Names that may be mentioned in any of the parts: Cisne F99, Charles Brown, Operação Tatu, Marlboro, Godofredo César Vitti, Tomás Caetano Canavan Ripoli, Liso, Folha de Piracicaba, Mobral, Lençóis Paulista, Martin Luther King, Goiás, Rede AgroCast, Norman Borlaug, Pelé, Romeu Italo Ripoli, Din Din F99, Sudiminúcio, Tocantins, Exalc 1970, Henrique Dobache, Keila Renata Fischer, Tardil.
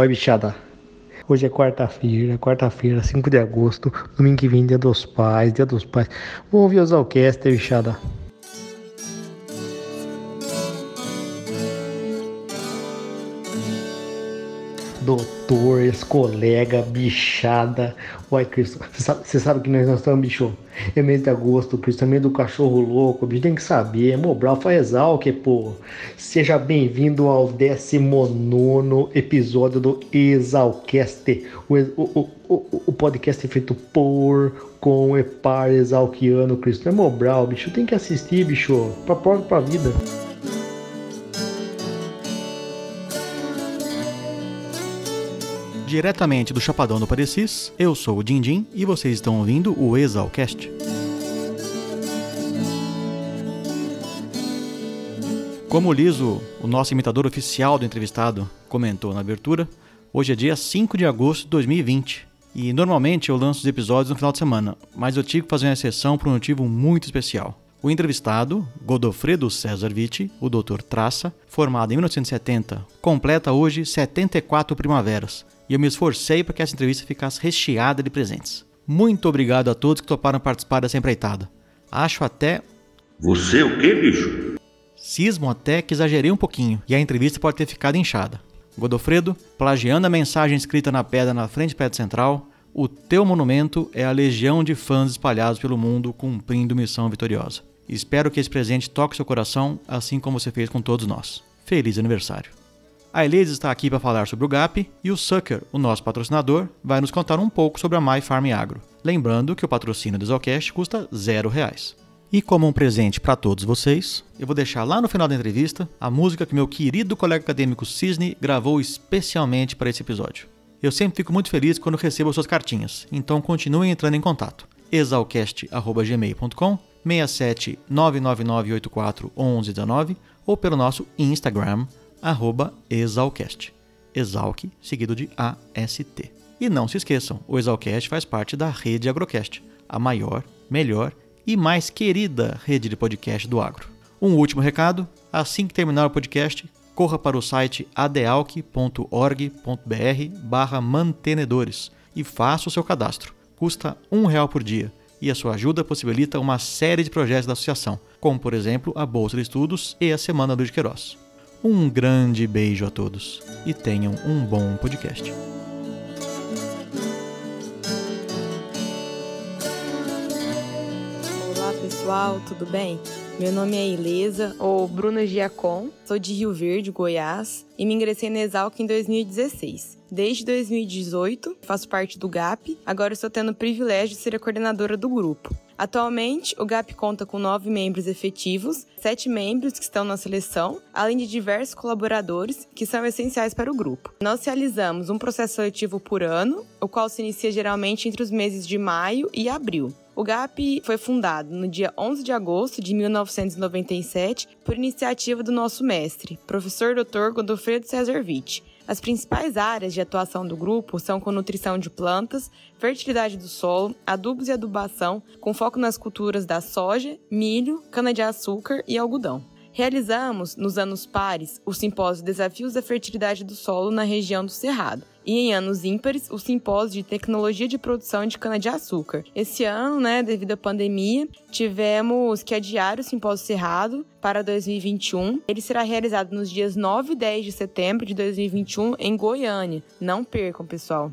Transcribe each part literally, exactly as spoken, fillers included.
Oi, bichada. Hoje é quarta-feira, quarta-feira, cinco de agosto, domingo que vem, dia dos pais, dia dos pais. Vamos ouvir o Exalcast, bichada. Doutor, ex-colega, bichada. Uai, Cristo, você sabe, sabe que nós, nós estamos, bicho? É mês de agosto, Cristo, é mês do cachorro louco, bicho, tem que saber. É Mobral, faz Exalc, pô. Seja bem-vindo ao décimo nono episódio do Exalcast, o, o, o, o podcast feito por, com e par exalquiano, Cristo. É Mobral, bicho, tem que assistir, bicho, pra prova, pra vida. Diretamente do Chapadão do Parecis, eu sou o Din Din e vocês estão ouvindo o Exalcast. Como o Liso, o nosso imitador oficial do entrevistado, comentou na abertura, hoje é dia cinco de agosto de dois mil e vinte e normalmente eu lanço os episódios no final de semana, mas eu tive que fazer uma exceção por um motivo muito especial. O entrevistado, Godofredo César Vitti, o doutor Traça, formado em mil novecentos e setenta, completa hoje setenta e quatro primaveras, e eu me esforcei para que essa entrevista ficasse recheada de presentes. Muito obrigado a todos que toparam participar dessa empreitada. Acho até... Você o quê, bicho? Cismo até que exagerei um pouquinho, e a entrevista pode ter ficado inchada. Godofredo, plagiando a mensagem escrita na pedra na frente do prédio central, o teu monumento é a legião de fãs espalhados pelo mundo cumprindo missão vitoriosa. Espero que esse presente toque seu coração, assim como você fez com todos nós. Feliz aniversário. A Ileza está aqui para falar sobre o G A P e o Çãker, o nosso patrocinador, vai nos contar um pouco sobre a MyFarm Agro. Lembrando que o patrocínio do Exalcast custa zero reais. E como um presente para todos vocês, eu vou deixar lá no final da entrevista a música que meu querido colega acadêmico Cisne gravou especialmente para esse episódio. Eu sempre fico muito feliz quando recebo suas cartinhas, então continuem entrando em contato. exalcast arroba gmail ponto com, seis sete nove nove nove oito quatro um um um nove ou pelo nosso Instagram, arroba Exalcast. Exalc, seguido de A S T. E não se esqueçam, o Exalcast faz parte da Rede AgroCast, a maior, melhor e mais querida rede de podcast do agro. Um último recado, assim que terminar o podcast, corra para o site adealc ponto org ponto br barra mantenedores e faça o seu cadastro. Custa um real por dia e a sua ajuda possibilita uma série de projetos da associação, como por exemplo a Bolsa de Estudos e a Semana Luiz de Queiroz. Um grande beijo a todos e tenham um bom podcast. Olá pessoal, tudo bem? Meu nome é Ileza, ou Bruna Giacom, sou de Rio Verde, Goiás, e me ingressei na Exalc em dois mil e dezesseis. Desde dois mil e dezoito, faço parte do G A P, agora estou tendo o privilégio de ser a coordenadora do grupo. Atualmente, o G A P conta com nove membros efetivos, sete membros que estão na seleção, além de diversos colaboradores que são essenciais para o grupo. Nós realizamos um processo seletivo por ano, o qual se inicia geralmente entre os meses de maio e abril. O G A P foi fundado no dia onze de agosto de mil novecentos e noventa e sete por iniciativa do nosso mestre, professor doutor Godofredo César Vitti. As principais áreas de atuação do grupo são com nutrição de plantas, fertilidade do solo, adubos e adubação, com foco nas culturas da soja, milho, cana-de-açúcar e algodão. Realizamos, nos anos pares, o simpósio Desafios da Fertilidade do Solo na região do Cerrado e, em anos ímpares, o simpósio de Tecnologia de Produção de Cana-de-Açúcar. Esse ano, né, devido à pandemia, tivemos que adiar o simpósio Cerrado para dois mil e vinte e um. Ele será realizado nos dias nove e dez de setembro de dois mil e vinte e um em Goiânia. Não percam, pessoal!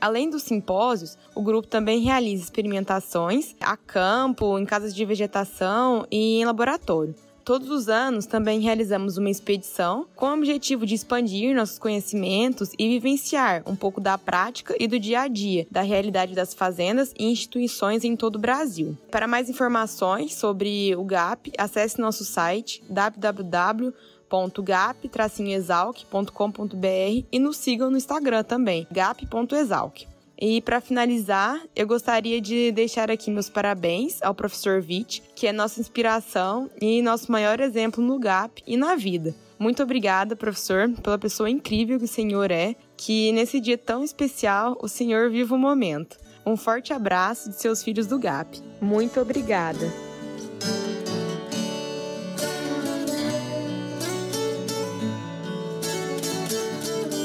Além dos simpósios, o grupo também realiza experimentações a campo, em casas de vegetação e em laboratório. Todos os anos também realizamos uma expedição com o objetivo de expandir nossos conhecimentos e vivenciar um pouco da prática e do dia a dia, da realidade das fazendas e instituições em todo o Brasil. Para mais informações sobre o G A P, acesse nosso site w w w ponto gap tracinho exalc ponto com ponto br e nos sigam no Instagram também, gap ponto exalc. E para finalizar, eu gostaria de deixar aqui meus parabéns ao professor Vitti, que é nossa inspiração e nosso maior exemplo no G A P e na vida. Muito obrigada, professor, pela pessoa incrível que o senhor é, que nesse dia tão especial o senhor viva o momento. Um forte abraço de seus filhos do G A P. Muito obrigada.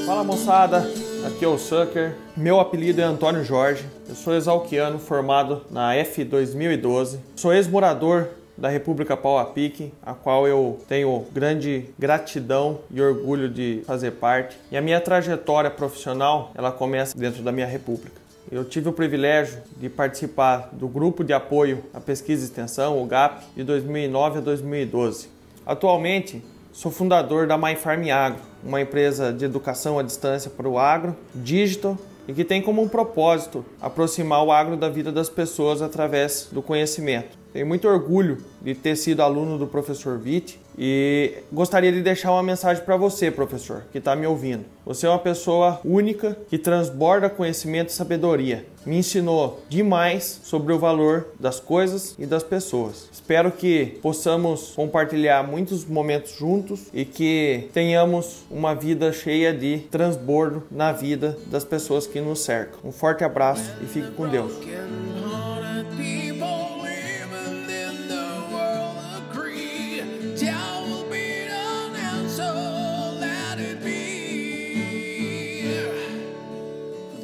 Fala, moçada! Aqui é o Çãker, meu apelido é Antônio Jorge, eu sou exalquiano formado na F dois mil e doze, sou ex-morador da República Pauapique, a qual eu tenho grande gratidão e orgulho de fazer parte. E a minha trajetória profissional, ela começa dentro da minha república. Eu tive o privilégio de participar do Grupo de Apoio à Pesquisa e Extensão, o GAP, de dois mil e nove a dois mil e doze. Atualmente, sou fundador da MyFarm Agro, uma empresa de educação à distância para o agro, digital, e que tem como um propósito aproximar o agro da vida das pessoas através do conhecimento. Tenho muito orgulho de ter sido aluno do professor Vitti e gostaria de deixar uma mensagem para você, professor, que está me ouvindo. Você é uma pessoa única que transborda conhecimento e sabedoria. Me ensinou demais sobre o valor das coisas e das pessoas. Espero que possamos compartilhar muitos momentos juntos e que tenhamos uma vida cheia de transbordo na vida das pessoas que nos cercam. Um forte abraço e fique com Deus.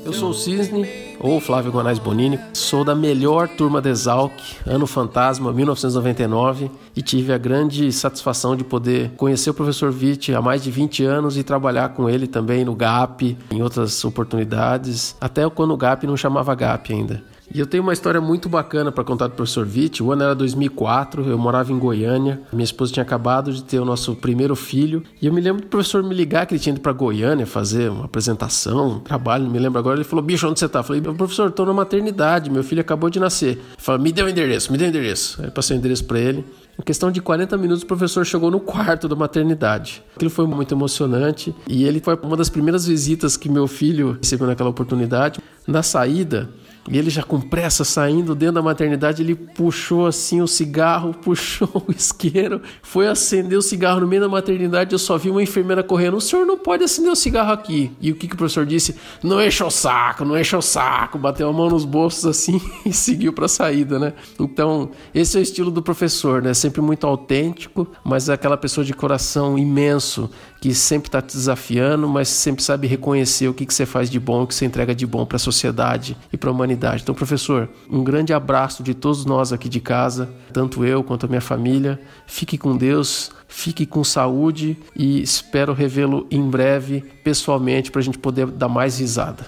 Eu sou o Cisne, ou Flávio Guanais Bonini, sou da melhor turma da Exalc, Ano Fantasma, mil novecentos e noventa e nove, e tive a grande satisfação de poder conhecer o professor Vitti há mais de vinte anos e trabalhar com ele também no GAP, em outras oportunidades, até quando o GAP não chamava GAP ainda. E eu tenho uma história muito bacana para contar do professor Vitti. O ano era dois mil e quatro, eu morava em Goiânia, minha esposa tinha acabado de ter o nosso primeiro filho, e eu me lembro do professor me ligar que ele tinha ido para Goiânia fazer uma apresentação, um trabalho, não me lembro agora. Ele falou: bicho, onde você tá? Eu falei: professor, tô na maternidade, meu filho acabou de nascer. Ele falou: me dê o endereço, me dê o endereço. Aí eu passei o endereço para ele. Em questão de quarenta minutos, o professor chegou no quarto da maternidade. Aquilo foi muito emocionante e ele foi uma das primeiras visitas que meu filho recebeu naquela oportunidade. Na saída, e ele já com pressa saindo dentro da maternidade, ele puxou assim o cigarro, puxou o isqueiro, foi acender o cigarro no meio da maternidade. Eu só vi uma enfermeira correndo: o senhor não pode acender o cigarro aqui. E o que, que o professor disse? Não encha o saco, não encha o saco. Bateu a mão nos bolsos assim e seguiu para a saída, né? Então, esse é o estilo do professor, né? Sempre muito autêntico, mas é aquela pessoa de coração imenso, que sempre está te desafiando, mas sempre sabe reconhecer o que, que você faz de bom, o que você entrega de bom para a sociedade e para a humanidade. Então, professor, um grande abraço de todos nós aqui de casa, tanto eu quanto a minha família. Fique com Deus, fique com saúde e espero revê-lo em breve, pessoalmente, para a gente poder dar mais risada.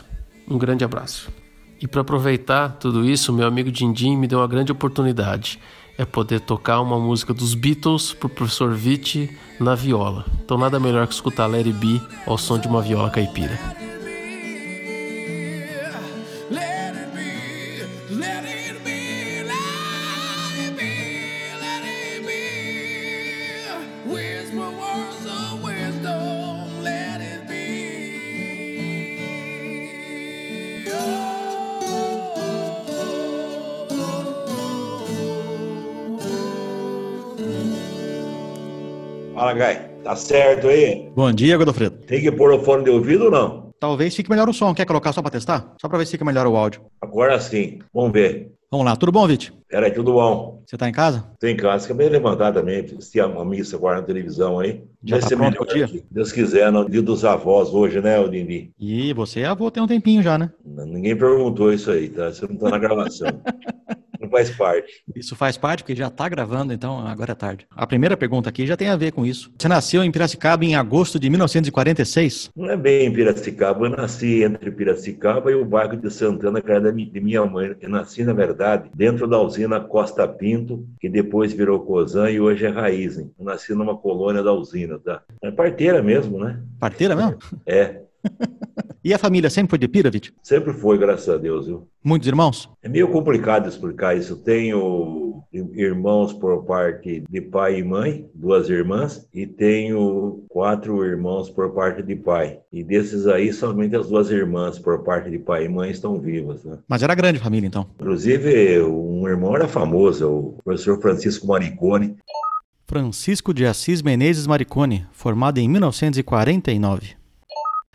Um grande abraço. E para aproveitar tudo isso, meu amigo Din Din me deu uma grande oportunidade. É poder tocar uma música dos Beatles pro professor Vitti na viola. Então nada melhor que escutar Let It Be ao som de uma viola caipira. Tá certo aí? Bom dia, Godofredo. Tem que pôr o fone de ouvido ou não? Talvez fique melhor o som. Quer colocar só pra testar? Só pra ver se fica melhor o áudio. Agora sim. Vamos ver. Vamos lá. Tudo bom, Vitti? Pera aí, tudo bom. Você tá em casa? Tô em casa. Acabei de levantar também. Assisti uma missa agora na televisão aí. Já tá pronto o dia? Se Deus quiser, no dia dos avós hoje, né, Odini? Ih, você é avô tem um tempinho já, né? Ninguém perguntou isso aí, tá? Você não tá na gravação. Não faz parte. Isso faz parte, porque já está gravando, então agora é tarde. A primeira pergunta aqui já tem a ver com isso. Você nasceu em Piracicaba em agosto de mil novecentos e quarenta e seis? Não é bem em Piracicaba. Eu nasci entre Piracicaba e o bairro de Santana, que era de minha mãe. Eu nasci, na verdade, dentro da usina Costa Pinto, que depois virou Cosan e hoje é Raizen. Eu nasci numa colônia da usina, tá? É parteira mesmo, né? Parteira mesmo? É. E a família sempre foi de pira, Vitti? Sempre foi, graças a Deus, viu? Muitos irmãos? É meio complicado explicar isso. Eu tenho irmãos por parte de pai e mãe, duas irmãs, e tenho quatro irmãos por parte de pai. E desses aí, somente as duas irmãs por parte de pai e mãe estão vivas, né? Mas era grande família, então? Inclusive, um irmão era famoso, o professor Francisco Maricone. Francisco de Assis Menezes Maricone, formado em mil novecentos e quarenta e nove.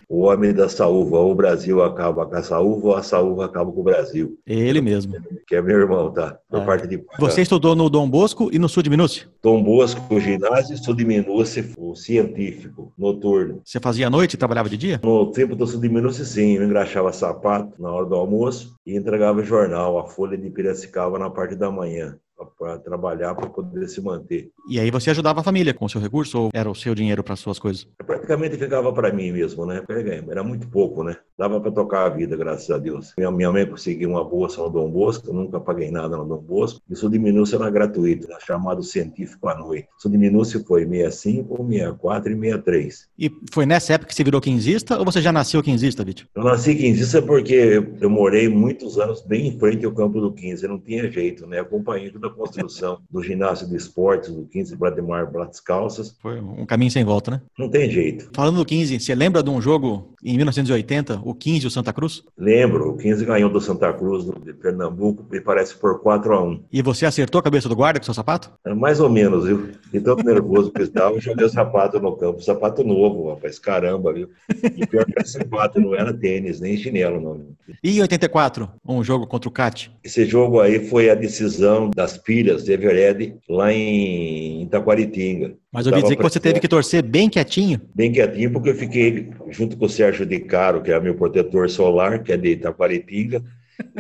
O homem da saúva, ou o Brasil acaba com a saúva, ou a saúva acaba com o Brasil. Ele mesmo. Que é meu irmão, tá? Por é. parte de... Você estudou no Dom Bosco e no Sudiminúcio? Dom Bosco, ginásio, Sudiminúcio, o científico, noturno. Você fazia à noite e trabalhava de dia? No tempo do Sudiminúcio, sim. Eu engraxava sapato na hora do almoço e entregava jornal, a Folha de Piracicaba, na parte da manhã, para trabalhar, para poder se manter. E aí você ajudava a família com o seu recurso ou era o seu dinheiro para suas coisas? Praticamente ficava para mim mesmo, né? Era muito pouco, né? Dava para tocar a vida, graças a Deus. Minha, minha mãe conseguiu uma bolsa no Dom Bosco, eu nunca paguei nada no Dom Bosco. E o Sudiminúcio era gratuito, era chamado científico à noite. O Sudiminúcio foi sessenta e cinco, sessenta e quatro e sessenta e três. E foi nessa época que você virou quinzista ou você já nasceu quinzista, Vitor? Eu nasci quinzista porque eu, eu morei muitos anos bem em frente ao campo do quinze, não tinha jeito, né? Acompanhando da construção do ginásio de esportes do quinze, Brademar Blates Calças. Foi um caminho sem volta, né? Não tem jeito. Falando do quinze, você lembra de um jogo em mil novecentos e oitenta, o quinze e o Santa Cruz? Lembro, o quinze ganhou do Santa Cruz de Pernambuco, me parece por quatro a um. E você acertou a cabeça do guarda com seu sapato? Mais ou menos, viu? De tanto nervoso que estava, eu joguei o sapato no campo, sapato novo, rapaz, caramba, viu? E pior que era sapato, não era tênis, nem chinelo, não. E em oitenta e quatro, um jogo contra o C A T? Esse jogo aí foi a decisão da as pilhas de Evered lá em Itaquaritinga. Mas eu ouvi dizer que você teve que torcer bem quietinho. Bem quietinho, porque eu fiquei junto com o Sérgio de Caro, que é meu protetor solar, que é de Itaquaritinga.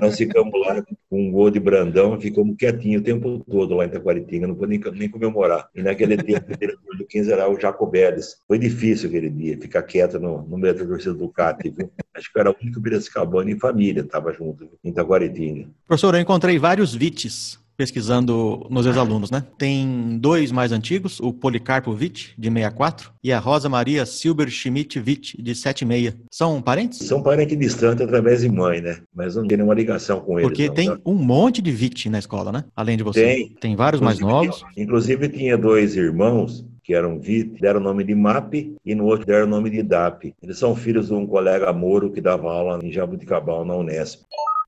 Nós ficamos lá com um gol de Brandão, ficamos quietinhos o tempo todo lá em Itaquaritinga, não podemos nem, nem comemorar. E naquele tempo, o diretor do quinze era o Jacobedes. Foi difícil aquele dia, ficar quieto no, no meio da torcida do C A T. Viu? Acho que era o único Piracicabano em família, estava junto em Itaquaritinga. Professor, eu encontrei vários Vitis pesquisando nos ex-alunos, né? Tem dois mais antigos, o Policarpo Vitti, de sessenta e quatro, e a Rosa Maria Silber Schmidt Vitti, de setenta e seis. São parentes? São parentes distantes através de mãe, né? Mas não tem nenhuma ligação com eles. Porque não, tem tá? um monte de Vitti na escola, né? Além de você. Tem. Tem vários mais novos. Inclusive tinha dois irmãos que eram Vitti, deram o nome de M A P e no outro deram o nome de D A P. Eles são filhos de um colega Moro que dava aula em Jaboticabal, na Unesp.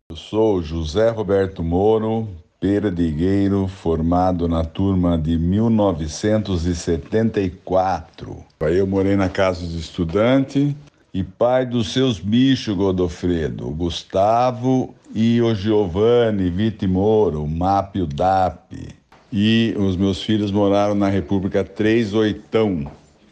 Eu sou José Roberto Moro, perdigueiro, formado na turma de mil novecentos e setenta e quatro. Aí eu morei na casa do estudante e pai dos seus bichos, Godofredo, o Gustavo e o Giovanni Vitti Moro, o M A P e o D A P. E os meus filhos moraram na República três oitão,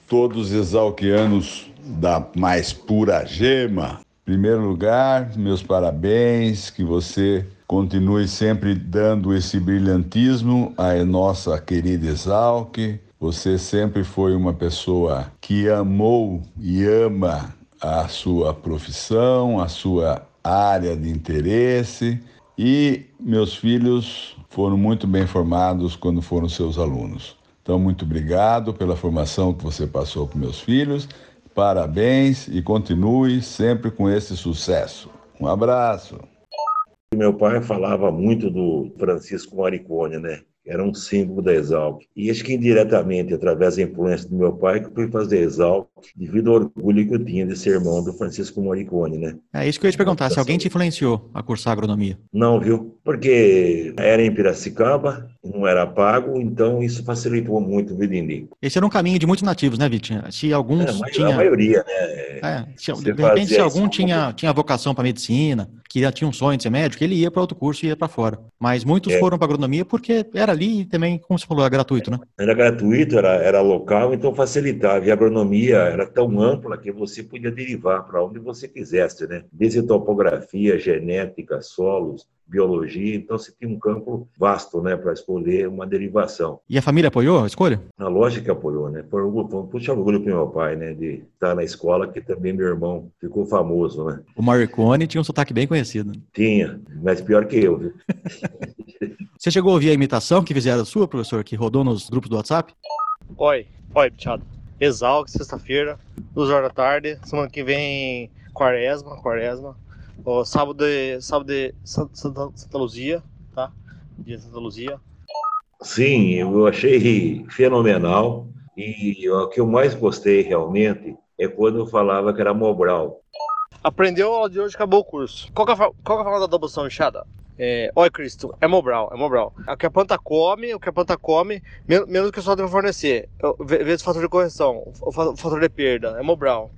todos exalquianos da mais pura gema. Em primeiro lugar, meus parabéns, que você continue sempre dando esse brilhantismo à nossa querida Exalc. Você sempre foi uma pessoa que amou e ama a sua profissão, a sua área de interesse. E meus filhos foram muito bem formados quando foram seus alunos. Então, muito obrigado pela formação que você passou para meus filhos. Parabéns e continue sempre com esse sucesso. Um abraço. Meu pai falava muito do Francisco Maricone, né? Era um símbolo da Exalc. E acho que indiretamente, através da influência do meu pai, que eu fui fazer Exalc, devido ao orgulho que eu tinha de ser irmão do Francisco Morricone, né? É isso que eu ia te perguntar, se alguém te influenciou a cursar agronomia? Não, viu? Porque era em Piracicaba, não era pago, então isso facilitou muito o Vidindim. Esse era um caminho de muitos nativos, né, Vitinha? Se alguns é, mas tinha... A maioria, né? É, se, de repente, se algum tinha, tinha vocação para medicina, que tinha um sonho de ser médico, ele ia para outro curso e ia para fora. Mas muitos é. foram para agronomia porque era ali e também, como você falou, era gratuito, né? Era gratuito, era, era local, então facilitava. E a agronomia era tão ampla que você podia derivar para onde você quisesse, né? Desde topografia, genética, solos, biologia, então você tinha um campo vasto, né, para escolher uma derivação. E a família apoiou a escolha? Na lógica apoiou, né, foi um puxa orgulho para meu pai, né, de estar na escola, que também meu irmão ficou famoso, né. O Marconi tinha um sotaque bem conhecido. Tinha, mas pior que eu, viu? Você chegou a ouvir a imitação que fizeram sua, professor, que rodou nos grupos do WhatsApp? Oi, oi, bichado. Exalc, sexta-feira, duas horas da tarde, semana que vem, quaresma, quaresma. Oh, sábado de, sábado de Santa, Santa, Santa Luzia, tá? Dia de Santa Luzia. Sim, eu achei fenomenal. E o que eu mais gostei realmente é quando eu falava que era Mobral. Aprendeu a aula de hoje, acabou o curso. Qual que é, qual que é a palavra da adoção, inchada? É, oi, Cristo, é Mobral, é Mobral. O que a planta come, o que a planta come, menos, menos que o sol deve fornecer. Vê, vê esse fator de correção, o fator de perda, é Mobral.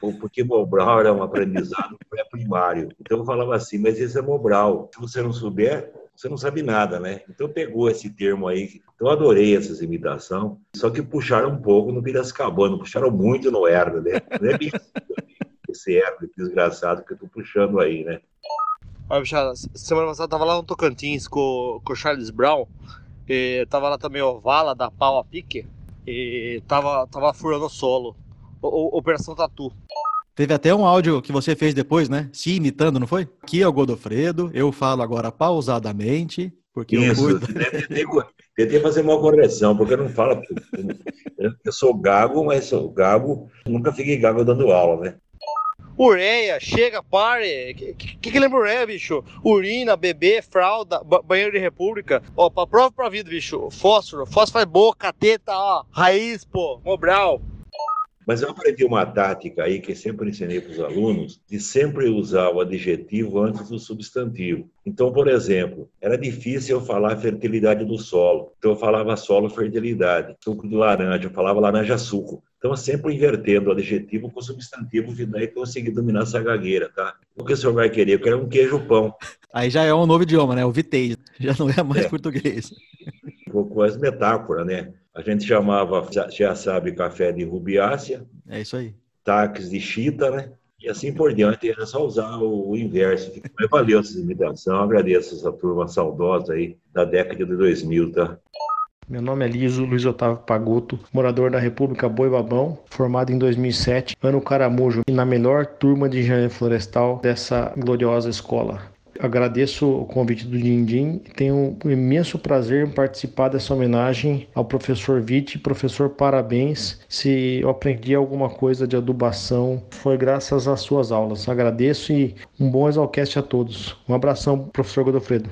ou porque Mobral era um aprendizado pré-primário. Então eu falava assim, mas esse é Mobral. Se você não souber, você não sabe nada, né? Então pegou esse termo aí. Então eu adorei essas imitações, só que puxaram um pouco no piracicabano, puxaram muito no Herda, né? Não é bem esse Herda desgraçado que eu tô puxando aí, né? Olha, bichada, semana passada eu tava lá no Tocantins com, com o Charles Brown, e tava lá também o Vala da Pau a Pique, e tava, tava furando o solo, o, o, Operação Tatu. Teve até um áudio que você fez depois, né? Se imitando, não foi? Aqui é o Godofredo, eu falo agora pausadamente, porque isso, eu cuido... Tentei fazer uma correção, porque eu não falo... Eu sou gago, mas sou gago, nunca fiquei gago dando aula, né? Ureia, chega, pare. O que, que, que lembra ureia, bicho? Urina, bebê, fralda, ba- banheiro de república. Ó, pra prova pra vida, bicho. Fósforo, fósforo faz boa, cateta, ó. Raiz, pô, Mobral. Mas eu aprendi uma tática aí que sempre ensinei para os alunos, de sempre usar o adjetivo antes do substantivo. Então, por exemplo, era difícil eu falar fertilidade do solo. Então, eu falava solo fertilidade, suco de laranja, eu falava laranja suco. Então, sempre invertendo o adjetivo com o substantivo, e daí consegui dominar essa gagueira, tá? O que o senhor vai querer? Eu quero um queijo-pão. Aí já é um novo idioma, né? O vitejo. Já não é mais é. português. Com as metáforas, né? A gente chamava, já sabe, café de rubiácea. É isso aí. Táxi de chita, né? E assim por diante, era só usar o inverso. Mas valeu essa imitação, agradeço essa turma saudosa aí da década de dois mil, tá? Meu nome é Liso, Luiz Otávio Pagotto, morador da República Boi Babão, formado em dois mil e sete, ano Caramujo, e na melhor turma de engenharia florestal dessa gloriosa escola. Agradeço o convite do Din Din. Tenho um imenso prazer em participar dessa homenagem ao professor Vitti. Professor, parabéns. Se eu aprendi alguma coisa de adubação, foi graças às suas aulas. Agradeço e um bom Exalcast a todos. Um abração, professor Godofredo.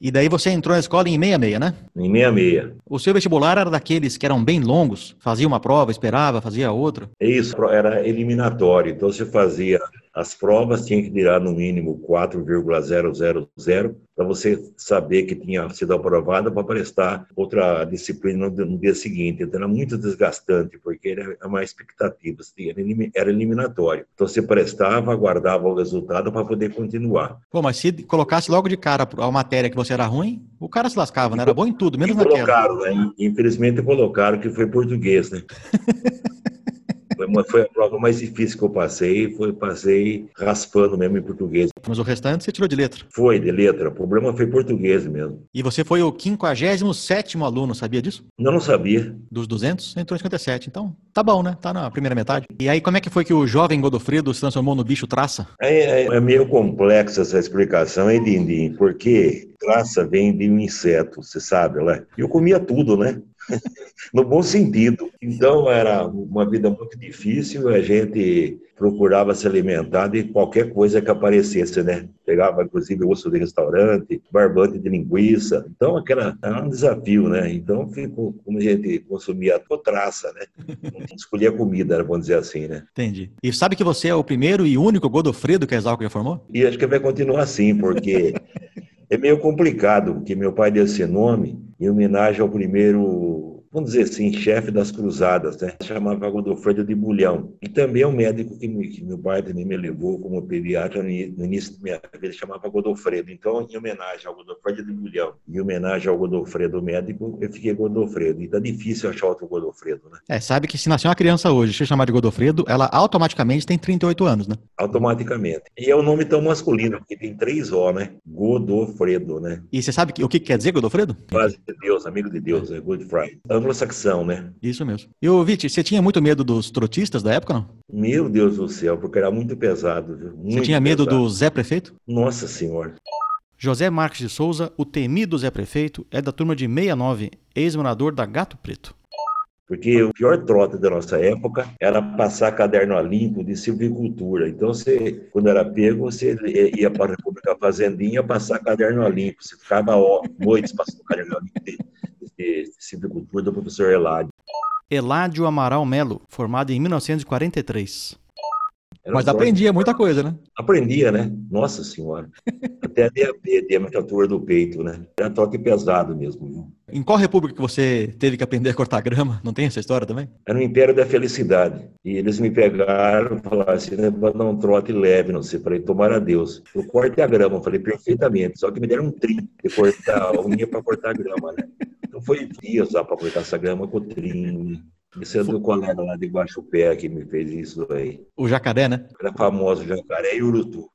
E daí você entrou na escola em meia-meia, né? Em meia-meia. O seu vestibular era daqueles que eram bem longos? Fazia uma prova, esperava, fazia outra? Isso, era eliminatório. Então você fazia as provas, tinha que tirar no mínimo quatro vírgula zero zero zero para você saber que tinha sido aprovada para prestar outra disciplina no dia seguinte. Então era muito desgastante, porque era uma expectativa, era eliminatório. Então você prestava, aguardava o resultado para poder continuar. Pô, mas se colocasse logo de cara a matéria que você era ruim, o cara se lascava, né? Era bom em tudo, menos naquela. Colocaram, né? Infelizmente colocaram que foi português, né? Foi a prova mais difícil que eu passei, foi passei raspando mesmo em português. Mas o restante você tirou de letra? Foi, de letra. O problema foi português mesmo. E você foi o quinquagésimo sétimo aluno, sabia disso? Não, não sabia. Dos duzentos, entrou em cinquenta e sete. Então, tá bom, né? Tá na primeira metade. E aí, como é que foi que o jovem Godofredo se transformou no bicho traça? É, é, é meio complexa essa explicação, hein, Dindim? Porque traça vem de um inseto, você sabe, né? Eu comia tudo, né? No bom sentido. Então era uma vida muito difícil, a gente procurava se alimentar de qualquer coisa que aparecesse, né? Pegava inclusive osso de restaurante, barbante de linguiça. Então aquela, era um desafio, né? Então ficou, como a gente consumia a traça, né? Não escolhia comida, vamos dizer assim, né? Entendi. E sabe que você é o primeiro e único Godofredo que a Exalc já formou? E acho que vai continuar assim, porque é meio complicado, porque meu pai deu esse nome em homenagem ao primeiro, vamos dizer assim, chefe das cruzadas, né? Chamava Godofredo de Bulhão. E também é um médico que, me, que meu pai também me levou como pediatra no início da minha vida, chamava Godofredo. Então, em homenagem ao Godofredo de Bulhão, em homenagem ao Godofredo médico, eu fiquei Godofredo. E tá difícil achar outro Godofredo, né? É, sabe que se nascer uma criança hoje, se chamar de Godofredo, ela automaticamente tem trinta e oito anos, né? Automaticamente. E é um nome tão masculino, porque tem três O, né? Godofredo, né? E você sabe que, o que quer dizer Godofredo? Quase. De Deus, amigo de Deus, é Good Friday. Anglo-saxão, né? Isso mesmo. E o Vitti, você tinha muito medo dos trotistas da época, não? Meu Deus do céu, porque era muito pesado, viu? Muito você tinha medo pesado. Do Zé Prefeito? Nossa Senhora. José Marques de Souza, o temido Zé Prefeito, é da turma de sessenta e nove, ex-morador da Gato Preto. Porque o pior trote da nossa época era passar caderno a limpo de silvicultura. Então, você, quando era pego, você ia para a República Fazendinha passar caderno a limpo. Você ficava ó, noites passando caderno a limpo de, de, de silvicultura do professor Eládio. Eládio Amaral Melo, formado em mil novecentos e quarenta e três. Era Mas trote. Aprendia muita coisa, né? Aprendia, né? Nossa Senhora. Até a D A P, a nomenclatura do peito, né? Era trote pesado mesmo, viu? Em qual república que você teve que aprender a cortar grama? Não tem essa história também? Era no Império da Felicidade. E eles me pegaram e falaram assim, né, para dar um trote leve, não sei. Falei, tomara a Deus. Eu cortei a grama. Falei, perfeitamente. Só que me deram um trinco de cortar a unha para cortar a grama, né? Então foi dias lá para cortar essa grama com o trinco. Esse é do colega lá de Guaxupé que me fez isso aí. O jacaré, né? Era famoso jacaré e urutu.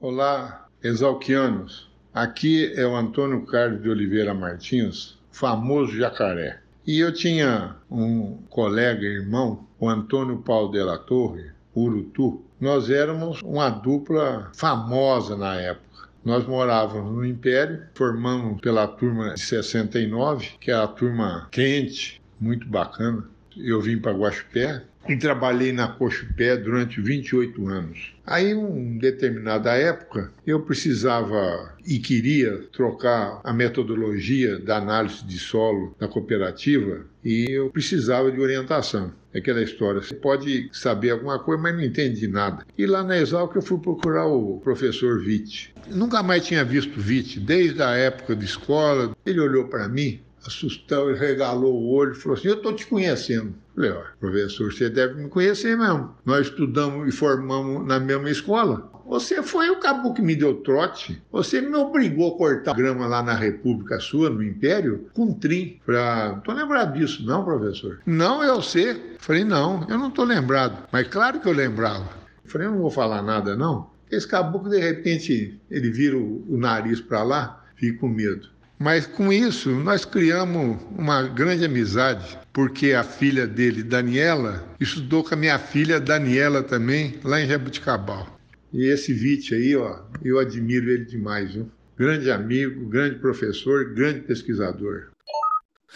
Olá, exalquianos. Aqui é o Antônio Carlos de Oliveira Martins, famoso jacaré. E eu tinha um colega irmão, o Antônio Paulo de la Torre, urutu. Nós éramos uma dupla famosa na época. Nós morávamos no Império, formamos pela turma de sessenta e nove, que era a turma quente, muito bacana. Eu vim para Guaxupé e trabalhei na Guaxupé durante vinte e oito anos. Aí, em uma determinada época, eu precisava e queria trocar a metodologia da análise de solo da cooperativa e eu precisava de orientação. Aquela história, você pode saber alguma coisa, mas não entende nada. E lá na Exalc eu fui procurar o professor Vitti. Nunca mais tinha visto Vitti, desde a época de escola. Ele olhou para mim, assustou, ele regalou o olho e falou assim, eu estou te conhecendo. Falei, ó, professor, você deve me conhecer mesmo. Nós estudamos e formamos na mesma escola. Você foi o caboclo que me deu trote. Você me obrigou a cortar grama lá na república sua, no Império, com trim. Falei, ah, não estou lembrado disso não, professor. Não, eu sei. Falei, não, eu não estou lembrado. Mas claro que eu lembrava. Falei, eu não vou falar nada não. Esse caboclo, de repente, ele vira o, o nariz para lá, fica com medo. Mas com isso, nós criamos uma grande amizade, porque a filha dele, Daniela, estudou com a minha filha, Daniela, também, lá em Jaboticabal. E esse Vitti aí, ó, eu admiro ele demais, viu? Grande amigo, grande professor, grande pesquisador.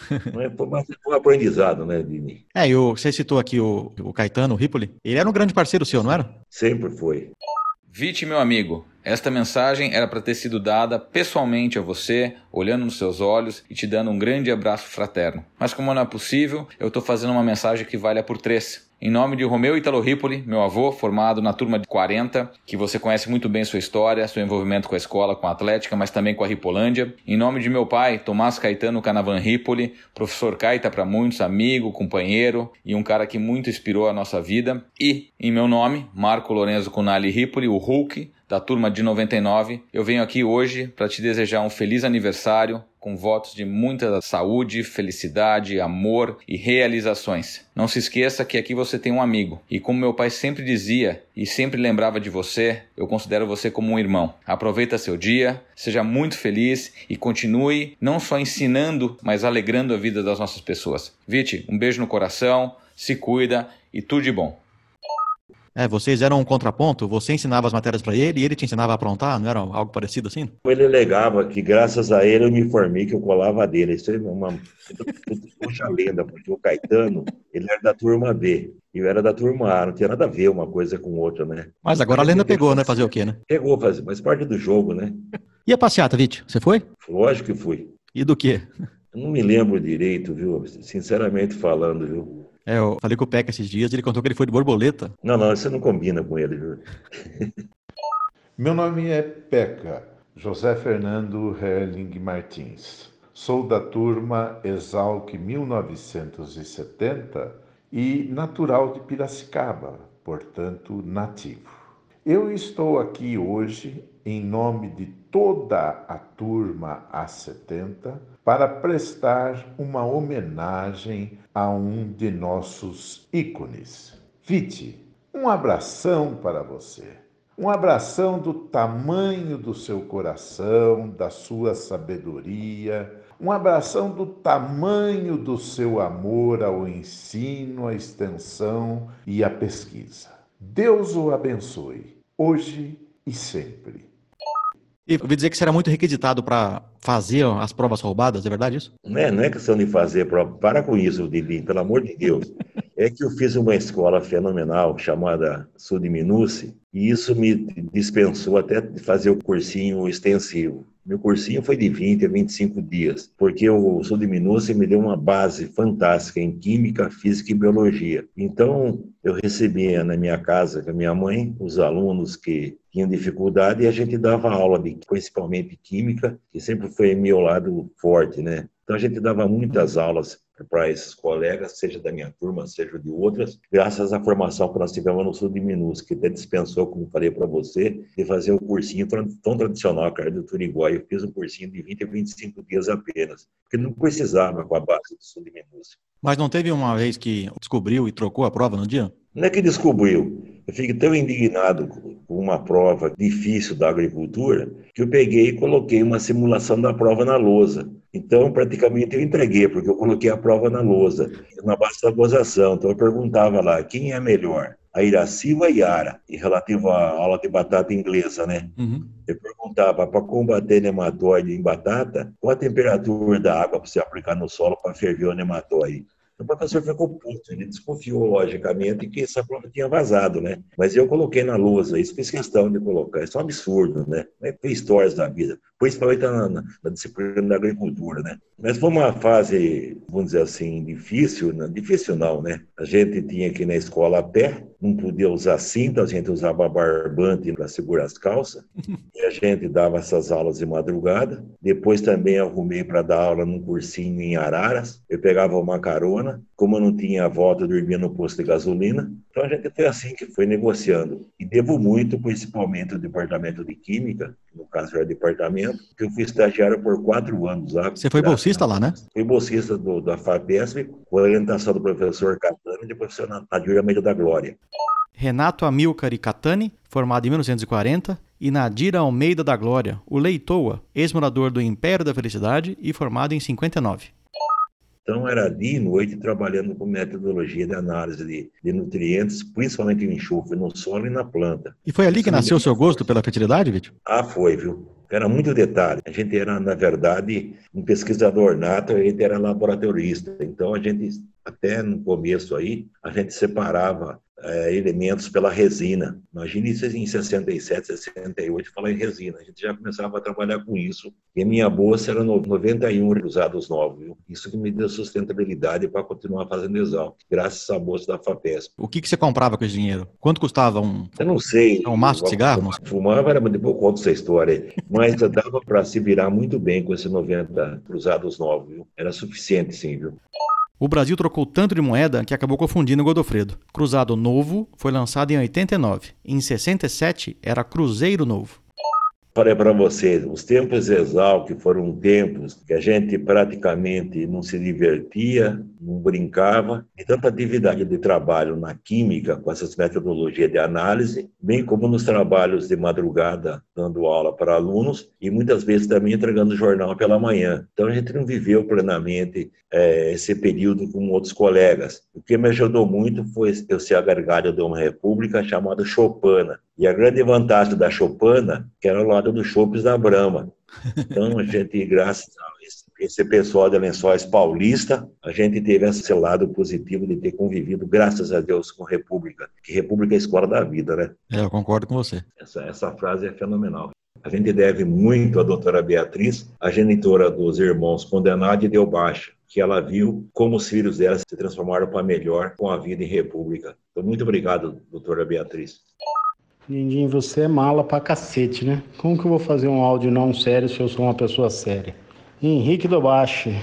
Foi um aprendizado, né, Dini? É, e o, você citou aqui o, o Caetano Ripoli, ele era um grande parceiro seu, não era? Sempre foi. Vitti, meu amigo. Esta mensagem era para ter sido dada pessoalmente a você, olhando nos seus olhos e te dando um grande abraço fraterno. Mas como não é possível, eu estou fazendo uma mensagem que valha por três. Em nome de Romeu Italo Ripoli, meu avô, formado na turma de quarenta, que você conhece muito bem sua história, seu envolvimento com a escola, com a atlética, mas também com a Ripolândia. Em nome de meu pai, Tomás Caetano Canavan Ripoli, professor Caeta para muitos, amigo, companheiro e um cara que muito inspirou a nossa vida. E, em meu nome, Marco Lorenzo Cunali Ripoli, o Hulk, da turma de noventa e nove, eu venho aqui hoje para te desejar um feliz aniversário, com votos de muita saúde, felicidade, amor e realizações. Não se esqueça que aqui você tem um amigo, e como meu pai sempre dizia e sempre lembrava de você, eu considero você como um irmão. Aproveita seu dia, seja muito feliz e continue não só ensinando, mas alegrando a vida das nossas pessoas. Vitti, um beijo no coração, se cuida e tudo de bom. É, vocês eram um contraponto? Você ensinava as matérias para ele e ele te ensinava a aprontar? Não era algo parecido assim? Ele alegava que graças a ele eu me formei, que eu colava dele. Isso é uma puxa lenda, porque o Caetano, ele era da turma B e eu era da turma A. Não tinha nada a ver uma coisa com outra, né? Mas agora a lenda pegou, né? Fazer o quê, né? Pegou, mas parte do jogo, né? E a passeata, Vitti? Você foi? Lógico que fui. E do quê? Eu não me lembro direito, viu? Sinceramente falando, viu? É, eu falei com o Peca esses dias, ele contou que ele foi de borboleta. Não, não, você não combina com ele, viu? Meu nome é Peca, José Fernando Herling Martins. Sou da turma Exalc mil novecentos e setenta e natural de Piracicaba, portanto nativo. Eu estou aqui hoje em nome de toda a turma A setenta para prestar uma homenagem a um de nossos ícones. Vitti, um abração para você. Um abração do tamanho do seu coração, da sua sabedoria. Um abração do tamanho do seu amor ao ensino, à extensão e à pesquisa. Deus o abençoe, hoje e sempre. E eu ouvi dizer que você era muito requisitado para fazer as provas roubadas, é verdade isso? Não é, não é questão de fazer prova. Para com isso, Didi, pelo amor de Deus. É que eu fiz uma escola fenomenal chamada Sudiminúcio e isso me dispensou até de fazer o cursinho extensivo. Meu cursinho foi de vinte a vinte e cinco dias, porque o Sudiminúcio me deu uma base fantástica em química, física e biologia. Então, eu recebia na minha casa, com a minha mãe, os alunos que tinham dificuldade e a gente dava aula, de, principalmente de química, que sempre foi meu lado forte, né? Então, a gente dava muitas aulas para esses colegas, seja da minha turma, seja de outras, graças à formação que nós tivemos no Sudiminúcio, que até dispensou, como falei para você, de fazer um cursinho tão tradicional, cara, do Turiguai. Eu fiz um cursinho de vinte a vinte e cinco dias apenas, porque não precisava com a base do Sudiminúcio. Mas não teve uma vez que descobriu e trocou a prova no dia? Não é que descobriu. Eu fico tão indignado com uma prova difícil da agricultura que eu peguei e coloquei uma simulação da prova na lousa. Então, praticamente, eu entreguei, porque eu coloquei a prova na lousa, na base da gozação. Então, eu perguntava lá, quem é melhor? A Iraci ou a Yara? Em relativo à aula de batata inglesa, né? Uhum. Eu perguntava, para combater nematóide em batata, qual a temperatura da água para você aplicar no solo para ferver o nematóide? O professor ficou puto, ele desconfiou, logicamente, que essa prova tinha vazado, né? Mas eu coloquei na lousa, isso fez questão de colocar, isso é um absurdo, né? Tem histórias da vida, principalmente na, na, na disciplina da agricultura, né? Mas foi uma fase, vamos dizer assim, difícil, né? Difícil não, né? A gente tinha que ir na escola a pé, não podia usar cinta, a gente usava barbante para segurar as calças, e a gente dava essas aulas de madrugada. Depois também arrumei para dar aula num cursinho em Araras, eu pegava uma carona, como eu não tinha volta, eu dormia no posto de gasolina. Então a gente foi assim que foi negociando. E devo muito, principalmente, ao departamento de Química, no caso era o departamento, que eu fui estagiário por quatro anos lá. Você foi bolsista lá, né? Fui bolsista do, da FAPESP, com a orientação do professor Catani e do professor Nadira Almeida da Glória. Renato Amilcar e Catani, formado em mil novecentos e quarenta, e Nadira Almeida da Glória, o Leitoa, ex-morador do Império da Felicidade e formado em cinquenta e nove. Então, era dia e noite trabalhando com metodologia de análise de, de nutrientes, principalmente o enxofre, no solo e na planta. E foi ali que nasceu o seu gosto pela fertilidade, Vitor? Ah, foi, viu? Era muito detalhe. A gente era, na verdade, um pesquisador nato, a gente era laboratorista. Então, a gente, até no começo aí, a gente separava é, elementos pela resina. Imagina isso em sessenta e sete, sessenta e oito, falar em resina. A gente já começava a trabalhar com isso. E a minha bolsa era noventa e um usados novos, viu? Isso que me deu sustentabilidade para continuar fazendo Exalc, graças à bolsa da FAPESP. O que, que você comprava com esse dinheiro? Quanto custava um... Eu não sei. Um maço de cigarro? Fumava, era, mas depois eu conto essa história aí. Mas dava para se virar muito bem com esses noventa cruzados novos, viu? Era suficiente, sim, viu? O Brasil trocou tanto de moeda que acabou confundindo o Godofredo. Cruzado Novo foi lançado em oitenta e nove. Em sessenta e sete, era Cruzeiro Novo. Falei para vocês, os tempos Exalc foram tempos que a gente praticamente não se divertia, não brincava, e tanta atividade de trabalho na química, com essas metodologias de análise, bem como nos trabalhos de madrugada, dando aula para alunos, e muitas vezes também entregando jornal pela manhã. Então a gente não viveu plenamente é, esse período com outros colegas. O que me ajudou muito foi eu ser a gargalha de uma república chamada Chopana. E a grande vantagem da Chopana, que era o lado dos chopes da Brahma. Então, a gente, graças a esse, esse pessoal de Lençóis Paulista, a gente teve esse lado positivo de ter convivido, graças a Deus, com República. Que República é a escola da vida, né? É, eu concordo com você. Essa, essa frase é fenomenal. A gente deve muito à doutora Beatriz, a genitora dos irmãos Condenado e Dobache, que ela viu como os filhos dela se transformaram para melhor com a vida em República. Então, muito obrigado, doutora Beatriz. Dindinho, você é mala pra cacete, né? Como que eu vou fazer um áudio não sério se eu sou uma pessoa séria? Henrique Dobache,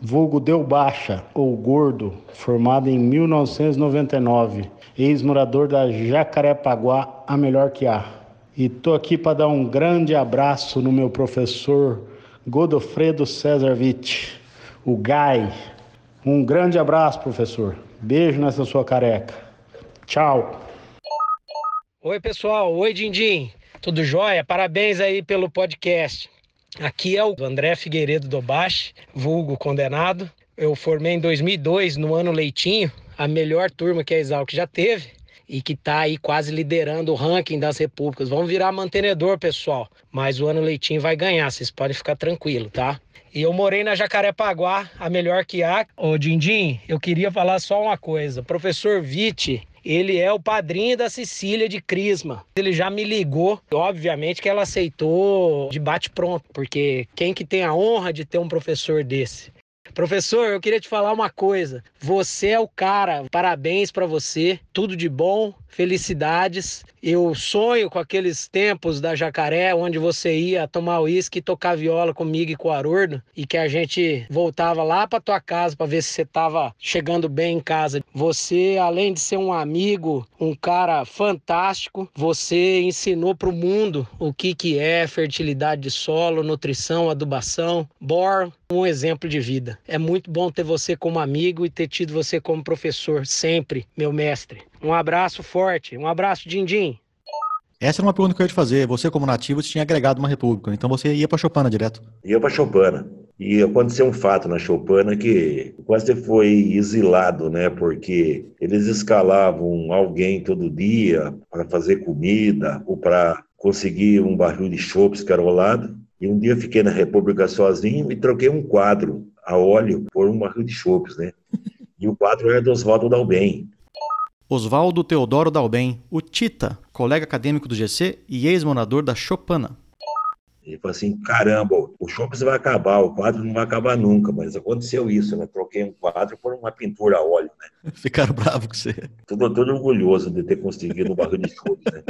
vulgo Deubacha, ou Gordo, formado em mil novecentos e noventa e nove, ex-morador da Jacarepaguá, a melhor que há. E tô aqui para dar um grande abraço no meu professor Godofredo César Vitti, o Gai. Um grande abraço, professor. Beijo nessa sua careca. Tchau. Oi, pessoal. Oi, Din Din. Tudo jóia? Parabéns aí pelo podcast. Aqui é o André Figueiredo Dobache, vulgo Condenado. Eu formei em dois mil e dois, no ano Leitinho, a melhor turma que a Exalc já teve e que está aí quase liderando o ranking das repúblicas. Vamos virar mantenedor, pessoal. Mas o ano Leitinho vai ganhar, vocês podem ficar tranquilos, tá? E eu morei na Jacarepaguá, a melhor que há. Ô, Din Din, eu queria falar só uma coisa. Professor Vitti... ele é o padrinho da Cecília de Crisma. Ele já me ligou. Obviamente que ela aceitou de bate-pronto, porque quem que tem a honra de ter um professor desse? Professor, eu queria te falar uma coisa. Você é o cara. Parabéns para você. Tudo de bom. Felicidades. Eu sonho com aqueles tempos da Jacaré, onde você ia tomar uísque e tocar viola comigo e com o Haroldo, e que a gente voltava lá para tua casa para ver se você estava chegando bem em casa. Você, além de ser um amigo, um cara fantástico, você ensinou para o mundo o que, que é fertilidade de solo, nutrição, adubação, bor, um exemplo de vida. É muito bom ter você como amigo e ter tido você como professor, sempre, meu mestre. Um abraço forte, um abraço, Din Din. Essa era uma pergunta que eu ia te fazer. Você, como nativo, tinha agregado uma república, então você ia para Chopana direto? Ia para Chopana. E aconteceu um fato na Chopana que quase foi exilado, né? Porque eles escalavam alguém todo dia para fazer comida ou para conseguir um barril de chopp escarolado. E um dia eu fiquei na república sozinho e troquei um quadro a óleo por um barril de chopp, né? E o quadro era do Oswaldo Dalben. Oswaldo Teodoro Dalben, o Tita, colega acadêmico do G C e ex-morador da Chopana. Ele falou assim, caramba, o Chopp vai acabar, o quadro não vai acabar nunca, mas aconteceu isso, né? Troquei um quadro por uma pintura a óleo, né? Ficaram bravos com você. Estou todo orgulhoso de ter conseguido um barril de chopp, né?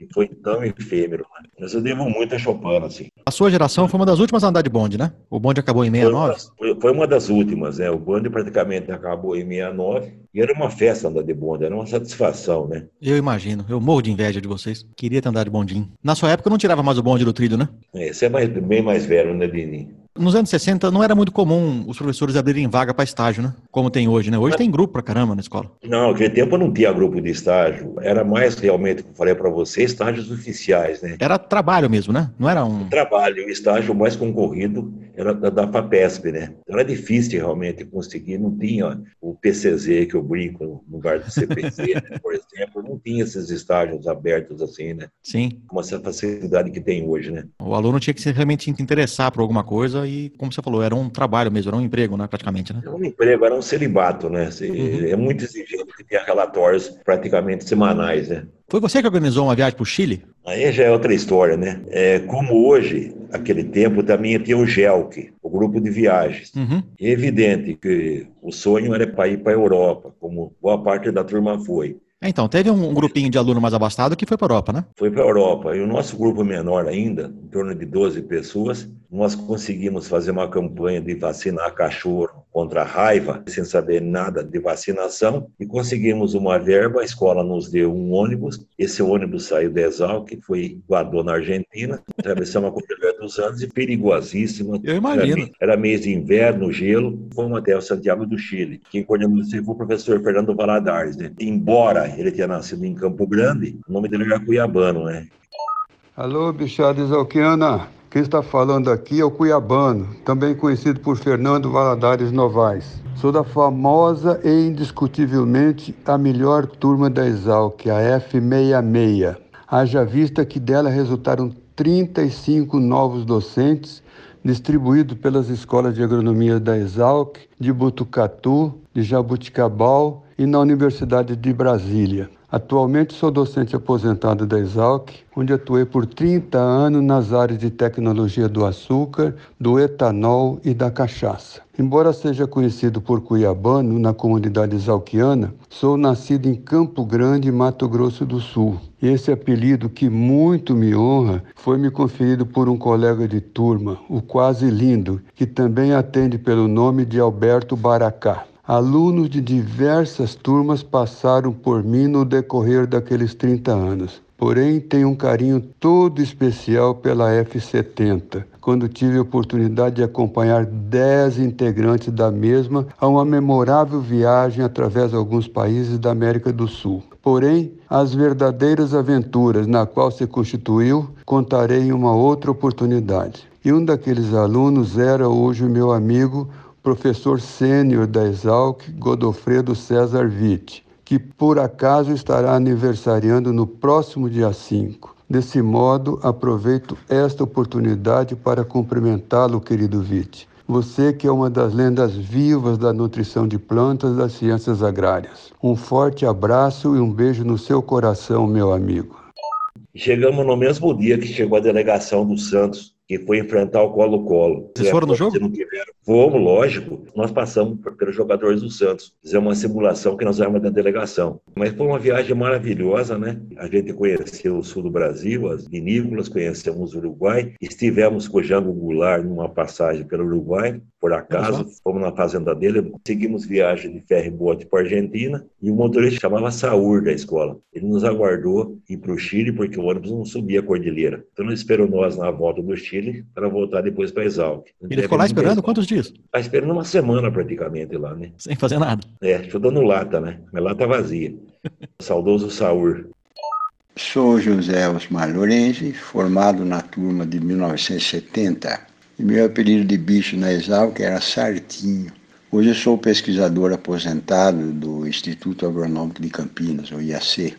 E foi tão efêmero, mano. Mas eu devo muito a Chopana, assim. A sua geração foi uma das últimas a andar de bonde, né? O bonde acabou em sessenta e nove? Foi, foi uma das últimas, né? O bonde praticamente acabou em sessenta e nove. E era uma festa andar de bonde, era uma satisfação, né? Eu imagino, eu morro de inveja de vocês. Queria ter andado de bondinho. Na sua época eu não tirava mais o bonde do trilho, né? É, você é mais, bem mais velho, né, Dini? Nos anos sessenta não era muito comum os professores abrirem vaga para estágio, né? Como tem hoje, né? Hoje tem grupo pra caramba na escola. Não, naquele tempo não tinha grupo de estágio. Era mais realmente, como eu falei pra você, estágios oficiais, né? Era trabalho mesmo, né? Não era um... O trabalho, o estágio mais concorrido era da, da FAPESP, né? Era difícil realmente conseguir, não tinha o P C Z que eu brinco no lugar do C P C, né? Por exemplo, não tinha esses estágios abertos assim, né? Sim. Como essa facilidade que tem hoje, né? O aluno tinha que se realmente interessar por alguma coisa e, como você falou, era um trabalho mesmo, era um emprego, né, praticamente, né? Era um emprego, era um celibato, né? Uhum. É muito exigente, que tinha relatórios praticamente semanais, né? Foi você que organizou uma viagem para o Chile? Aí já é outra história, né? É, como hoje, naquele tempo, também tinha o G E L C, o grupo de viagens. Uhum. É evidente que o sonho era para ir para a Europa, como boa parte da turma foi. Então, teve um grupinho de aluno mais abastado que foi para a Europa, né? Foi para a Europa. E o nosso grupo menor ainda, em torno de doze pessoas, nós conseguimos fazer uma campanha de vacinar cachorro contra a raiva, sem saber nada de vacinação, e conseguimos uma verba, a escola nos deu um ônibus, esse ônibus saiu da Exalc, que foi guardado na Argentina, atravessamos a Cordilheira dos Andes, perigosíssima. Eu imagino. Era mês de inverno, gelo, fomos até o Santiago do Chile, quem coordenou isso foi o professor Fernando Valadares, né? Embora ele tinha nascido em Campo Grande, o nome dele era cuiabano, né? Alô, bichada exalquiana, quem está falando aqui é o cuiabano, também conhecido por Fernando Valadares Novaes. Sou da famosa e indiscutivelmente a melhor turma da Exalc, a F sessenta e seis. Haja vista que dela resultaram trinta e cinco novos docentes, distribuídos pelas escolas de agronomia da Exalc, de Botucatu, de Jaboticabal e na Universidade de Brasília. Atualmente sou docente aposentado da Exalc, onde atuei por trinta anos nas áreas de tecnologia do açúcar, do etanol e da cachaça. Embora seja conhecido por cuiabano na comunidade exalquiana, sou nascido em Campo Grande, Mato Grosso do Sul. Esse apelido, que muito me honra, foi me conferido por um colega de turma, o Quase Lindo, que também atende pelo nome de Alberto Baracá. Alunos de diversas turmas passaram por mim no decorrer daqueles trinta anos. Porém, tenho um carinho todo especial pela F setenta, quando tive a oportunidade de acompanhar dez integrantes da mesma a uma memorável viagem através de alguns países da América do Sul. Porém, as verdadeiras aventuras na qual se constituiu, contarei em uma outra oportunidade. E um daqueles alunos era hoje o meu amigo, professor sênior da Exalc, Godofredo César Vitti, que por acaso estará aniversariando no próximo dia cinco. Desse modo, aproveito esta oportunidade para cumprimentá-lo, querido Vitti. Você que é uma das lendas vivas da nutrição de plantas das ciências agrárias. Um forte abraço e um beijo no seu coração, meu amigo. Chegamos no mesmo dia que chegou a delegação do Santos, que foi enfrentar o Colo-Colo. Vocês foram no jogo? Não tiveram. Fomos, lógico. Nós passamos pelos jogadores do Santos. Fizemos uma simulação que nós éramos da delegação. Mas foi uma viagem maravilhosa, né? A gente conheceu o sul do Brasil, as vinícolas, conhecemos o Uruguai. Estivemos com o Jango Goulart numa passagem pelo Uruguai, por acaso. Fomos na fazenda dele, seguimos viagem de ferro e bote para a Argentina. E o motorista chamava Saúr da escola. Ele nos aguardou ir para o Chile, porque o ônibus não subia a cordilheira. Então, ele esperou nós na volta do Chile para voltar depois para a Exalc. Ele ficou lá esperando Exalc. Quantos dias? Tá esperando uma semana praticamente lá, né? Sem fazer nada. É, chutando lata, né? Mas lata vazia. Saudoso Saúr. Sou José Osmar Lorenzi, formado na turma de mil novecentos e setenta. E meu apelido de bicho na Exalc era Sartinho. Hoje eu sou pesquisador aposentado do Instituto Agronômico de Campinas, o I A C.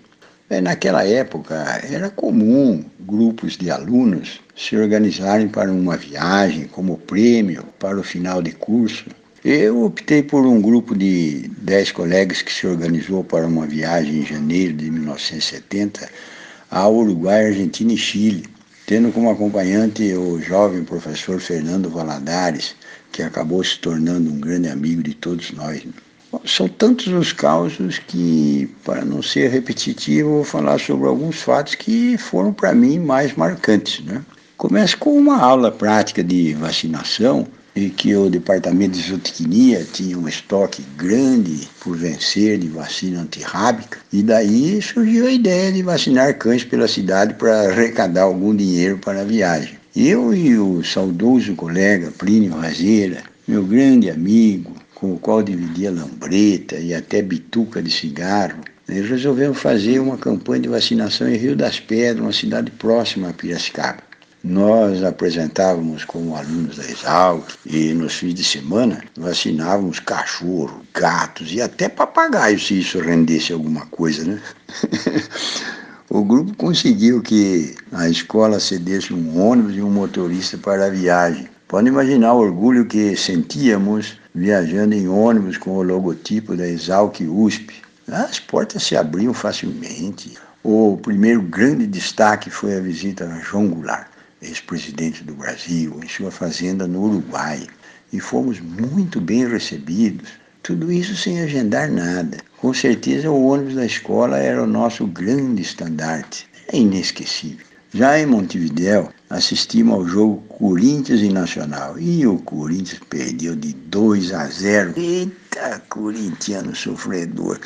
Naquela época, era comum grupos de alunos se organizarem para uma viagem como prêmio para o final de curso. Eu optei por um grupo de dez colegas que se organizou para uma viagem em janeiro de mil novecentos e setenta ao Uruguai, Argentina e Chile, tendo como acompanhante o jovem professor Fernando Valadares, que acabou se tornando um grande amigo de todos nós. São tantos os causos que, para não ser repetitivo, vou falar sobre alguns fatos que foram, para mim, mais marcantes, né? Começo com uma aula prática de vacinação, em que o departamento de zootecnia tinha um estoque grande por vencer de vacina antirrábica, e daí surgiu a ideia de vacinar cães pela cidade para arrecadar algum dinheiro para a viagem. Eu e o saudoso colega Plínio Razeira, meu grande amigo, com o qual dividia lambreta e até bituca de cigarro, nós resolvemos fazer uma campanha de vacinação em Rio das Pedras, uma cidade próxima a Piracicaba. Nós apresentávamos como alunos da Exalc e nos fins de semana vacinávamos cachorro, gatos e até papagaios, se isso rendesse alguma coisa, né? O grupo conseguiu que a escola cedesse um ônibus e um motorista para a viagem. Pode imaginar o orgulho que sentíamos viajando em ônibus com o logotipo da Exalc U S P. As portas se abriam facilmente. O primeiro grande destaque foi a visita a João Goulart, ex-presidente do Brasil, em sua fazenda no Uruguai. E fomos muito bem recebidos. Tudo isso sem agendar nada. Com certeza o ônibus da escola era o nosso grande estandarte. É inesquecível. Já em Montevidéu, assistimos ao jogo Corinthians e Nacional. E o Corinthians perdeu de dois a zero. Eita, corintiano sofredor.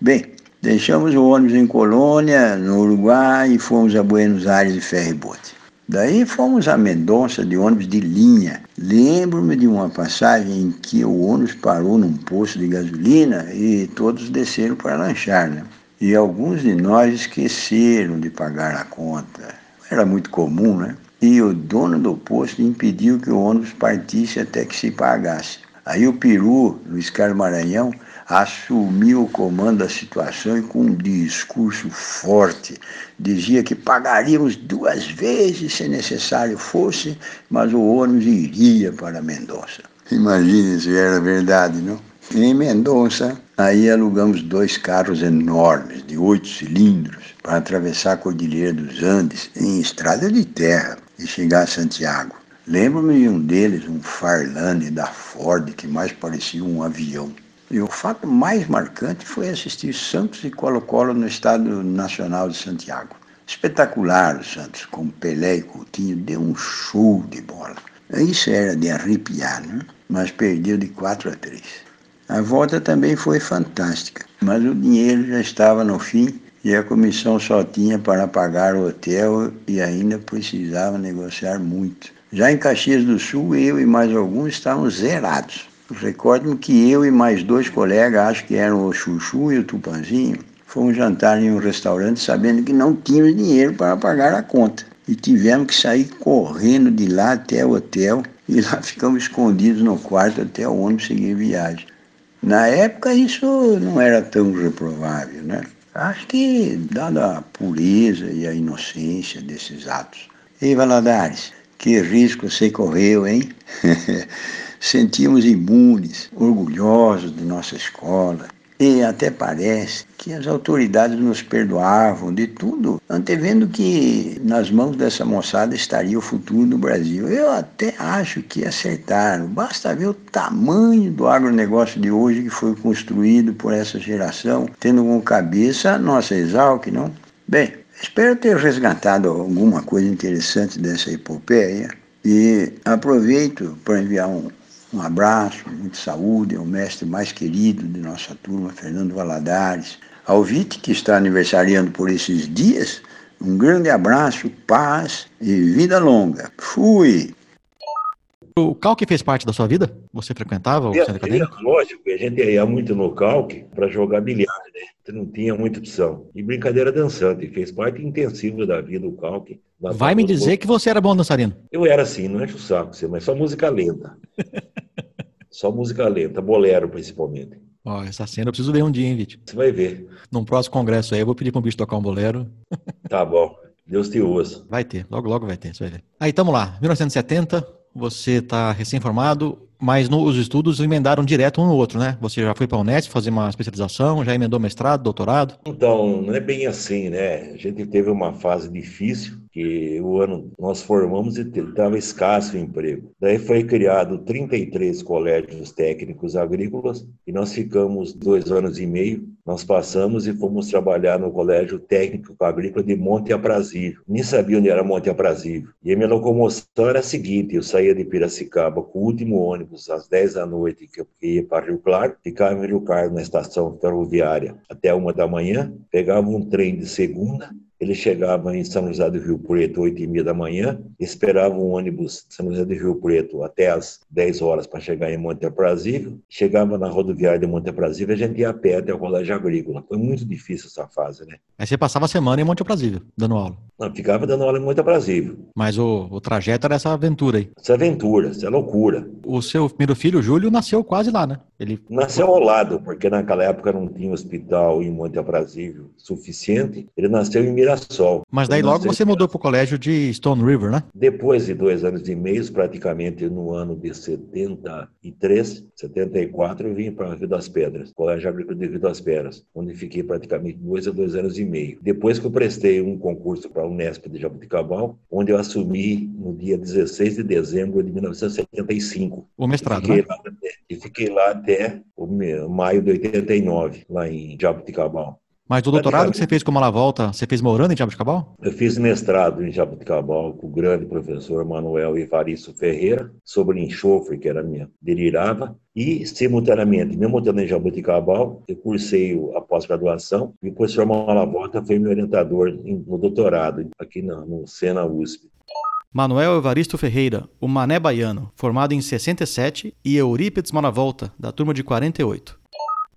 Bem, deixamos o ônibus em Colônia, no Uruguai, e fomos a Buenos Aires de ferro e bote. Daí fomos a Mendonça de ônibus de linha. Lembro-me de uma passagem em que o ônibus parou num posto de gasolina e todos desceram para lanchar, né? E alguns de nós esqueceram de pagar a conta. Era muito comum, né? E o dono do posto impediu que o ônibus partisse até que se pagasse. Aí o peru, Luiz Carlos Maranhão, assumiu o comando da situação e, com um discurso forte, dizia que pagaríamos duas vezes se necessário fosse, mas o ônibus iria para Mendonça. Imagine se era verdade, não? Em Mendonça, aí alugamos dois carros enormes, de oito cilindros, para atravessar a Cordilheira dos Andes em estrada de terra e chegar a Santiago. Lembro-me de um deles, um Farlane da Ford, que mais parecia um avião. E o fato mais marcante foi assistir Santos e Colo-Colo no Estádio Nacional de Santiago. Espetacular o Santos, com Pelé e Coutinho, deu um show de bola. Isso era de arrepiar, né? Mas perdeu de quatro a três. A volta também foi fantástica, mas o dinheiro já estava no fim e a comissão só tinha para pagar o hotel e ainda precisava negociar muito. Já em Caxias do Sul, eu e mais alguns estávamos zerados. Recordo-me que eu e mais dois colegas, acho que eram o Chuchu e o Tupanzinho, fomos jantar em um restaurante sabendo que não tínhamos dinheiro para pagar a conta. E tivemos que sair correndo de lá até o hotel e lá ficamos escondidos no quarto até o ônibus seguir viagem. Na época isso não era tão reprovável, né? Acho que dada a pureza e a inocência desses atos. Ei, Valadares, que risco você correu, hein? Sentimos imunes, orgulhosos de nossa escola. E até parece que as autoridades nos perdoavam de tudo, antevendo que nas mãos dessa moçada estaria o futuro do Brasil. Eu até acho que acertaram. Basta ver o tamanho do agronegócio de hoje que foi construído por essa geração, tendo como cabeça a nossa Exalc, não? Bem, espero ter resgatado alguma coisa interessante dessa epopeia e aproveito para enviar um Um abraço, muita saúde ao mestre mais querido de nossa turma, Fernando Valadares. Ao Vitti, que está aniversariando por esses dias, um grande abraço, paz e vida longa. Fui! O Calque fez parte da sua vida? Você frequentava o centro acadêmico? Lógico, a gente ia muito no Calque para jogar bilhar, né? Então não tinha muita opção. E brincadeira dançante, fez parte intensiva da vida do Calque. Vai me dizer que você era bom dançarino? Eu era sim, não enche o saco, mas só música lenta. Só música lenta, bolero principalmente. Ó, essa cena eu preciso ver um dia, hein, Vitti? Você vai ver. Num próximo congresso aí, eu vou pedir para um bicho tocar um bolero. Tá bom, Deus te ouça. Vai ter, logo logo vai ter, você vai ver. Aí, tamo lá, mil novecentos e setenta, você tá recém-formado, mas no, os estudos emendaram direto um no outro, né? Você já foi para a Unesp fazer uma especialização, já emendou mestrado, doutorado? Então, não é bem assim, né? A gente teve uma fase difícil, que o ano nós formamos e estava escasso o emprego. Daí foi criado trinta e três colégios técnicos agrícolas e nós ficamos dois anos e meio. Nós passamos e fomos trabalhar no Colégio Técnico Agrícola de Monte Aprazível. Nem sabia onde era Monte Aprazível. E a minha locomoção era a seguinte, eu saía de Piracicaba com o último ônibus às dez da noite que eu ia para Rio Claro, ficava em Rio Claro na estação ferroviária até uma da manhã, pegava um trem de segunda. Ele chegava em São José do Rio Preto às oito e meia da manhã, esperava um ônibus de São José do Rio Preto até às dez horas para chegar em Monte Aprazível. Chegava na rodoviária de Monte Aprazível e a gente ia a pé até o Colégio Agrícola. Foi muito difícil essa fase, né? Aí você passava a semana em Monte Aprazível, dando aula? Não, ficava dando aula em Monte Aprazível. Mas o, o trajeto era essa aventura aí? Essa aventura, essa loucura. O seu primeiro filho, Júlio, nasceu quase lá, né? Ele nasceu ao lado, porque naquela época não tinha hospital em Monte Aprazível suficiente. Ele nasceu em Mirassol. Sol. Mas daí logo você mudou para o colégio de Stone River, né? Depois de dois anos e meio, praticamente no ano de setenta e três, setenta e quatro, eu vim para Rio das Pedras, Colégio Agrícola de Rio das Pedras, onde fiquei praticamente dois a dois anos e meio. Depois que eu prestei um concurso para a Unesp de Jaboticabal, onde eu assumi no dia dezesseis de dezembro de mil novecentos e setenta e cinco. O mestrado, né? E fiquei lá até o maio de oitenta e nove, lá em Jaboticabal. Mas o doutorado que você fez como Malavolta, você fez morando em Jaboticabal? Eu fiz mestrado em Jaboticabal com o grande professor Manuel Evaristo Ferreira, sobre enxofre, que era minha delirava. E, simultaneamente, mesmo estando em Jaboticabal, eu cursei a pós-graduação e o professor Malavolta foi meu orientador no doutorado, aqui no, no Sena U S P. Manuel Evaristo Ferreira, o Mané Baiano, formado em sessenta e sete, e Eurípides Malavolta, da turma de quarenta e oito.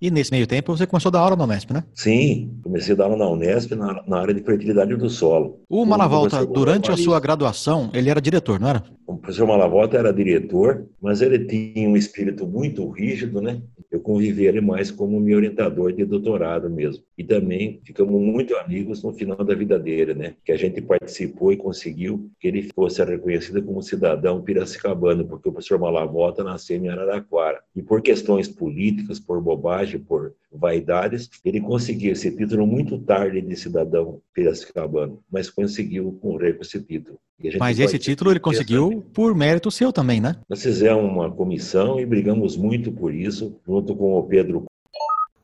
E nesse meio tempo você começou a dar aula na Unesp, né? Sim, comecei a dar aula na Unesp na, na área de fertilidade do solo. O Malavolta, durante a sua graduação, ele era diretor, não era? O professor Malavolta era diretor, mas ele tinha um espírito muito rígido, né? Eu convivi ele mais como meu orientador de doutorado mesmo. E também ficamos muito amigos no final da vida dele, né? Que a gente participou e conseguiu que ele fosse reconhecido como cidadão piracicabano, porque o professor Malavolta nasceu em Araraquara. E por questões políticas, por bobagem, por vaidades, ele conseguiu esse título muito tarde de cidadão piracicabano, mas conseguiu correr com esse título. Mas esse título ele conseguiu por mérito seu também, né? Nós fizemos uma comissão e brigamos muito por isso, junto com o Pedro.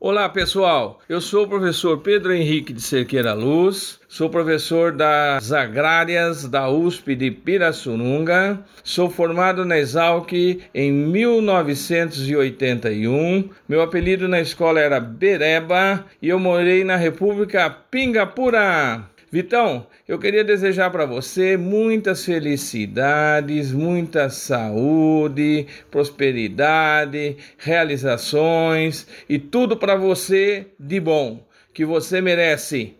Olá, pessoal. Eu sou o professor Pedro Henrique de Cerqueira Luz, sou professor das agrárias da U S P de Pirassununga, sou formado na Exalc em mil novecentos e oitenta e um, meu apelido na escola era Bereba e eu morei na República Pingapura. Vitão, eu queria desejar para você muitas felicidades, muita saúde, prosperidade, realizações e tudo para você de bom, que você merece.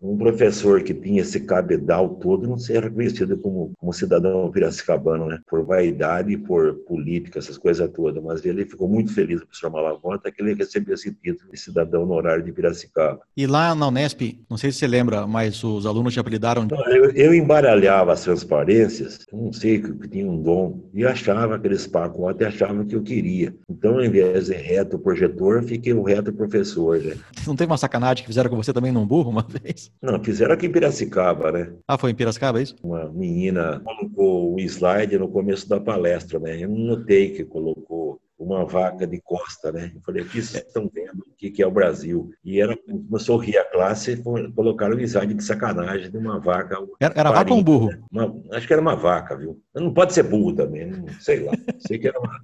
um professor que tinha esse cabedal todo não ser reconhecido como, como cidadão piracicabano, né? Por vaidade, por política, essas coisas todas. Mas ele ficou muito feliz, o professor Malavota, que ele recebeu esse título de cidadão honorário de Piracicaba. E lá na Unesp, não sei se você lembra, mas os alunos te apelidaram... Eu, eu embaralhava as transparências, não sei, que tinha um dom, e achava aqueles pacotes e achava o que eu queria. Então, ao invés de reto projetor, fiquei um reto professor, né? Não teve uma sacanagem que fizeram com você também num burro uma vez? Não, fizeram aqui em Piracicaba, né? Ah, foi em Piracicaba, é isso? Uma menina colocou um slide no começo da palestra, né? Eu não notei que colocou uma vaca de costa, né? Eu falei, aqui vocês estão vendo o que é o Brasil. E era, começou a rir a classe, colocaram um slide de sacanagem de uma vaca. Era, era vaca ou um burro? Né? Uma, acho que era uma vaca, viu? Não pode ser burro também, não, sei lá. Sei que era uma...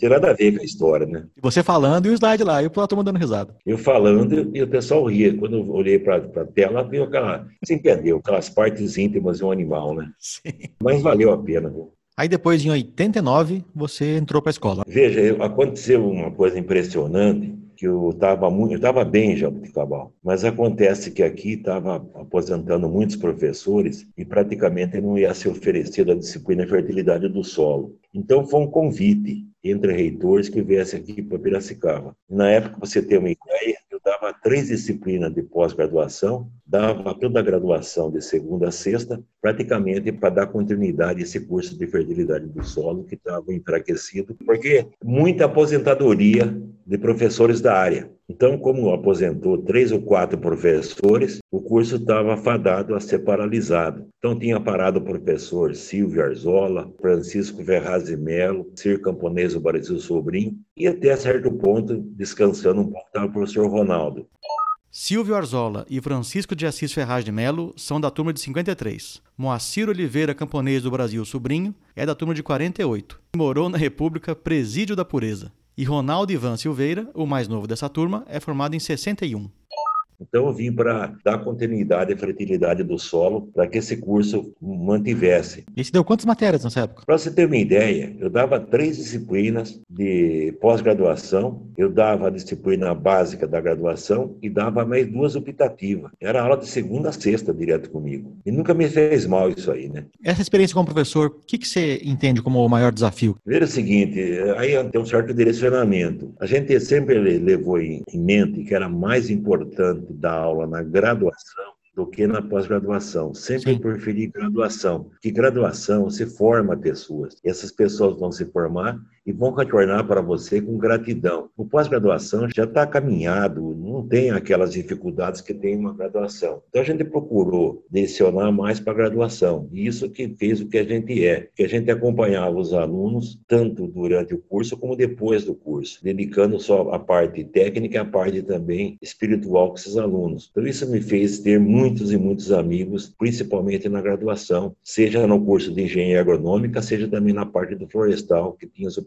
Tem nada a ver com a história, né? Você falando e o slide lá, e o pessoal mandando risada. Eu falando e o pessoal ria. Quando eu olhei para a tela, veio aquela... Você entendeu? Aquelas partes íntimas de um animal, né? Sim. Mas valeu a pena, viu? Aí depois, em oitenta e nove, você entrou para a escola. Veja, aconteceu uma coisa impressionante, que eu estava muito, eu estava bem em Jaboticabal, mas acontece que aqui estava aposentando muitos professores e praticamente não ia ser oferecida a disciplina fertilidade do solo. Então foi um convite entre reitores que viesse aqui para Piracicaba. Na época, você tem uma ideia, eu dava três disciplinas de pós-graduação, dava toda a graduação de segunda a sexta, praticamente para dar continuidade a esse curso de fertilidade do solo que estava enfraquecido, porque muita aposentadoria de professores da área. Então, como aposentou três ou quatro professores, o curso estava fadado a ser paralisado. Então, tinha parado o professor Silvio Arzola, Francisco Ferraz de Melo, Ciro Camponês, o Brasil Sobrinho, e até certo ponto, descansando um pouco, estava o professor Ronaldo. Silvio Arzola e Francisco de Assis Ferraz de Melo são da turma de cinquenta e três. Moacir Oliveira Camponês, do Brasil Sobrinho, é da turma de quarenta e oito. Morou na República Presídio da Pureza. E Ronaldo Ivan Silveira, o mais novo dessa turma, é formado em sessenta e um. Então eu vim para dar continuidade à fertilidade do solo, para que esse curso mantivesse. E você deu quantas matérias nessa época? Para você ter uma ideia, eu dava três disciplinas de pós-graduação, eu dava a disciplina básica da graduação e dava mais duas optativas. Era aula de segunda a sexta, direto comigo. E nunca me fez mal isso aí, né? Essa experiência como professor, o que, que você entende como o maior desafio? Primeiro é o seguinte, aí tem um certo direcionamento. A gente sempre levou em mente que era mais importante da aula na graduação do que na pós-graduação. Sempre Sim. preferi graduação, porque graduação se forma pessoas. Essas pessoas vão se formar e vão retornar para você com gratidão. O pós-graduação já está caminhado, não tem aquelas dificuldades que tem uma graduação. Então a gente procurou direcionar mais para a graduação, e isso que fez o que a gente é, que a gente acompanhava os alunos tanto durante o curso como depois do curso, dedicando só a parte técnica e a parte também espiritual com esses alunos. Então isso me fez ter muitos e muitos amigos, principalmente na graduação, seja no curso de engenharia agronômica, seja também na parte do florestal, que tinha as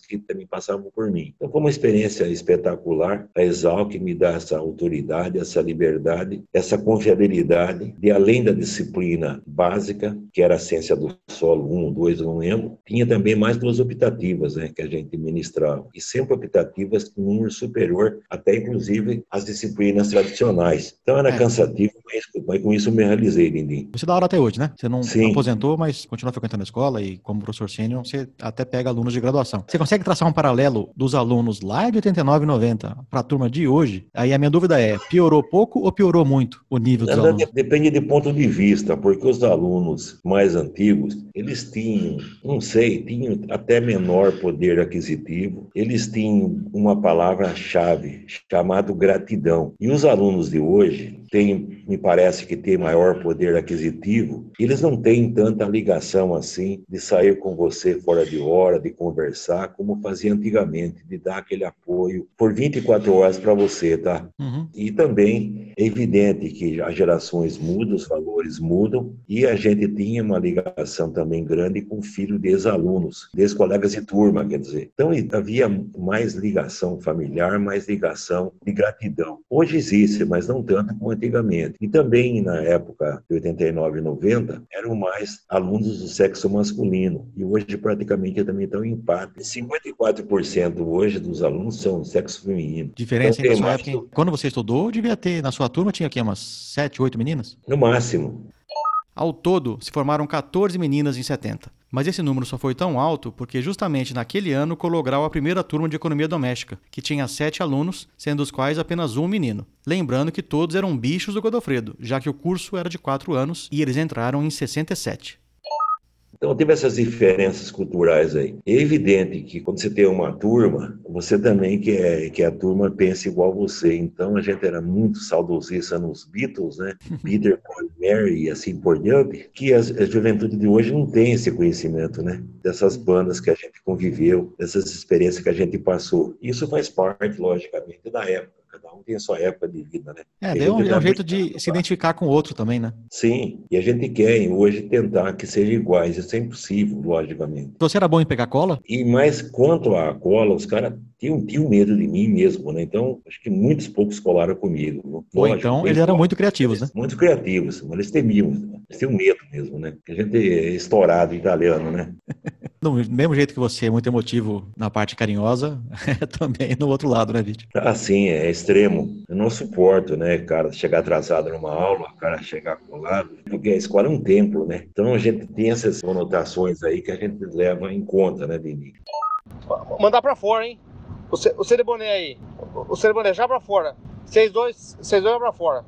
que também passavam por mim. Então foi uma experiência espetacular. A Exalc me dá essa autoridade, essa liberdade, essa confiabilidade de, além da disciplina básica, que era a ciência do solo um, dois, não lembro, tinha também mais duas optativas, né, que a gente ministrava, e sempre optativas com número superior, até inclusive as disciplinas tradicionais. Então era é. cansativo, mas, mas com isso eu me realizei, Dindin. Você dá aula até hoje, né? Você não, não aposentou, mas continua frequentando a escola e como professor sênior, você até pega alunos de graduação. Você consegue traçar um paralelo dos alunos lá de oitenta e nove e noventa para a turma de hoje? Aí a minha dúvida é, piorou pouco ou piorou muito o nível dos Ela alunos? Depende de ponto de vista, porque os alunos mais antigos, eles tinham, não sei, tinham até menor poder aquisitivo, eles tinham uma palavra-chave, chamado gratidão. E os alunos de hoje têm, me parece que têm maior poder aquisitivo, eles não têm tanta ligação assim de sair com você fora de hora, de conversar, como fazia antigamente, de dar aquele apoio por vinte e quatro horas para você, tá? Uhum. E também é evidente que as gerações mudam, os valores mudam, e a gente tinha uma ligação também grande com o filho de ex-alunos, de ex-colegas de turma, quer dizer. Então havia mais ligação familiar, mais ligação de gratidão. Hoje existe, mas não tanto quanto antigamente. E também, na época de oitenta e nove e noventa, eram mais alunos do sexo masculino. E hoje, praticamente, também estão em empate. cinquenta e quatro por cento hoje dos alunos são do sexo feminino. Diferença então, entre sua época, do... Quando você estudou, devia ter, na sua turma, tinha aqui umas sete, oito meninas? No máximo. Ao todo, se formaram quatorze meninas em setenta. Mas esse número só foi tão alto porque justamente naquele ano colou grau a primeira turma de Economia Doméstica, que tinha sete alunos, sendo os quais apenas um menino. Lembrando que todos eram bichos do Godofredo, já que o curso era de quatro anos e eles entraram em sessenta e sete. Então, teve essas diferenças culturais aí. É evidente que quando você tem uma turma, você também quer que a turma pense igual você. Então, a gente era muito saudosista nos Beatles, né? Peter, Paul, Mary e assim por diante. Que a, a juventude de hoje não tem esse conhecimento, né? Dessas bandas que a gente conviveu, dessas experiências que a gente passou. Isso faz parte, logicamente, da época. Cada um tem a sua época de vida, né? É, deu um, é um jeito de tá? se identificar com o outro também, né? Sim, e a gente quer hoje tentar que sejam iguais, isso é impossível, logicamente. Você era bom em pegar cola? E mais quanto à cola, os caras tinham, tinham medo de mim mesmo, né? Então, acho que muitos poucos colaram comigo. Lógico, Ou então, eles, eles eram muito criativos, né? Muito criativos, mas eles temiam, eles tinham medo mesmo, né? Porque a gente é estourado italiano, né? Do mesmo jeito que você é muito emotivo na parte carinhosa, também no outro lado, né, Vitti? Ah, sim, é extremo. Eu não suporto, né, cara, chegar atrasado numa aula, cara chegar colado, porque a escola é um templo, né? Então a gente tem essas conotações aí que a gente leva em conta, né, Dini? Mandar pra fora, hein? O Cereboné aí. O Cereboné já pra fora. Vocês dois, vocês dois já pra fora.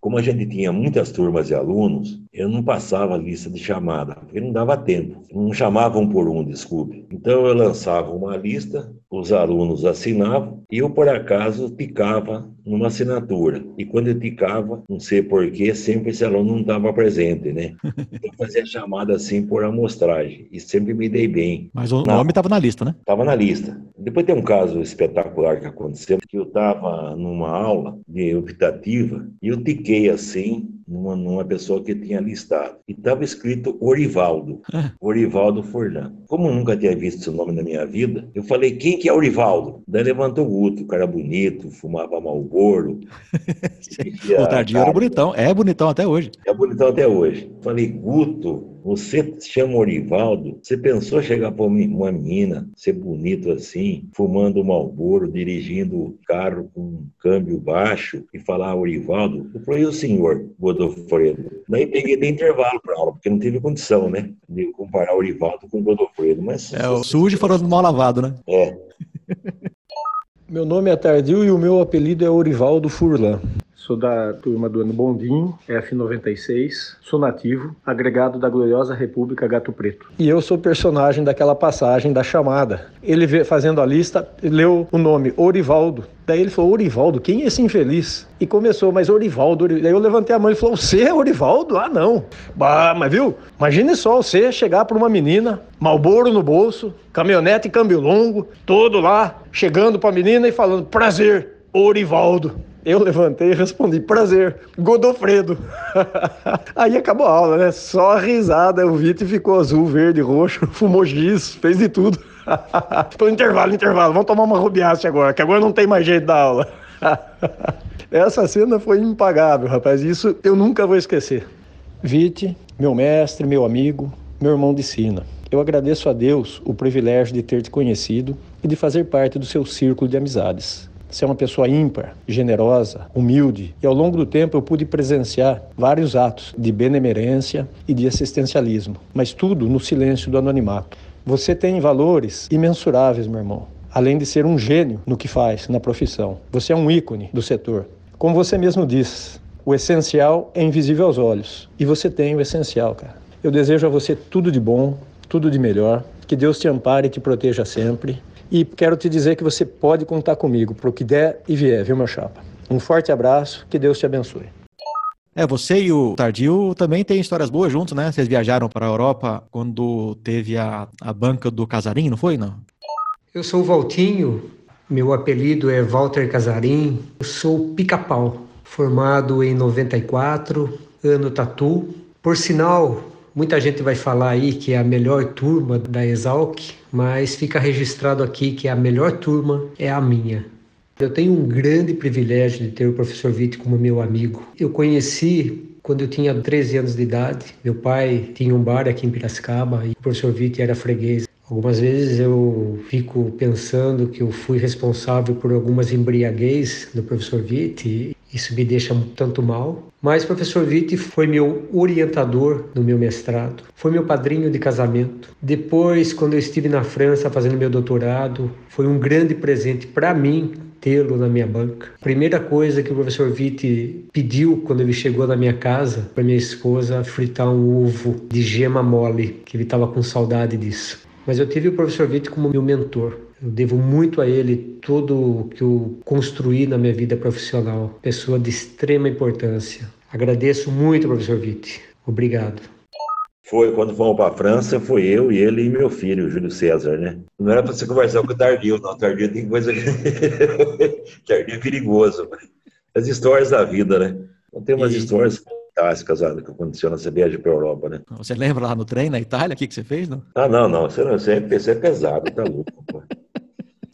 Como a gente tinha muitas turmas de alunos, eu não passava a lista de chamada, porque não dava tempo. Não chamavam por um, desculpe. Então eu lançava uma lista, os alunos assinavam, e eu, por acaso, ticava numa assinatura. E quando eu ticava, não sei porquê, sempre esse aluno não estava presente, né? Então eu fazia chamada assim por amostragem, e sempre me dei bem. Mas o nome estava na lista, né? Estava na lista. Depois tem um caso espetacular que aconteceu, que eu estava numa aula de optativa, e eu tiquei assim, numa, numa pessoa que tinha listado. E estava escrito Orivaldo. Ah. Orivaldo Forlan. Como eu nunca tinha visto esse nome na minha vida, eu falei, quem que é Orivaldo? Daí levantou o Guto, o cara bonito, fumava Marlboro. O Tardil era bonitão, é bonitão até hoje. É bonitão até hoje. Falei, Guto, você chama Orivaldo? Você pensou chegar para uma menina, ser bonito assim, fumando Marlboro, dirigindo o carro com um câmbio baixo e falar Orivaldo? Eu falei, o senhor Godofredo. Daí peguei de intervalo para aula, porque não teve condição, né? De comparar Orivaldo com Godofredo. Mas é, o sujo falando mal lavado, né? É. Meu nome é Tardil e o meu apelido é Orivaldo Furlan. Sou da turma do ano Bondinho, F noventa e seis, sou nativo, agregado da gloriosa República Gato Preto. E eu sou personagem daquela passagem da chamada. Ele, vê, fazendo a lista, leu o nome Orivaldo. Daí ele falou, Orivaldo, quem é esse infeliz? E começou, mas Orivaldo, Orivaldo... Daí eu levantei a mão e falou, você é Orivaldo? Ah, não. Bah, mas viu? Imagine só você chegar para uma menina, Marlboro no bolso, caminhonete e câmbio longo, todo lá, chegando para a menina e falando, prazer, Orivaldo. Eu levantei e respondi, prazer, Godofredo. Aí acabou a aula, né? Só a risada, o Vitti ficou azul, verde, roxo, fumou giz, fez de tudo. Foi intervalo, intervalo, vamos tomar uma rubiácea agora, que agora não tem mais jeito da aula. Essa cena foi impagável, rapaz, isso eu nunca vou esquecer. Vitti, meu mestre, meu amigo, meu irmão de sina. Eu agradeço a Deus o privilégio de ter te conhecido e de fazer parte do seu círculo de amizades. Você é uma pessoa ímpar, generosa, humilde. E ao longo do tempo eu pude presenciar vários atos de benemerência e de assistencialismo. Mas tudo no silêncio do anonimato. Você tem valores imensuráveis, meu irmão. Além de ser um gênio no que faz, na profissão. Você é um ícone do setor. Como você mesmo diz, o essencial é invisível aos olhos. E você tem o essencial, cara. Eu desejo a você tudo de bom, tudo de melhor. Que Deus te ampare e te proteja sempre. E quero te dizer que você pode contar comigo para o que der e vier, viu, meu chapa? Um forte abraço, que Deus te abençoe. É, você e o Tardil também tem histórias boas juntos, né? Vocês viajaram para a Europa quando teve a, a banca do Casarim, não foi, não? Eu sou o Valtinho, meu apelido é Walter Casarim, eu sou pica-pau, formado em noventa e quatro, ano tatu. Por sinal, muita gente vai falar aí que é a melhor turma da Exalc, mas fica registrado aqui que a melhor turma é a minha. Eu tenho um grande privilégio de ter o professor Vitti como meu amigo. Eu conheci quando eu tinha treze anos de idade. Meu pai tinha um bar aqui em Piracicaba e o professor Vitti era freguês. Algumas vezes eu fico pensando que eu fui responsável por algumas embriaguez do professor Vitti. Isso me deixa tanto mal. Mas o professor Vitti foi meu orientador no meu mestrado, foi meu padrinho de casamento. Depois, quando eu estive na França fazendo meu doutorado, foi um grande presente para mim tê-lo na minha banca. A primeira coisa que o professor Vitti pediu quando ele chegou na minha casa, para minha esposa fritar um ovo de gema mole, que ele estava com saudade disso. Mas eu tive o professor Vitti como meu mentor. Eu devo muito a ele tudo o que eu construí na minha vida profissional. Pessoa de extrema importância. Agradeço muito, professor Vitti. Obrigado. Foi, quando fomos para a França, foi eu e ele e meu filho, o Júlio César, né? Não era para você conversar com o Tardil, não. Tardil tem coisa... Tardil é perigoso. As histórias da vida, né? Então, tem umas e... histórias fantásticas que aconteceu nessa viagem para a Europa, né? Você lembra lá no trem, na Itália, o que, que você fez, não? Ah, não, não. Você, não, você, é, você é pesado, tá louco, pô.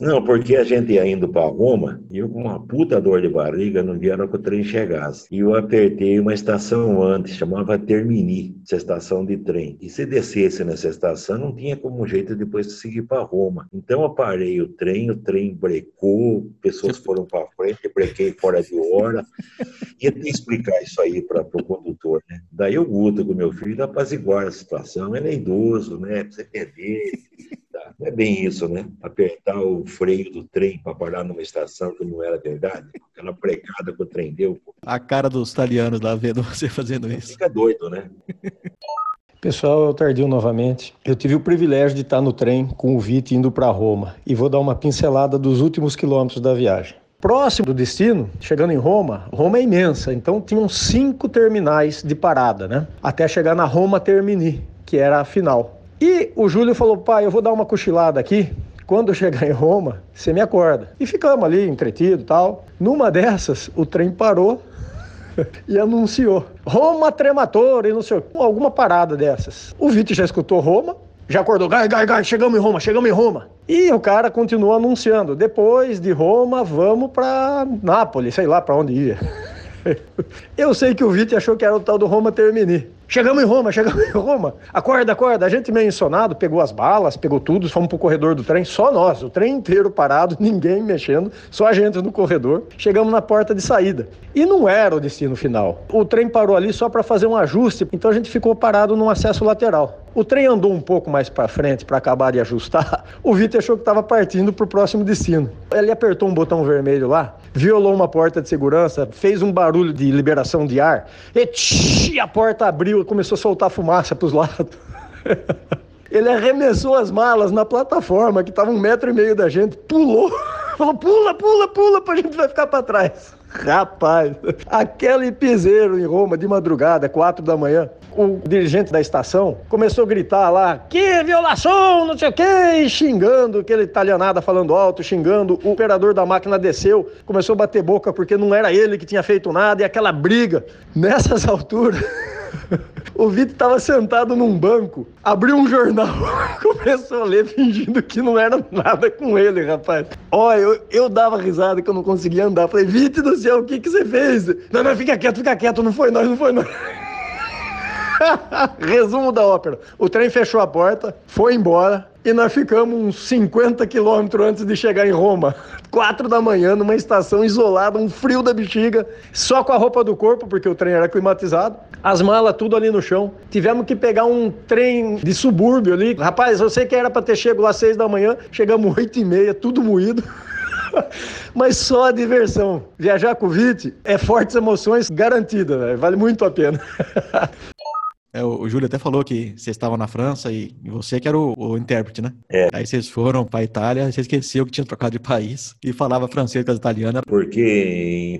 Não, porque a gente ia indo para Roma e eu com uma puta dor de barriga não via a hora que o trem chegasse. E eu apertei uma estação antes, chamava Termini, essa estação de trem. E se descesse nessa estação, não tinha como jeito depois de seguir para Roma. Então eu parei o trem, o trem brecou, pessoas foram para frente, eu brequei fora de hora. Ia ter que explicar isso aí para o condutor, né? Daí eu guto com meu filho, apaziguar a situação, ele é idoso, né? Pra você perder... Não é bem isso, né? Apertar o freio do trem para parar numa estação que não era verdade. Aquela precada que o trem deu. Pô. A cara dos italianos lá vendo você fazendo isso. Você fica doido, né? Pessoal, eu Tardil novamente. Eu tive o privilégio de estar no trem com o Vitti indo para Roma. E vou dar uma pincelada dos últimos quilômetros da viagem. Próximo do destino, chegando em Roma, Roma é imensa. Então tinham cinco terminais de parada, né? Até chegar na Roma Termini, que era a final. E o Júlio falou, pai, eu vou dar uma cochilada aqui, quando eu chegar em Roma, você me acorda. E ficamos ali, entretido e tal. Numa dessas, o trem parou e anunciou, Roma Trematore, não sei, alguma parada dessas. O Vitti já escutou Roma, já acordou, gai, gai, gai, chegamos em Roma, chegamos em Roma. E o cara continuou anunciando, depois de Roma, vamos para Nápoles, sei lá para onde ia. Eu sei que o Vitti achou que era o tal do Roma Termini. Chegamos em Roma, chegamos em Roma. Acorda, acorda. A gente meio ensonado, pegou as balas, pegou tudo, fomos pro corredor do trem. Só nós, o trem inteiro parado, ninguém mexendo, só a gente no corredor. Chegamos na porta de saída. E não era o destino final. O trem parou ali só para fazer um ajuste, então a gente ficou parado num acesso lateral. O trem andou um pouco mais para frente para acabar de ajustar. O Vitti achou que estava partindo pro próximo destino. Ele apertou um botão vermelho lá, violou uma porta de segurança, fez um barulho de liberação de ar. E tsh, a porta abriu, começou a soltar fumaça para os lados. Ele arremessou as malas na plataforma, que estava um metro e meio da gente, pulou, falou, pula, pula, pula, para a gente vai ficar para trás. Rapaz, aquele piseiro em Roma de madrugada, quatro da manhã, o dirigente da estação começou a gritar lá, que violação, não sei o que, xingando aquele italianada falando alto, xingando, o operador da máquina desceu, começou a bater boca porque não era ele que tinha feito nada e aquela briga, nessas alturas... O Vitti estava sentado num banco, abriu um jornal, começou a ler fingindo que não era nada com ele, rapaz. Olha, eu, eu dava risada que eu não conseguia andar. Falei, Vitti do céu, o que que você fez? Não, não, fica quieto, fica quieto, não foi nós, não foi nós. Resumo da ópera. O trem fechou a porta, foi embora e nós ficamos uns cinquenta quilômetros antes de chegar em Roma. Quatro da manhã, numa estação isolada, um frio da bexiga, só com a roupa do corpo, porque o trem era climatizado. As malas tudo ali no chão. Tivemos que pegar um trem de subúrbio ali. Rapaz, eu sei que era para ter chego lá às seis da manhã, chegamos oito e meia, tudo moído. Mas só a diversão. Viajar com o Vitti é fortes emoções garantida, véio. Vale muito a pena. É, o Júlio até falou que vocês estavam na França e você que era o, o intérprete, né? É. Aí vocês foram para a Itália, você esqueceu que tinha trocado de país e falava francês com as italianas. Porque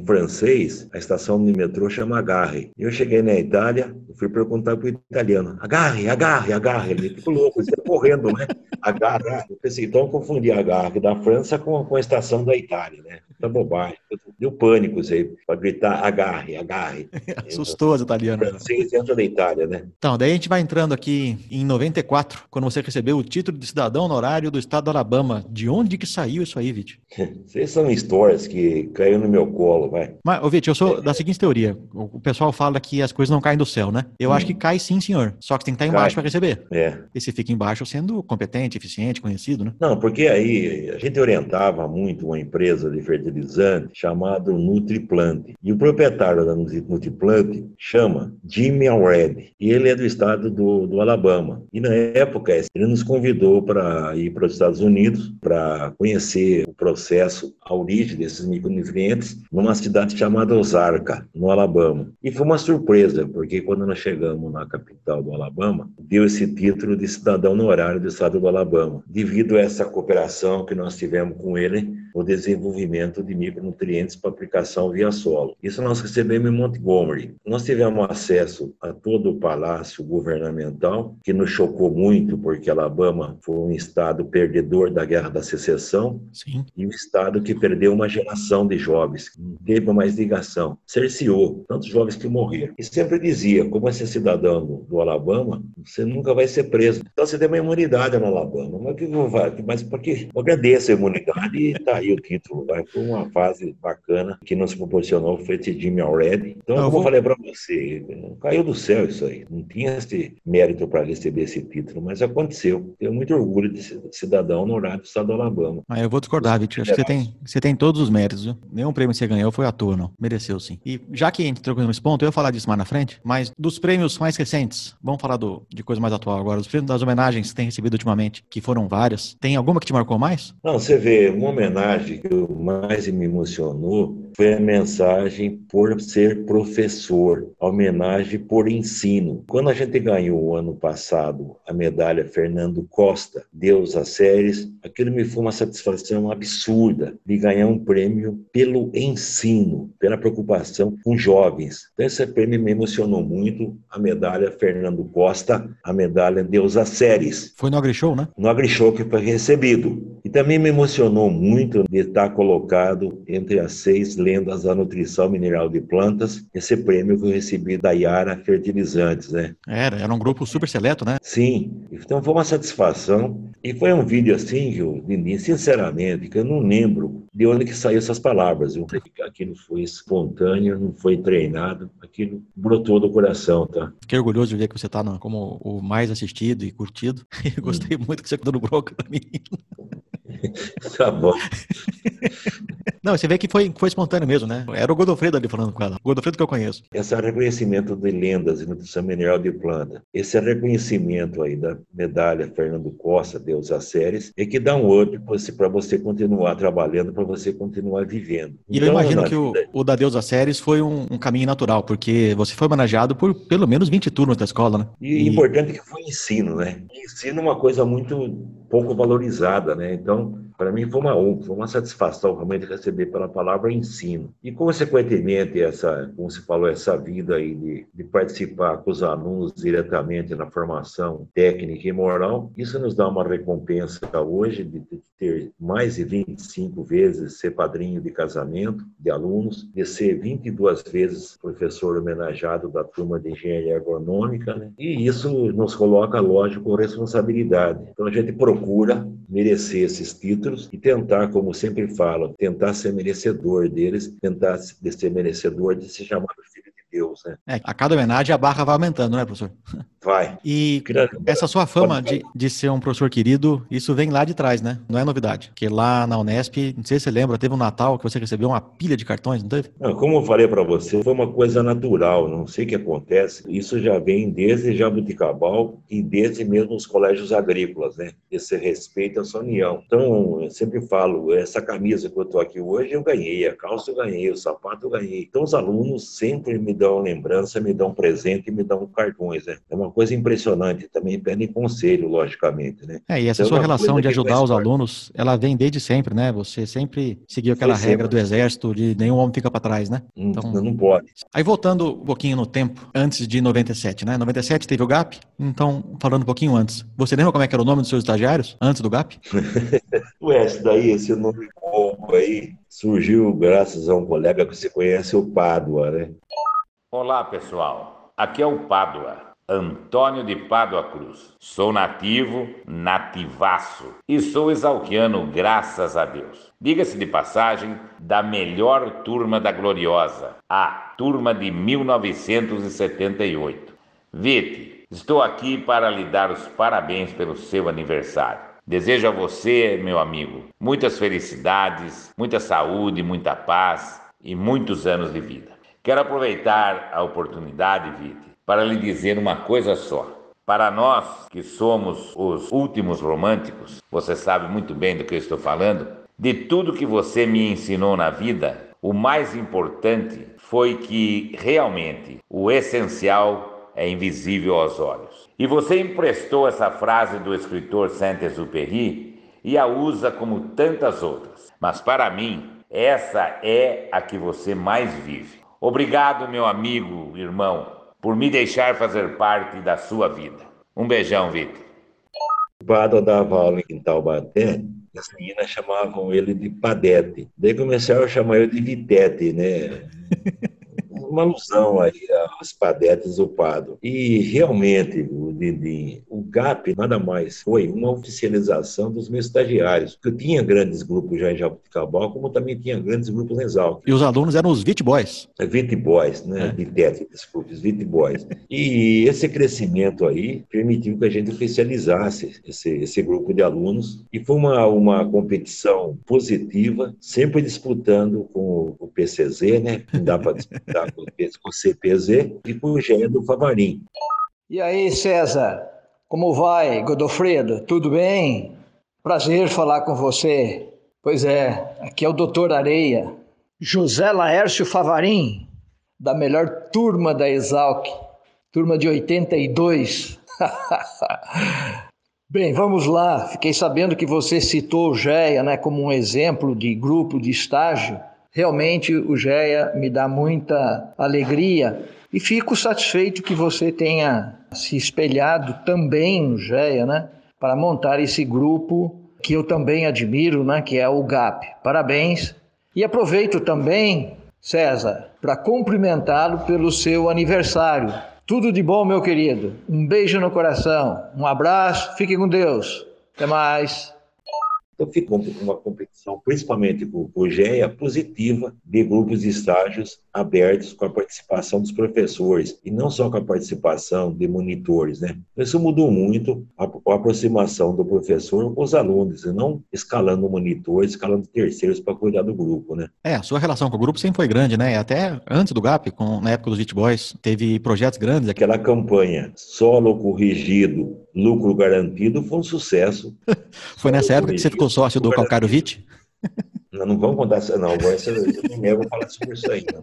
em francês, a estação de metrô chama Agarre. Eu cheguei na Itália, eu fui perguntar pro italiano, Agarre, Agarre, Agarre. Ele ficou louco, ele tá correndo, né? Agarre. Eu pensei, então eu confundi Agarre da França com, com a estação da Itália, né? da bobagem. Deu pânico, sei, para gritar agarre, agarre. Assustou as italianas. Dentro da Itália, né? Então, daí a gente vai entrando aqui em noventa e quatro, quando você recebeu o título de cidadão honorário do estado do Alabama. De onde que saiu isso aí, Vitti? Vocês são histórias que caiu no meu colo, vai. Mas, ô, Vitti, eu sou é. da seguinte teoria. O pessoal fala que as coisas não caem do céu, né? Eu hum. acho que cai sim, senhor. Só que tem que estar embaixo para receber. É. E se fica embaixo sendo competente, eficiente, conhecido, né? Não, porque aí a gente orientava muito uma empresa de fertilizante chamada Nutriplante. E o proprietário da Nutriplante chama Jimmy Alred. E ele é do estado do, do Alabama. E na época ele nos convidou para ir para os Estados Unidos para conhecer o processo, a origem desses micronutrientes numa cidade chamada Ozarka, no Alabama. E foi uma surpresa, porque quando nós chegamos na capital do Alabama, deu esse título de cidadão honorário do estado do Alabama, devido a essa cooperação que nós tivemos com ele no desenvolvimento de micronutrientes para aplicação via solo. Isso nós recebemos em Montgomery. Nós tivemos acesso a todo o palácio governamental, que nos chocou muito, porque Alabama foi um estado perdedor da Guerra da Secessão. Sim. E um estado que perdeu uma geração de jovens, não teve mais ligação, cerceou tantos jovens que morreram. E sempre dizia, como esse cidadão do, do Alabama, você nunca vai ser preso. Então você tem uma imunidade no Alabama, mas que mas porque eu agradeço a imunidade e tá aí o título, vai. Foi uma fase bacana que nos proporcionou o Fretidime Already. Então, não, como vou... eu falei para você, caiu do céu isso aí. Não tinha esse mérito para receber esse título, mas aconteceu. Tenho muito orgulho de ser cidadão honorário do estado do Alabama. Ah, eu vou discordar, Vitti. Acho que você tem, você tem todos os méritos, viu? Nenhum prêmio que você ganhou foi à toa, não. Mereceu, sim. E já que a gente trocou nesse ponto, eu ia falar disso mais na frente, mas dos prêmios mais recentes, vamos falar do, de coisa mais atual agora. Os prêmios das homenagens que você tem recebido ultimamente, que foram várias, tem alguma que te marcou mais? Não, você vê, uma homenagem que eu mais me emocionou foi a mensagem por ser professor, a homenagem por ensino. Quando a gente ganhou ano passado a medalha Fernando Costa, Deus a Séries, aquilo me foi uma satisfação absurda de ganhar um prêmio pelo ensino, pela preocupação com jovens. Então esse prêmio me emocionou muito, a medalha Fernando Costa, a medalha Deus a Séries. Foi no AgriShow, né? No AgriShow que foi recebido. E também me emocionou muito de estar colocado entre as seis lendas da nutrição mineral de plantas, esse prêmio que eu recebi da Yara Fertilizantes, né? Era, era um grupo super seleto, né? Sim, então foi uma satisfação. E foi um vídeo assim, eu, sinceramente, que eu não lembro de onde que saiu essas palavras. Viu? Aquilo foi espontâneo, não foi treinado, aquilo brotou do coração, tá? Fiquei orgulhoso de ver que você tá no, como o mais assistido e curtido. Eu gostei hum. muito que você cuidou do broca pra mim. Tá bom. Não, você vê que foi, foi espontâneo mesmo, né? Era o Godofredo ali falando com ela. O Godofredo que eu conheço. Esse reconhecimento de lendas e nutrição mineral de planta, esse reconhecimento aí da medalha Fernando Costa, Deus a Séries, é que dá um up para você continuar trabalhando, para você continuar vivendo. E então, eu imagino que o, o da Deus a Séries foi um, um caminho natural, porque você foi manejado por pelo menos vinte turmas da escola, né? E, e... importante que foi ensino, né? Ensino é uma coisa muito pouco valorizada, né? Então, para mim foi uma foi uma satisfação realmente receber pela palavra ensino. E, consequentemente, essa, como se falou, essa vida aí de, de participar com os alunos diretamente na formação técnica e moral, isso nos dá uma recompensa hoje de ter mais de vinte e cinco vezes ser padrinho de casamento de alunos, de ser vinte e duas vezes professor homenageado da turma de engenharia agronômica, né? E isso nos coloca, lógico, responsabilidade. Então, a gente procura merecer esses títulos e tentar, como sempre falo, tentar ser merecedor deles, tentar ser merecedor de se chamar filho de Deus, né? É, a cada homenagem a barra vai aumentando, né, professor? Vai. E essa sua fama de, de ser um professor querido, isso vem lá de trás, né? Não é novidade. Porque lá na Unesp, não sei se você lembra, teve um Natal que você recebeu uma pilha de cartões, não teve? Não, como eu falei para você, foi uma coisa natural, não sei o que acontece. Isso já vem desde Jaboticabal e desde mesmo os colégios agrícolas, né? Esse respeito, essa união. Então, eu sempre falo, essa camisa que eu tô aqui hoje, eu ganhei. A calça eu ganhei, o sapato eu ganhei. Então, os alunos sempre me dão lembrança, me dão presente e me dão cartões, né? É uma uma coisa impressionante também, pedem conselho, logicamente, né? É, e essa então, sua relação de ajudar os alunos, ela vem desde sempre, né? Você sempre seguiu aquela Foi regra sempre. do exército de nenhum homem fica para trás, né? Então não pode. Aí voltando um pouquinho no tempo, antes de noventa e sete, né? noventa e sete teve o G A P, então falando um pouquinho antes, você lembra como é que era o nome dos seus estagiários antes do G A P? Ué, esse daí, esse nome pouco aí, surgiu graças a um colega que você conhece, o Pádua, né? Olá, pessoal. Aqui é o Pádua, Antônio de Pádua Cruz. Sou nativo, nativaço, e sou exalquiano, graças a Deus. Diga-se de passagem, da melhor turma da gloriosa, a turma de mil novecentos e setenta e oito. Vitti, estou aqui para lhe dar os parabéns pelo seu aniversário. Desejo a você, meu amigo, muitas felicidades, muita saúde, muita paz e muitos anos de vida. Quero aproveitar a oportunidade, Vitti, para lhe dizer uma coisa só. Para nós, que somos os últimos românticos, você sabe muito bem do que eu estou falando, de tudo que você me ensinou na vida, o mais importante foi que, realmente, o essencial é invisível aos olhos. E você emprestou essa frase do escritor Saint-Exupéry e a usa como tantas outras. Mas, para mim, essa é a que você mais vive. Obrigado, meu amigo, irmão, por me deixar fazer parte da sua vida. Um beijão, Vitor. O Pado dava aula em Taubaté, as meninas chamavam ele de Padete. Daí começaram a chamar ele de Vitete, né? Uma alusão aí aos padetes do Pado. E, realmente, o Dindim, o G A P nada mais foi uma oficialização dos meus estagiários, porque eu tinha grandes grupos já em Jaboticabal, como também tinha grandes grupos em Exalc. E os alunos eram os Vitti Boys. É, Vitti Boys, né? É. Vitete, desculpe, os Vitti Boys. E esse crescimento aí permitiu que a gente oficializasse esse, esse grupo de alunos, e foi uma, uma competição positiva, sempre disputando com o P C Z, né? Não dá para disputar com o C P Z e com o Gê do Favarim. E aí, César, como vai, Godofredo? Tudo bem? Prazer falar com você. Pois é, aqui é o doutor Areia, José Laércio Favarim, da melhor turma da Exalc, turma de oitenta e dois. Bem, vamos lá. Fiquei sabendo que você citou o G E A, né, como um exemplo de grupo de estágio. Realmente o G E A me dá muita alegria e fico satisfeito que você tenha se espelhado também no G E A, né, para montar esse grupo que eu também admiro, né, que é o G A P. Parabéns! E aproveito também, César, para cumprimentá-lo pelo seu aniversário. Tudo de bom, meu querido. Um beijo no coração, um abraço, fique com Deus. Até mais. Então, ficou uma competição, principalmente com o G E A, positiva de grupos de estágios abertos com a participação dos professores, e não só com a participação de monitores, né? Isso mudou muito a, a aproximação do professor com os alunos, e não escalando monitores, escalando terceiros para cuidar do grupo, né? É, a sua relação com o grupo sempre foi grande, né? Até antes do G A P, com, na época dos Vitti Boys, teve projetos grandes. Aquela campanha, solo corrigido, lucro garantido, foi um sucesso. Foi nessa época que você ficou sócio do Calcário Vitti? Não, não vamos contar isso, não. Essa, eu me nego a falar sobre isso aí, não.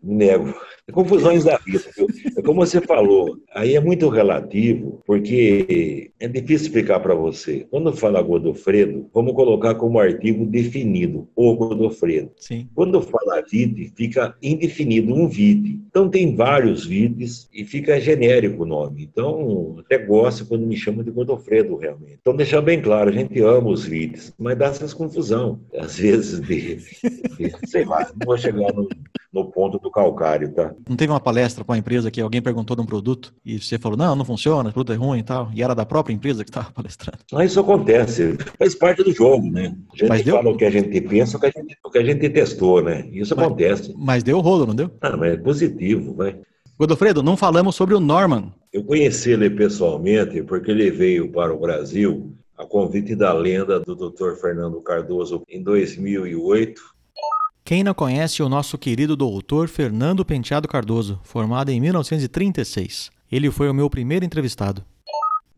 Me nego. Confusões da vida, viu? É como você falou, aí é muito relativo, porque é difícil explicar para você. Quando fala Godofredo, vamos colocar como artigo definido, o Godofredo. Sim. Quando fala Vitti, fica indefinido, um Vitti. Então tem vários Vittis e fica genérico o nome. Então, até gosto quando me chamam de Godofredo, realmente. Então, deixar bem claro, a gente ama os Vittis, mas dá essas confusão. Às vezes, de, de, sei lá, não vou chegar no, no ponto do calcário, tá? Não teve uma palestra com a empresa que alguém perguntou de um produto e você falou, não, não funciona, o produto é ruim e tal, e era da própria empresa que estava palestrando? Não, isso acontece, faz parte do jogo, né? A gente mas fala deu... o que a gente pensa, o que a gente, o que a gente testou, né? Isso mas, acontece. Mas deu rolo, não deu? Ah, mas é positivo, vai. Godofredo, não falamos sobre o Norman. Eu conheci ele pessoalmente porque ele veio para o Brasil a convite da lenda do doutor Fernando Cardoso em dois mil e oito. Quem não conhece o nosso querido doutor Fernando Penteado Cardoso, formado em mil novecentos e trinta e seis. Ele foi o meu primeiro entrevistado.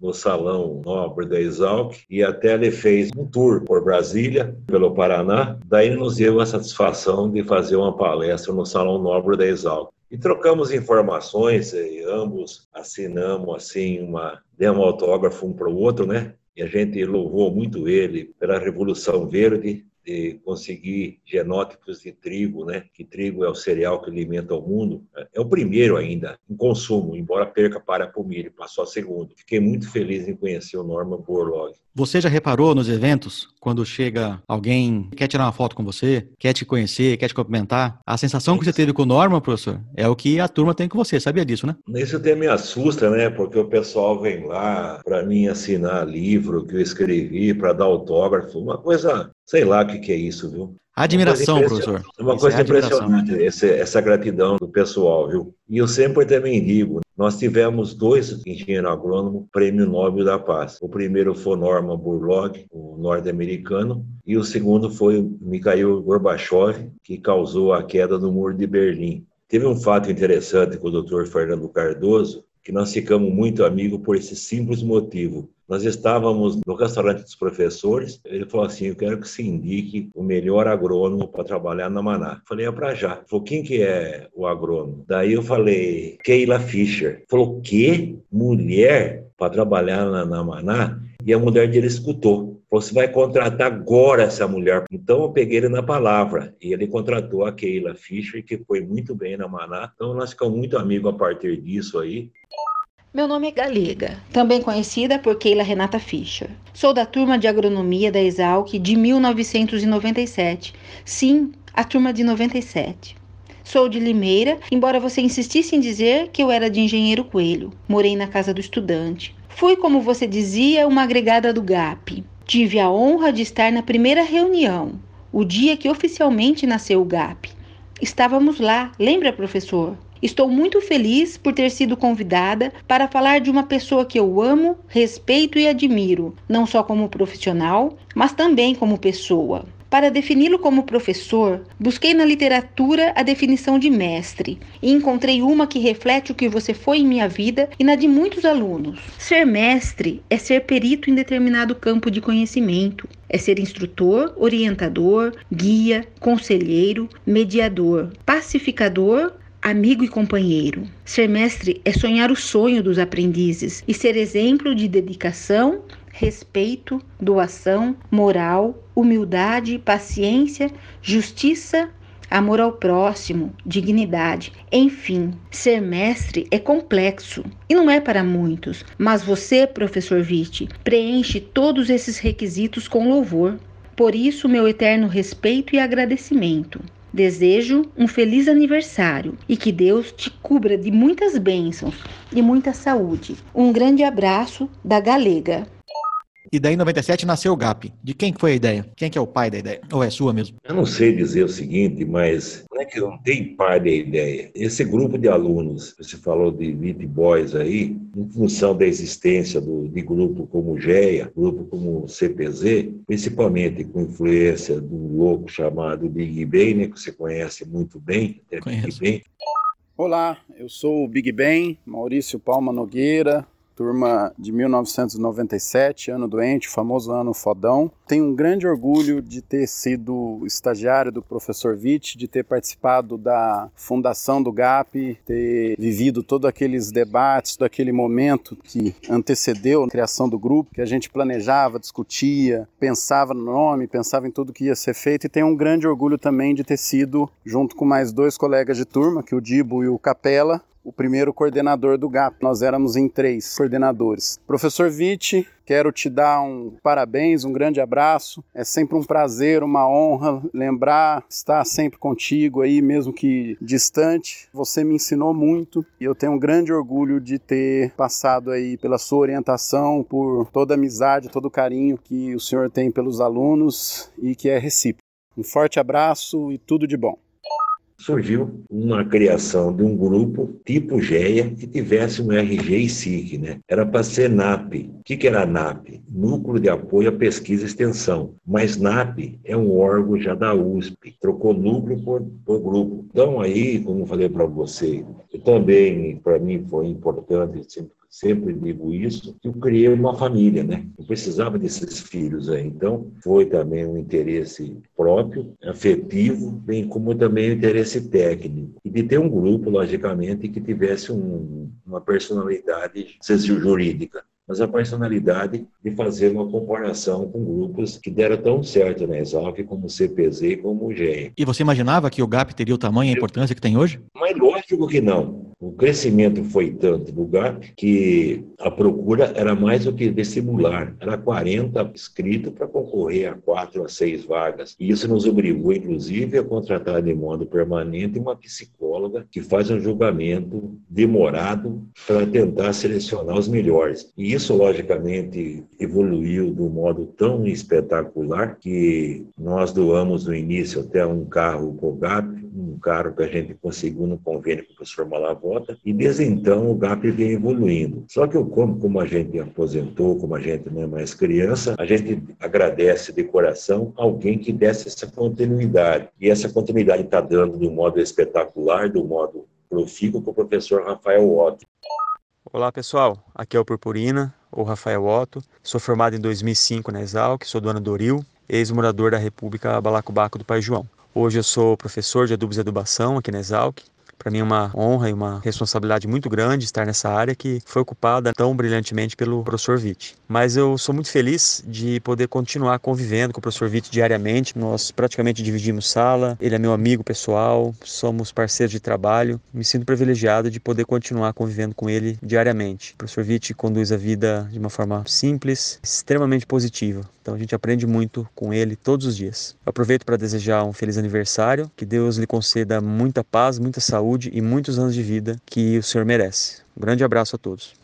No Salão Nobre da Exalc, e até ele fez um tour por Brasília, pelo Paraná. Daí ele nos deu a satisfação de fazer uma palestra no Salão Nobre da Exalc. e trocamos informações, e ambos assinamos assim uma, demos autógrafo um para o outro, né? E a gente louvou muito ele pela Revolução Verde, de conseguir genótipos de trigo, né? Que trigo é o cereal que alimenta o mundo. É o primeiro ainda em consumo, embora perca para a milho, passou a segundo. Fiquei muito feliz em conhecer o Norman Borlaug. Você já reparou nos eventos, quando chega alguém, quer tirar uma foto com você, quer te conhecer, quer te cumprimentar? A sensação que você teve com o Norman, professor, é o que a turma tem com você. Sabia disso, né? Isso até me assusta, né? Porque o pessoal vem lá para mim assinar livro que eu escrevi, para dar autógrafo, uma coisa... Sei lá o que, que é isso, viu? Admiração, professor. Uma coisa impressionante, esse, essa gratidão do pessoal, viu? E eu sempre também digo, nós tivemos dois engenheiros agrônomos prêmio Nobel da Paz. O primeiro foi Norman Borlaug, o norte-americano, e o segundo foi Mikhail Gorbachev, que causou a queda do Muro de Berlim. Teve um fato interessante com o doutor Fernando Cardoso, que nós ficamos muito amigos por esse simples motivo. Nós estávamos no restaurante dos professores, ele falou assim, eu quero que se indique o melhor agrônomo para trabalhar na Maná. Falei, é para já. Ele falou, quem que é o agrônomo? Daí eu falei, Keila Fischer. Ele falou, quê? Mulher para trabalhar na, na Maná? E a mulher dele escutou. Falou, você vai contratar agora essa mulher. Então eu peguei ele na palavra. E ele contratou a Keila Fischer, que foi muito bem na Maná. Então nós ficamos muito amigos a partir disso aí. Meu nome é Galega, também conhecida por Keila Renata Fischer. Sou da turma de agronomia da Exalc de mil novecentos e noventa e sete. Sim, a turma de noventa e sete. Sou de Limeira, embora você insistisse em dizer que eu era de Engenheiro Coelho. Morei na casa do estudante. Fui, como você dizia, uma agregada do G A P. Tive a honra de estar na primeira reunião, o dia que oficialmente nasceu o G A P. Estávamos lá, lembra, professor? Estou muito feliz por ter sido convidada para falar de uma pessoa que eu amo, respeito e admiro, não só como profissional, mas também como pessoa. Para defini-lo como professor, busquei na literatura a definição de mestre e encontrei uma que reflete o que você foi em minha vida e na de muitos alunos. Ser mestre é ser perito em determinado campo de conhecimento. É ser instrutor, orientador, guia, conselheiro, mediador, pacificador, amigo e companheiro. Ser mestre é sonhar o sonho dos aprendizes e ser exemplo de dedicação, respeito, doação, moral, humildade, paciência, justiça, amor ao próximo, dignidade. Enfim, ser mestre é complexo e não é para muitos, mas você, professor Vitti, preenche todos esses requisitos com louvor. Por isso, meu eterno respeito e agradecimento. Desejo um feliz aniversário e que Deus te cubra de muitas bênçãos e muita saúde. Um grande abraço da Galega. E daí em noventa e sete nasceu o G A P. De quem foi a ideia? Quem que é o pai da ideia? Ou é sua mesmo? Eu não sei dizer o seguinte, mas não é que eu não tenho pai da ideia. Esse grupo de alunos, você falou de Elite Boys aí, em função da existência do, de grupo como G E A, grupo como C P Z, principalmente com influência do louco chamado Big Ben, né, que você conhece muito bem, até Big Ben. Olá, eu sou o Big Ben, Maurício Palma Nogueira, turma de mil novecentos e noventa e sete, ano doente, famoso ano fodão. Tenho um grande orgulho de ter sido estagiário do professor Vitti, de ter participado da fundação do G A P, ter vivido todos aqueles debates, daquele momento que antecedeu a criação do grupo, que a gente planejava, discutia, pensava no nome, pensava em tudo que ia ser feito, e tenho um grande orgulho também de ter sido, junto com mais dois colegas de turma, que o Dibo e o Capela, o primeiro coordenador do G A P. Nós éramos em três coordenadores. Professor Vitti, quero te dar um parabéns, um grande abraço. É sempre um prazer, uma honra lembrar, estar sempre contigo aí, mesmo que distante. Você me ensinou muito e eu tenho um grande orgulho de ter passado aí pela sua orientação, por toda a amizade, todo o carinho que o senhor tem pelos alunos e que é recíproco. Um forte abraço e tudo de bom. Surgiu uma criação de um grupo tipo G E A que tivesse um R G e S I C, né? Era para ser N A P. O que, que era N A P? Núcleo de Apoio à Pesquisa e Extensão. Mas N A P é um órgão já da U S P. Trocou núcleo por, por grupo. Então aí, como eu falei para você, eu também, para mim foi importante, sempre, sempre digo isso, que eu criei uma família, né? Eu precisava desses filhos aí. Então foi também um interesse próprio, afetivo, bem como também um interesse esse técnico e de ter um grupo, logicamente, que tivesse um, uma personalidade jurídica, mas a personalidade de fazer uma comparação com grupos que deram tão certo na Exalc, como o C P Z e como o G E M. E você imaginava que o GAP teria o tamanho e a importância que tem hoje? Mas lógico que não. O crescimento foi tanto do GAP que a procura era mais do que vestibular. Era quarenta inscritos para concorrer a quatro a seis vagas. E isso nos obrigou, inclusive, a contratar de modo permanente uma psicóloga que faz um julgamento demorado para tentar selecionar os melhores. E isso, logicamente, evoluiu de um modo tão espetacular que nós doamos no início até um carro para o GAP, um carro que a gente conseguiu no convênio com o professor Malavó. E desde então o GAP vem evoluindo. Só que como, como a gente aposentou, como a gente não é mais criança, a gente agradece de coração alguém que desse essa continuidade. E essa continuidade está dando de um modo espetacular, de um modo profícuo, com o professor Rafael Otto. Olá pessoal, aqui é o Purpurina, ou Rafael Otto. Sou formado em dois mil e cinco na Exalc, sou do ano Doril, ex-morador da República Balacobaco do Pai João. Hoje eu sou professor de adubos e adubação aqui na Exalc. Para mim é uma honra e uma responsabilidade muito grande estar nessa área que foi ocupada tão brilhantemente pelo professor Vitti. Mas eu sou muito feliz de poder continuar convivendo com o professor Vitti diariamente. Nós praticamente dividimos sala, ele é meu amigo pessoal, somos parceiros de trabalho. Me sinto privilegiado de poder continuar convivendo com ele diariamente. O professor Vitti conduz a vida de uma forma simples, extremamente positiva. Então a gente aprende muito com ele todos os dias. Eu aproveito para desejar um feliz aniversário, que Deus lhe conceda muita paz, muita saúde e muitos anos de vida que o senhor merece. Um grande abraço a todos.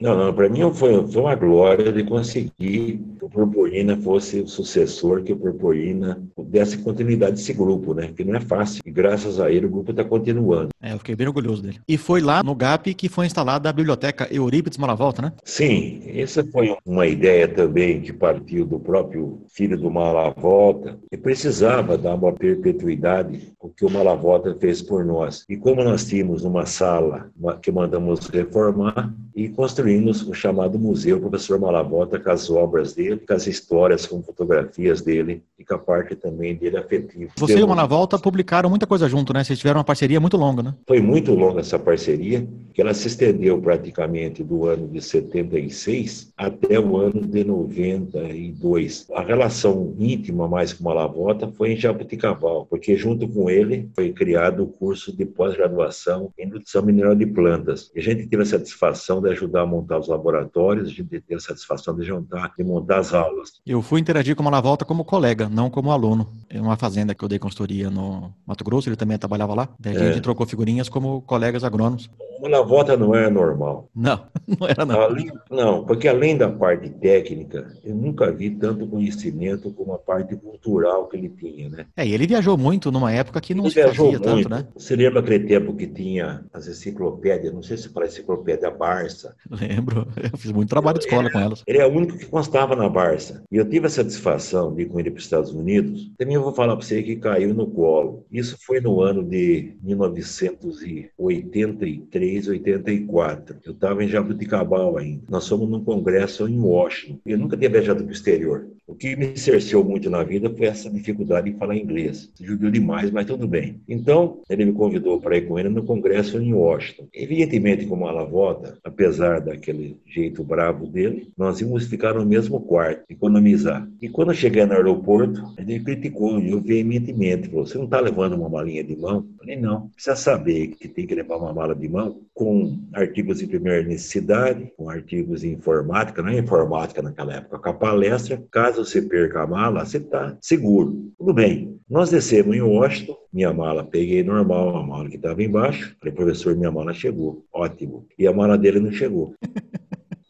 Não, não, para mim foi, foi uma glória de conseguir que o Purpurina fosse o sucessor, que o Purpurina desse continuidade desse grupo, né? Que não é fácil. E graças a ele o grupo está continuando. É, eu fiquei bem orgulhoso dele. E foi lá no GAP que foi instalada a biblioteca Eurípides Malavolta, né? Sim, essa foi uma ideia também que partiu do próprio filho do Malavolta. E precisava dar uma perpetuidade ao que o Malavolta fez por nós. E como nós tínhamos uma sala que mandamos reformar, e construímos o chamado Museu Professor Malavolta com as obras dele, com as histórias, com fotografias dele e com a parte também dele afetiva. Você e o Malavolta publicaram muita coisa junto, né? Vocês tiveram uma parceria muito longa, né? Foi muito longa essa parceria, que ela se estendeu praticamente do ano de setenta e seis até o ano de noventa e dois. A relação íntima mais com o Malavolta foi em Jaboticabal, porque junto com ele foi criado o curso de pós-graduação em nutrição mineral de plantas. E a gente teve a satisfação da de ajudar a montar os laboratórios, de ter a satisfação de juntar, de montar as aulas. Eu fui interagir com o Malavolta como colega, não como aluno. É uma fazenda que eu dei consultoria no Mato Grosso, ele também trabalhava lá. Daí a gente é. trocou figurinhas como colegas agrônomos. O Malavolta não era normal. Não, não era não. Além, não, porque além da parte técnica, eu nunca vi tanto conhecimento como a parte cultural que ele tinha, né? É, e ele viajou muito numa época que não ele se fazia tanto, muito. Né? Você lembra aquele tempo que tinha as enciclopédias, não sei se fala enciclopédia Barça. Lembro, eu fiz muito trabalho de escola com elas. Ele é o único que constava na Barça. E eu tive a satisfação de ir com ele para os Estados Unidos. Também eu vou falar para você que caiu no colo. Isso foi no ano de mil novecentos e oitenta e três, oitenta e quatro. Eu estava em Jaboticabal ainda. Nós fomos num congresso em Washington. Eu nunca tinha viajado para o exterior. O que me cerceou muito na vida foi essa dificuldade em falar inglês. Se judiou demais, mas tudo bem. Então, ele me convidou para ir com ele no congresso em Washington. Evidentemente, como Malavolta, apesar daquele jeito bravo dele, nós íamos ficar no mesmo quarto, economizar. E quando eu cheguei no aeroporto, ele criticou, eu veementemente, falou, você não está levando uma malinha de mão? Eu falei, não. Precisa saber que tem que levar uma mala de mão com artigos de primeira necessidade, com artigos de informática, não é informática naquela época, com a palestra, caso você perca a mala, você está seguro. Tudo bem. Nós descemos em Washington, minha mala, peguei normal, a mala que estava embaixo. Falei, professor, minha mala chegou. Ótimo. E a mala dele não chegou.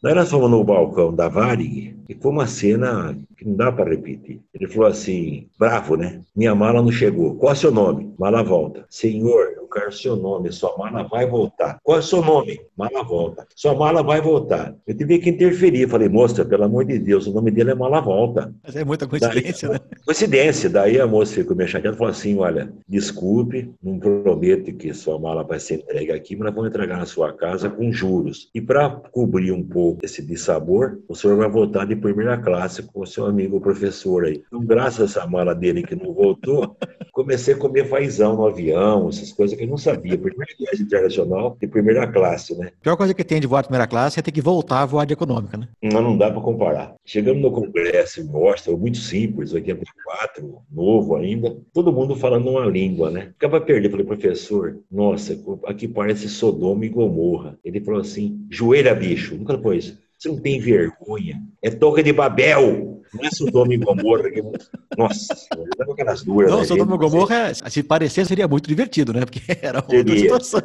Daí nós fomos no balcão da Varig e foi uma cena que não dá para repetir. Ele falou assim, bravo, né? Minha mala não chegou. Qual é o seu nome? Malavolta. Senhor, eu quero o seu nome. Sua mala vai voltar. Qual é o seu nome? Malavolta. Sua mala vai voltar. Eu tive que interferir. Falei, moça, pelo amor de Deus, o nome dele é Malavolta. Mas é muita coincidência, daí, né? Coincidência. Daí a moça ficou me chateada e falou assim, olha, desculpe, não prometo que sua mala vai ser entregue aqui, mas nós vamos entregar na sua casa com juros. E para cobrir um pouco esse dissabor, o senhor vai voltar de primeira classe com o seu amigo professor aí. Então, graças a essa mala dele que não voltou, comecei a comer fazão no avião, essas coisas que eu não sabia. Primeira viagem internacional de primeira classe, né? A pior coisa que tem de voar de primeira classe é ter que voltar a voar de econômica, né? Não, não dá para comparar. Chegamos no Congresso, mostra, muito simples, oitenta e quatro, novo ainda, todo mundo falando uma língua, né? Ficava perdido. Falei, professor, nossa, aqui parece Sodoma e Gomorra. Ele falou assim, joelha, bicho, nunca foi isso. Você não tem vergonha. É Torre de Babel. Não é Sodoma e Gomorra. Que... Nossa, eu tava aquelas duas. Não, né? Sodoma e Gomorra, se parecer, seria muito divertido, né? Porque era uma outra situação.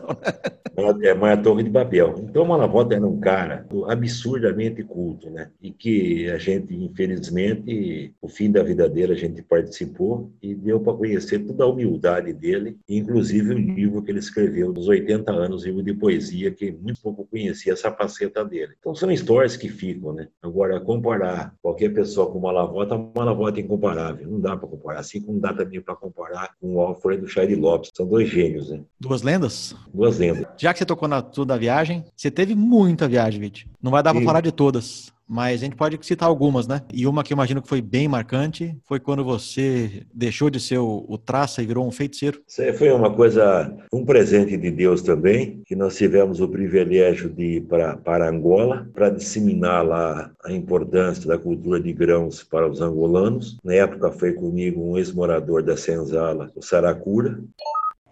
É, mas a Torre de Babel. Então, Malavota era um cara absurdamente culto, né? E que a gente, infelizmente, o fim da vida dele, a gente participou e deu para conhecer toda a humildade dele, inclusive o livro que ele escreveu nos oitenta anos, livro de poesia, que muito pouco conhecia essa faceta dele. Então, são histórias que ficam, né? Agora, comparar qualquer pessoa com Malavota, Malavota é incomparável. Não dá para comparar. Assim como não dá também para comparar com o Alfredo Chaire Lopes. São dois gênios, né? Duas lendas? Duas lendas. Já que você tocou na tudo da viagem, você teve muita viagem, Vitti. Não vai dar para falar de todas, mas a gente pode citar algumas, né? E uma que eu imagino que foi bem marcante foi quando você deixou de ser o, o traça e virou um feiticeiro. Isso foi uma coisa, um presente de Deus também, que nós tivemos o privilégio de ir pra, para Angola para disseminar lá a importância da cultura de grãos para os angolanos. Na época foi comigo um ex-morador da senzala, o Saracura.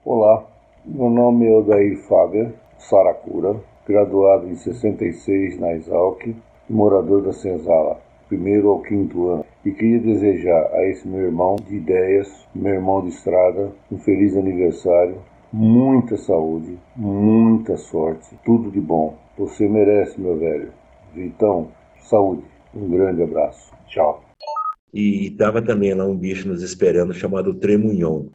Olá, meu nome é Odair Fábio Saracura, graduado em sessenta e seis na Exalc, morador da senzala, primeiro ao quinto ano, e queria desejar a esse meu irmão de ideias, meu irmão de estrada, um feliz aniversário, muita saúde, muita sorte, tudo de bom. Você merece, meu velho. Vitão, saúde, um grande abraço, tchau. E estava também lá um bicho nos esperando chamado Tremunhão.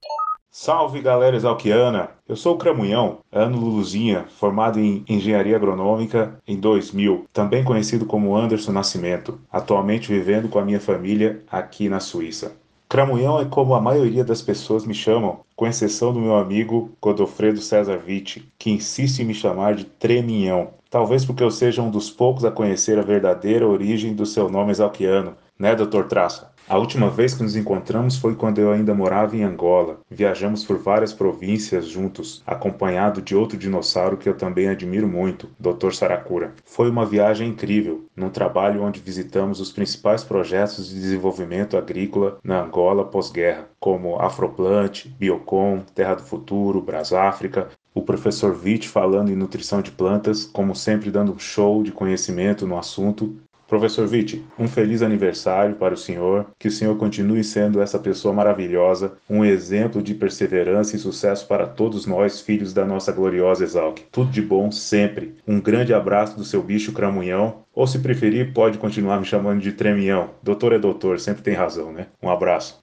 Salve, galera exalquiana! Eu sou o Cramunhão, ano Luluzinha, formado em Engenharia Agronômica em dois mil, também conhecido como Anderson Nascimento, atualmente vivendo com a minha família aqui na Suíça. Cramunhão é como a maioria das pessoas me chamam, com exceção do meu amigo Godofredo César Vitti, que insiste em me chamar de Treminhão, talvez porque eu seja um dos poucos a conhecer a verdadeira origem do seu nome exalquiano, né, doutor Traça? A última vez que nos encontramos foi quando eu ainda morava em Angola. Viajamos por várias províncias juntos, acompanhado de outro dinossauro que eu também admiro muito, doutor Saracura. Foi uma viagem incrível, num trabalho onde visitamos os principais projetos de desenvolvimento agrícola na Angola pós-guerra, como Afroplant, Biocom, Terra do Futuro, Brasáfrica. O professor Vitti falando em nutrição de plantas, como sempre dando um show de conhecimento no assunto. Professor Vitti, um feliz aniversário para o senhor, que o senhor continue sendo essa pessoa maravilhosa, um exemplo de perseverança e sucesso para todos nós, filhos da nossa gloriosa Exalc. Tudo de bom sempre. Um grande abraço do seu bicho Cramunhão, ou se preferir, pode continuar me chamando de Treminhão. Doutor é doutor, sempre tem razão, né? Um abraço.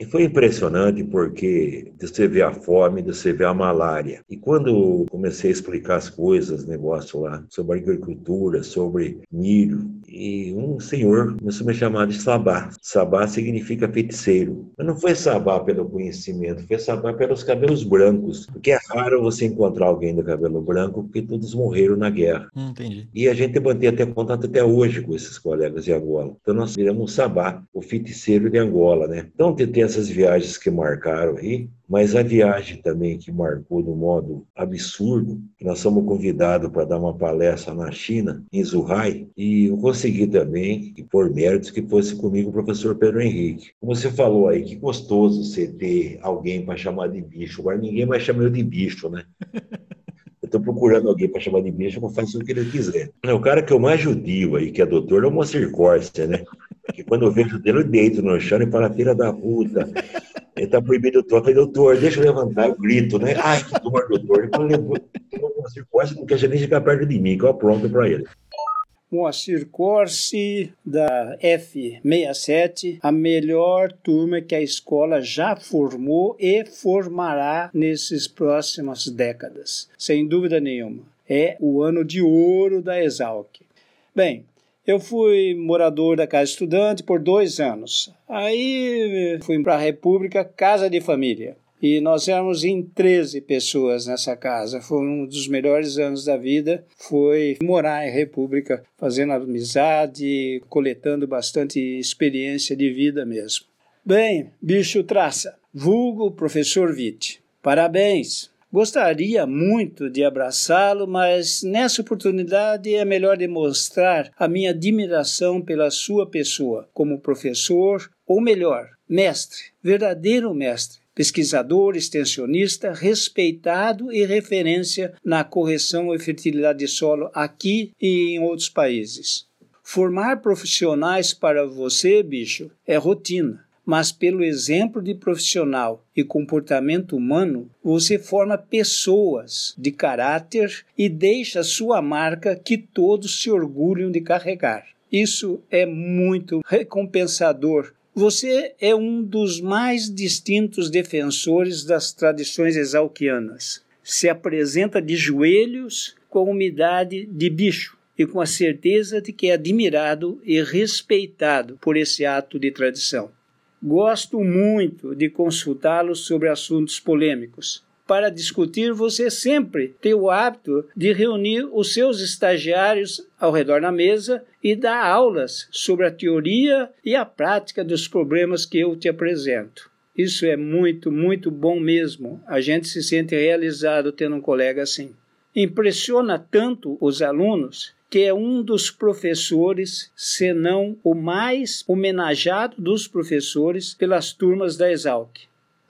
E foi impressionante porque você vê a fome, você vê a malária. E quando eu comecei a explicar as coisas, negócio lá, sobre agricultura, sobre milho, e um senhor começou a me chamar de sabá. Sabá significa feiticeiro. Mas não foi sabá pelo conhecimento, foi sabá pelos cabelos brancos. Porque é raro você encontrar alguém de cabelo branco, porque todos morreram na guerra. Entendi. E a gente mantém até contato até hoje com esses colegas de Angola. Então nós viramos o sabá, o feiticeiro de Angola, né? Então tem essas viagens que marcaram aí, mas a viagem também que marcou de um modo absurdo, nós fomos convidados para dar uma palestra na China, em Zhuhai, e eu consegui também, e por méritos, que fosse comigo o professor Pedro Henrique. Como você falou aí, que gostoso você ter alguém para chamar de bicho, agora ninguém mais chama eu de bicho, né? Estou procurando alguém para chamar de bicho, eu faço o que ele quiser. O cara que eu mais judio aí, que é doutor, é o Moacir Corsa, né? Que quando eu vejo dele, eu deito no chão e falo, a filha da puta, ele tá proibido o troco. Eu falei, doutor, deixa eu levantar, eu grito, né? Ai, que dor, doutor. Ele falou, o Moacir Corsa não quer nem chegar perto de mim, que eu apronto para ele. Moacir Corsi, da F sessenta e sete, a melhor turma que a escola já formou e formará nessas próximas décadas, sem dúvida nenhuma. É o ano de ouro da Exalc. Bem, eu fui morador da Casa Estudante por dois anos. Aí fui para a República Casa de Família. E nós éramos em treze pessoas nessa casa. Foi um dos melhores anos da vida. Foi morar em República, fazendo amizade, coletando bastante experiência de vida mesmo. Bem, bicho traça, vulgo professor Vitti. Parabéns! Gostaria muito de abraçá-lo, mas nessa oportunidade é melhor demonstrar a minha admiração pela sua pessoa, como professor, ou melhor, mestre, verdadeiro mestre, pesquisador, extensionista, respeitado e referência na correção e fertilidade de solo aqui e em outros países. Formar profissionais para você, bicho, é rotina. Mas pelo exemplo de profissional e comportamento humano, você forma pessoas de caráter e deixa sua marca que todos se orgulham de carregar. Isso é muito recompensador. Você é um dos mais distintos defensores das tradições exalquianas. Se apresenta de joelhos com a humildade de bicho e com a certeza de que é admirado e respeitado por esse ato de tradição. Gosto muito de consultá-lo sobre assuntos polêmicos. Para discutir, você sempre tem o hábito de reunir os seus estagiários ao redor da mesa e dar aulas sobre a teoria e a prática dos problemas que eu te apresento. Isso é muito, muito bom mesmo. A gente se sente realizado tendo um colega assim. Impressiona tanto os alunos que é um dos professores, se não o mais homenageado dos professores pelas turmas da Exalc.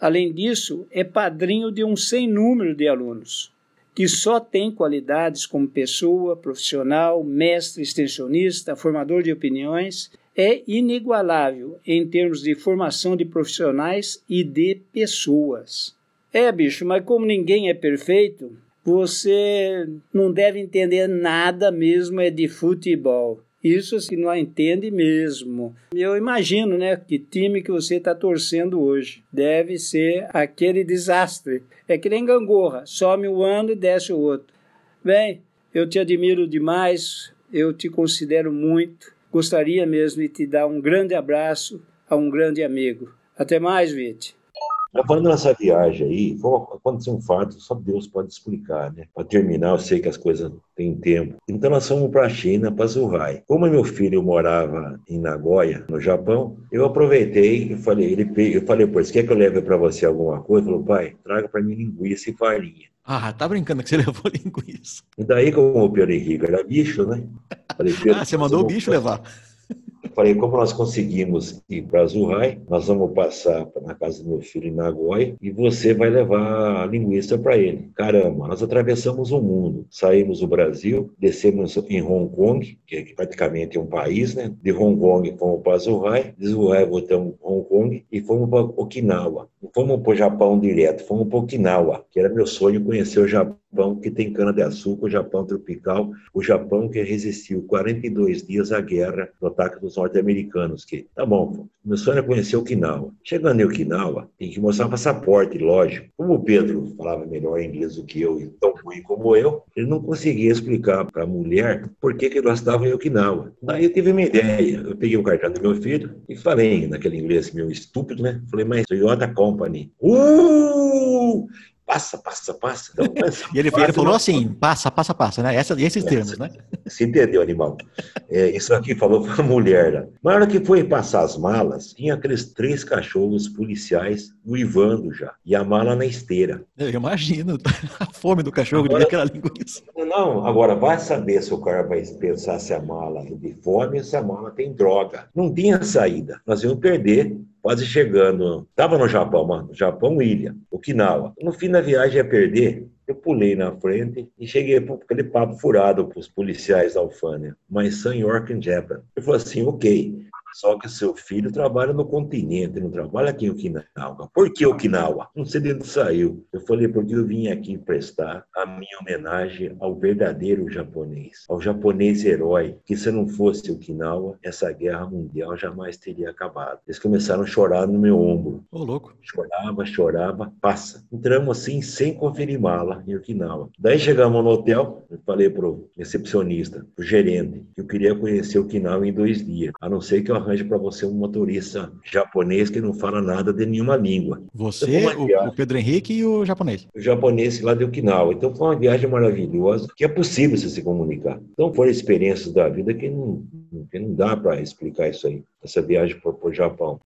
Além disso, é padrinho de um sem número de alunos, que só tem qualidades como pessoa, profissional, mestre, extensionista, formador de opiniões, é inigualável em termos de formação de profissionais e de pessoas. É, bicho, mas como ninguém é perfeito, você não deve entender nada mesmo é de futebol. Isso se não entende mesmo. Eu imagino, né, que time que você está torcendo hoje. Deve ser aquele desastre. É que nem gangorra, some um ano e desce o outro. Bem, eu te admiro demais, eu te considero muito. Gostaria mesmo de te dar um grande abraço a um grande amigo. Até mais, Vitti. Acabando nessa viagem aí, aconteceu um fato, só Deus pode explicar, né? Para terminar, eu sei que as coisas têm tempo. Então nós fomos para a China, para Zhuhai. Como meu filho morava em Nagoya, no Japão, eu aproveitei e falei, ele, eu falei, pô, você quer que eu leve para você alguma coisa? Ele falou, pai, traga para mim linguiça e farinha. Ah, tá brincando que você levou linguiça. E daí, como o Pedro Henrique era bicho, né? Falei, ah, você mandou o bicho levar. Falei, como nós conseguimos ir para Zhuhai, nós vamos passar na casa do meu filho em Nagoya e você vai levar a linguiça para ele. Caramba, nós atravessamos o mundo, saímos do Brasil, descemos em Hong Kong, que é praticamente um país, né? De Hong Kong fomos para Zhuhai, de Zhuhai voltamos para Hong Kong e fomos para Okinawa. Não fomos para o Japão direto, fomos para Okinawa, que era meu sonho conhecer o Japão. Japão que tem cana-de-açúcar, o Japão tropical, o Japão que resistiu quarenta e dois dias à guerra do ataque dos norte-americanos. Que, tá bom, meu sonho era conhecer Okinawa. Chegando em Okinawa, tem que mostrar um passaporte, lógico. Como o Pedro falava melhor inglês do que eu e tão ruim como eu, ele não conseguia explicar para a mulher por que, que nós estávamos em Okinawa. Daí eu tive uma ideia, eu peguei o cartão do meu filho e falei naquele inglês meio estúpido, né? Falei, mas Toyota Company. Uh! Passa, passa, passa. Então, passa e ele, passa, ele falou assim, passa, passa, passa, né? Essa, esses é, termos, né? Você entendeu, animal? É, isso aqui falou para a mulher. Né? Na hora que foi passar as malas, tinha aqueles três cachorros policiais uivando já. E a mala na esteira. Eu imagino. A fome do cachorro agora, de aquela linguiça. Não, agora vai saber se o cara vai pensar se a mala é de fome ou se a mala tem droga. Não tinha saída. Nós íamos perder. Quase chegando, estava no Japão, mano. Japão, ilha, Okinawa. No fim da viagem ia perder, eu pulei na frente e cheguei com aquele papo furado para os policiais da alfândega. Mas senhor que Japan. Eu falei assim, ok, só que seu filho trabalha no continente, não trabalha aqui em Okinawa. Por que Okinawa? Não sei de onde saiu. Eu falei, porque eu vim aqui prestar a minha homenagem ao verdadeiro japonês, ao japonês herói, que se não fosse Okinawa, essa guerra mundial jamais teria acabado. Eles começaram a chorar no meu ombro. Ô, louco. Chorava, chorava, passa. Entramos assim, sem conferir mala, em Okinawa. Daí chegamos no hotel, eu falei pro recepcionista, pro gerente, que eu queria conhecer Okinawa em dois dias, a não ser que eu arranjo para você um motorista japonês que não fala nada de nenhuma língua. Você, o, o Pedro Henrique e o japonês? O japonês lá de Okinawa. Então foi uma viagem maravilhosa, que é possível você se comunicar. Então foram experiências da vida que não, que não dá para explicar isso aí, essa viagem para o Japão.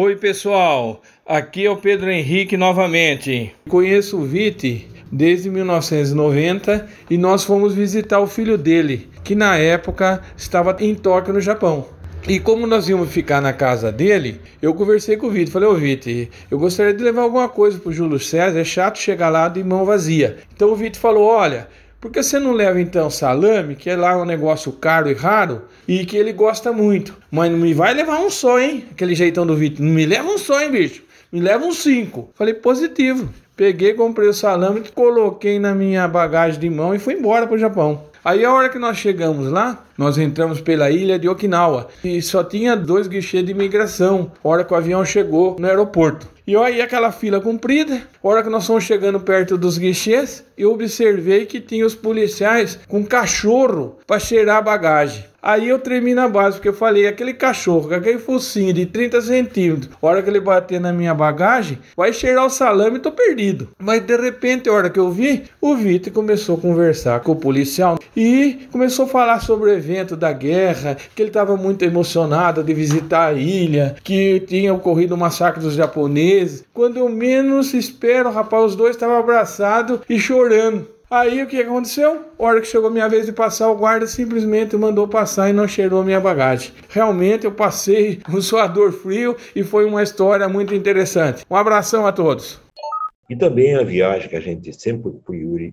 Oi pessoal, aqui é o Pedro Henrique novamente. Conheço o Vitti desde mil novecentos e noventa e nós fomos visitar o filho dele, que na época estava em Tóquio, no Japão. E como nós íamos ficar na casa dele, eu conversei com o Vitti, falei, ô Vitti, eu gostaria de levar alguma coisa pro Júlio César, é chato chegar lá de mão vazia. Então o Vitti falou, olha, por que você não leva então salame, que é lá um negócio caro e raro, e que ele gosta muito? Mas não me vai levar um só, hein? Aquele jeitão do Vitti, não me leva um só, hein, bicho? Me leva uns cinco. Falei, positivo. Peguei, comprei o salame, coloquei na minha bagagem de mão e fui embora pro Japão. Aí a hora que nós chegamos lá, nós entramos pela ilha de Okinawa e só tinha dois guichês de imigração, a hora que o avião chegou no aeroporto. E olha aquela fila comprida, a hora que nós fomos chegando perto dos guichês, eu observei que tinha os policiais com cachorro para cheirar a bagagem. Aí eu tremi na base, porque eu falei, aquele cachorro, aquele focinho de trinta centímetros, a hora que ele bater na minha bagagem, vai cheirar o salame e tô perdido. Mas de repente, a hora que eu vi, o Vitti começou a conversar com o policial e começou a falar sobre o evento da guerra, que ele estava muito emocionado de visitar a ilha, que tinha ocorrido o massacre dos japoneses. Quando eu menos espero, rapaz, os dois estavam abraçados e chorando. Aí o que aconteceu? A hora que chegou minha vez de passar, o guarda simplesmente mandou passar e não cheirou minha bagagem. Realmente eu passei um suador frio e foi uma história muito interessante. Um abração a todos. E também a viagem que a gente sempre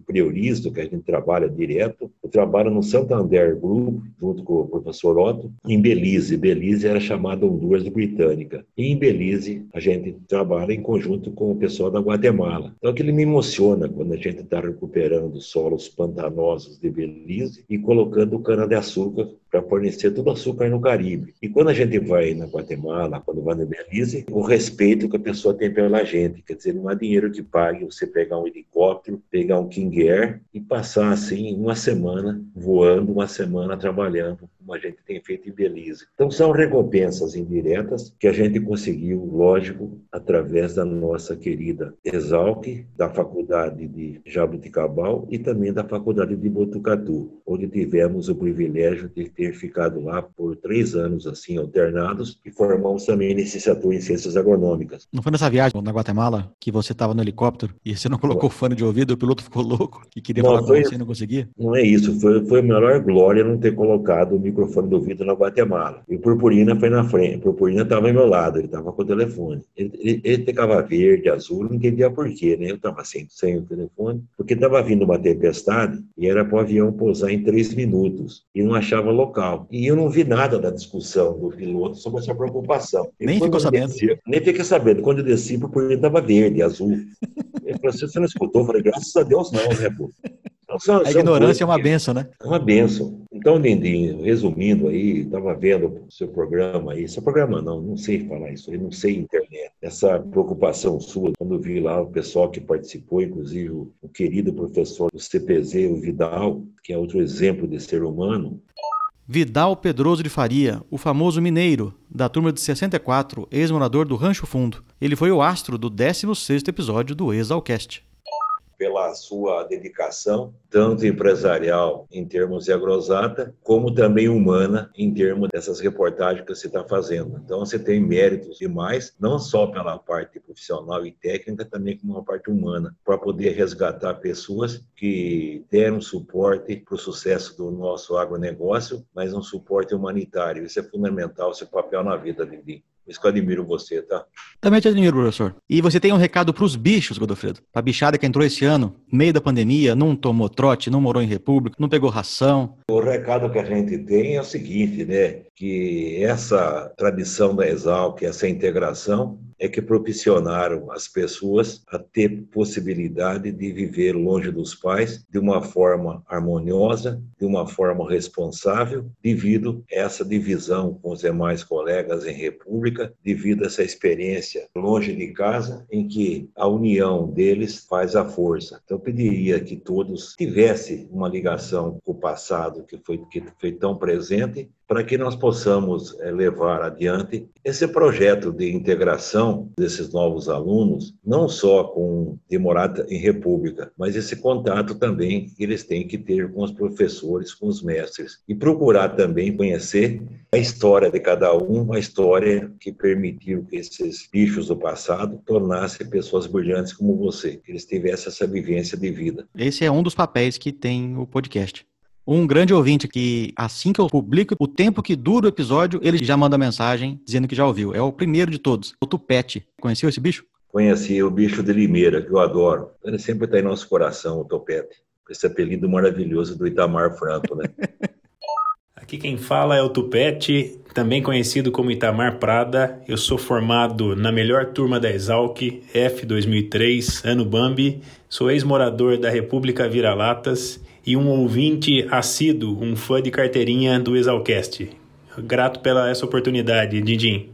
prioriza, que a gente trabalha direto, eu trabalho no Santander Group, junto com o professor Otto, em Belize. Belize era chamada Honduras Britânica. E em Belize, a gente trabalha em conjunto com o pessoal da Guatemala. Então, aquilo me emociona quando a gente está recuperando solos pantanosos de Belize e colocando cana-de-açúcar para fornecer todo o açúcar no Caribe. E quando a gente vai na Guatemala, quando vai na Belize, o respeito que a pessoa tem pela gente, quer dizer, não há dinheiro que pague você pegar um helicóptero, pegar um King Air e passar assim uma semana voando, uma semana trabalhando, como a gente tem feito em Belize. Então são recompensas indiretas que a gente conseguiu, lógico, através da nossa querida Exalc, da Faculdade de Jaboticabal e também da Faculdade de Botucatu, onde tivemos o privilégio de ter ficado lá por três anos assim alternados e formamos também licenciatura em Ciências Agronômicas. Não foi nessa viagem na Guatemala que você estava no helicóptero e você não colocou fone de ouvido, o piloto ficou louco e queria não, falar foi, com você e não conseguia? Não é isso, foi, foi a melhor glória não ter colocado o microfone do ouvido na Guatemala. E o Purpurina foi na frente, o Purpurina estava ao meu lado, ele estava com o telefone. Ele, ele, ele tecava verde, azul, não entendia porquê, né? Eu estava sem, sem o telefone, porque estava vindo uma tempestade e era para o avião pousar em três minutos e não achava local. E eu não vi nada da discussão do piloto sobre essa preocupação. E nem ficou sabendo. Desci, nem fiquei sabendo. Quando eu desci, o Purpurina estava verde, azul. Ele falou assim, você não escutou? Eu falei, graças a Deus não, né, pô? Então, são, a ignorância é uma bênção, né? É uma bênção. Então, Dindinho, resumindo aí, estava vendo o seu programa aí, seu programa não, não sei falar isso aí, não sei internet. Essa preocupação sua, quando vi lá o pessoal que participou, inclusive o, o querido professor do C P Z, o Vidal, que é outro exemplo de ser humano. Vidal Pedroso de Faria, o famoso mineiro, da turma de sessenta e quatro, ex-morador do Rancho Fundo. Ele foi o astro do décimo sexto episódio do Exalcast. Pela sua dedicação, tanto empresarial em termos de agrosata, como também humana em termos dessas reportagens que você está fazendo. Então, você tem méritos demais, não só pela parte profissional e técnica, também como uma parte humana, para poder resgatar pessoas que deram suporte para o sucesso do nosso agronegócio, mas um suporte humanitário. Isso é fundamental, seu papel na vida, Dindinho. Por isso que eu admiro você, tá? Também te admiro, professor. E você tem um recado para os bichos, Godofredo. A bichada que entrou esse ano, meio da pandemia, não tomou trote, não morou em república, não pegou ração. O recado que a gente tem é o seguinte, né? Que essa tradição da Exalc, essa integração, é que propiciaram as pessoas a ter possibilidade de viver longe dos pais de uma forma harmoniosa, de uma forma responsável, devido a essa divisão com os demais colegas em república, devido a essa experiência longe de casa, em que a união deles faz a força. Então, eu pediria que todos tivessem uma ligação com o passado que foi, que foi tão presente para que nós possamos é, levar adiante esse projeto de integração desses novos alunos, não só com morada em república, mas esse contato também que eles têm que ter com os professores, com os mestres, e procurar também conhecer a história de cada um, a história que permitiu que esses bichos do passado tornassem pessoas brilhantes como você, que eles tivessem essa vivência de vida. Esse é um dos papéis que tem o podcast. Um grande ouvinte que, assim que eu publico, o tempo que dura o episódio, ele já manda mensagem dizendo que já ouviu. É o primeiro de todos, o Tupete. Conheceu esse bicho? Conheci o bicho de Limeira, que eu adoro. Ele sempre está em nosso coração, o Topete. Esse apelido maravilhoso do Itamar Franco, né? Aqui quem fala é o Tupete, também conhecido como Itamar Prada. Eu sou formado na melhor turma da Exalc, F dois mil e três, ano Bambi. Sou ex-morador da República Vira-Latas e um ouvinte assíduo, um fã de carteirinha do Exalcast. Grato pela essa oportunidade, Dindim.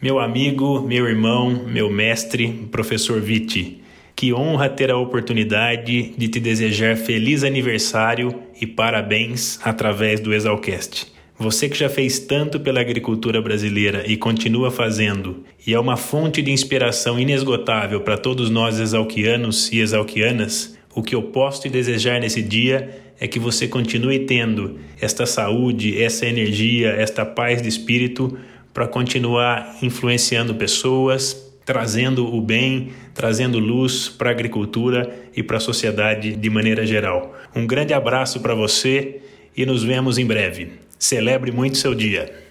Meu amigo, meu irmão, meu mestre, professor Vitti, que honra ter a oportunidade de te desejar feliz aniversário e parabéns através do Exalcast. Você que já fez tanto pela agricultura brasileira e continua fazendo, e é uma fonte de inspiração inesgotável para todos nós exalquianos e exalquianas, o que eu posso te desejar nesse dia é que você continue tendo esta saúde, essa energia, esta paz de espírito, para continuar influenciando pessoas, trazendo o bem, trazendo luz para a agricultura e para a sociedade de maneira geral. Um grande abraço para você e nos vemos em breve. Celebre muito seu dia.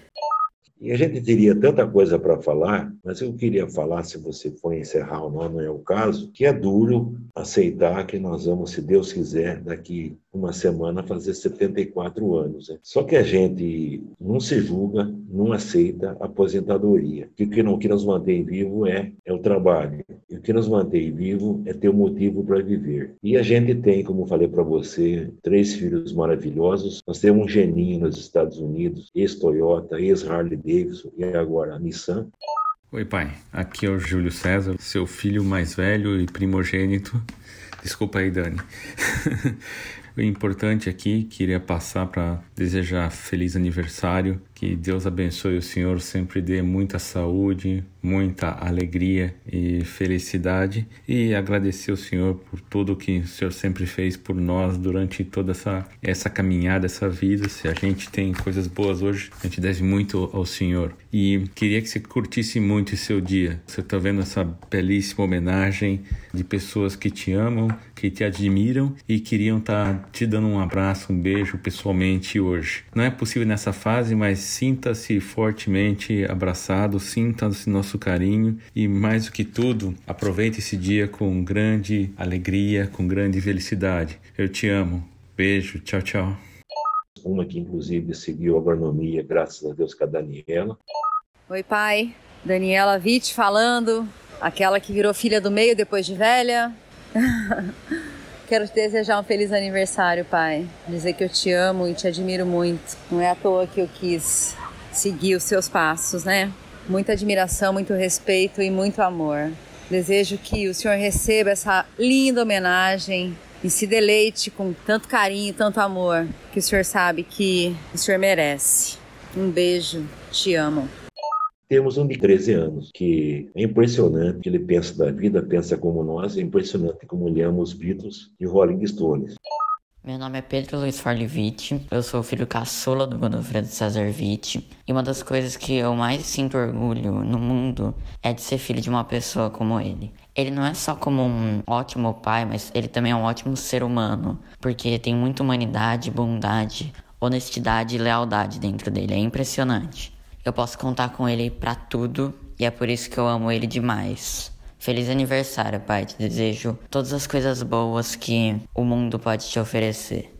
E a gente teria tanta coisa para falar, mas eu queria falar, se você for encerrar ou não, não é o caso, que é duro aceitar que nós vamos, se Deus quiser, daqui uma semana fazer setenta e quatro anos. Né? Só que a gente não se julga, não aceita aposentadoria. O que, o que nos mantém vivo é, é o trabalho. E o que nos mantém vivo é ter um motivo para viver. E a gente tem, como eu falei para você, três filhos maravilhosos. Nós temos um geninho nos Estados Unidos, ex-Toyota, ex-Harley Davidson e agora a Nissan. Oi, pai. Aqui é o Júlio César, seu filho mais velho e primogênito. Desculpa aí, Dani. O importante aqui, queria passar para desejar feliz aniversário, que Deus abençoe o senhor, sempre dê muita saúde, muita alegria e felicidade, e agradecer o senhor por tudo que o senhor sempre fez por nós durante toda essa, essa caminhada, essa vida. Se a gente tem coisas boas hoje, a gente deve muito ao senhor. E queria que você curtisse muito esse seu dia. Você está vendo essa belíssima homenagem de pessoas que te amam, que te admiram e queriam estar tá te dando um abraço, um beijo pessoalmente hoje. Não é possível nessa fase, mas sinta-se fortemente abraçado, sinta-se nosso carinho e, mais do que tudo, aproveite esse dia com grande alegria, com grande felicidade. Eu te amo. Beijo, tchau, tchau. Uma que, inclusive, seguiu a agronomia, graças a Deus, com a Daniela. Oi, pai. Daniela Vitti falando, aquela que virou filha do meio depois de velha. Quero te desejar um feliz aniversário, pai. Dizer que eu te amo e te admiro muito. Não é à toa que eu quis seguir os seus passos, né? Muita admiração, muito respeito e muito amor. Desejo que o senhor receba essa linda homenagem e se deleite com tanto carinho e tanto amor que o senhor sabe que o senhor merece. Um beijo, te amo. Temos um de treze anos, que é impressionante, que ele pensa da vida, pensa como nós, é impressionante como ele ama os Beatles e Rolling Stones. Meu nome é Pedro Luiz Forli Vitti, eu sou filho caçula do Godofredo César Vitti, e uma das coisas que eu mais sinto orgulho no mundo é de ser filho de uma pessoa como ele. Ele não é só como um ótimo pai, mas ele também é um ótimo ser humano, porque tem muita humanidade, bondade, honestidade e lealdade dentro dele, é impressionante. Eu posso contar com ele pra tudo e é por isso que eu amo ele demais. Feliz aniversário, pai. Te desejo todas as coisas boas que o mundo pode te oferecer.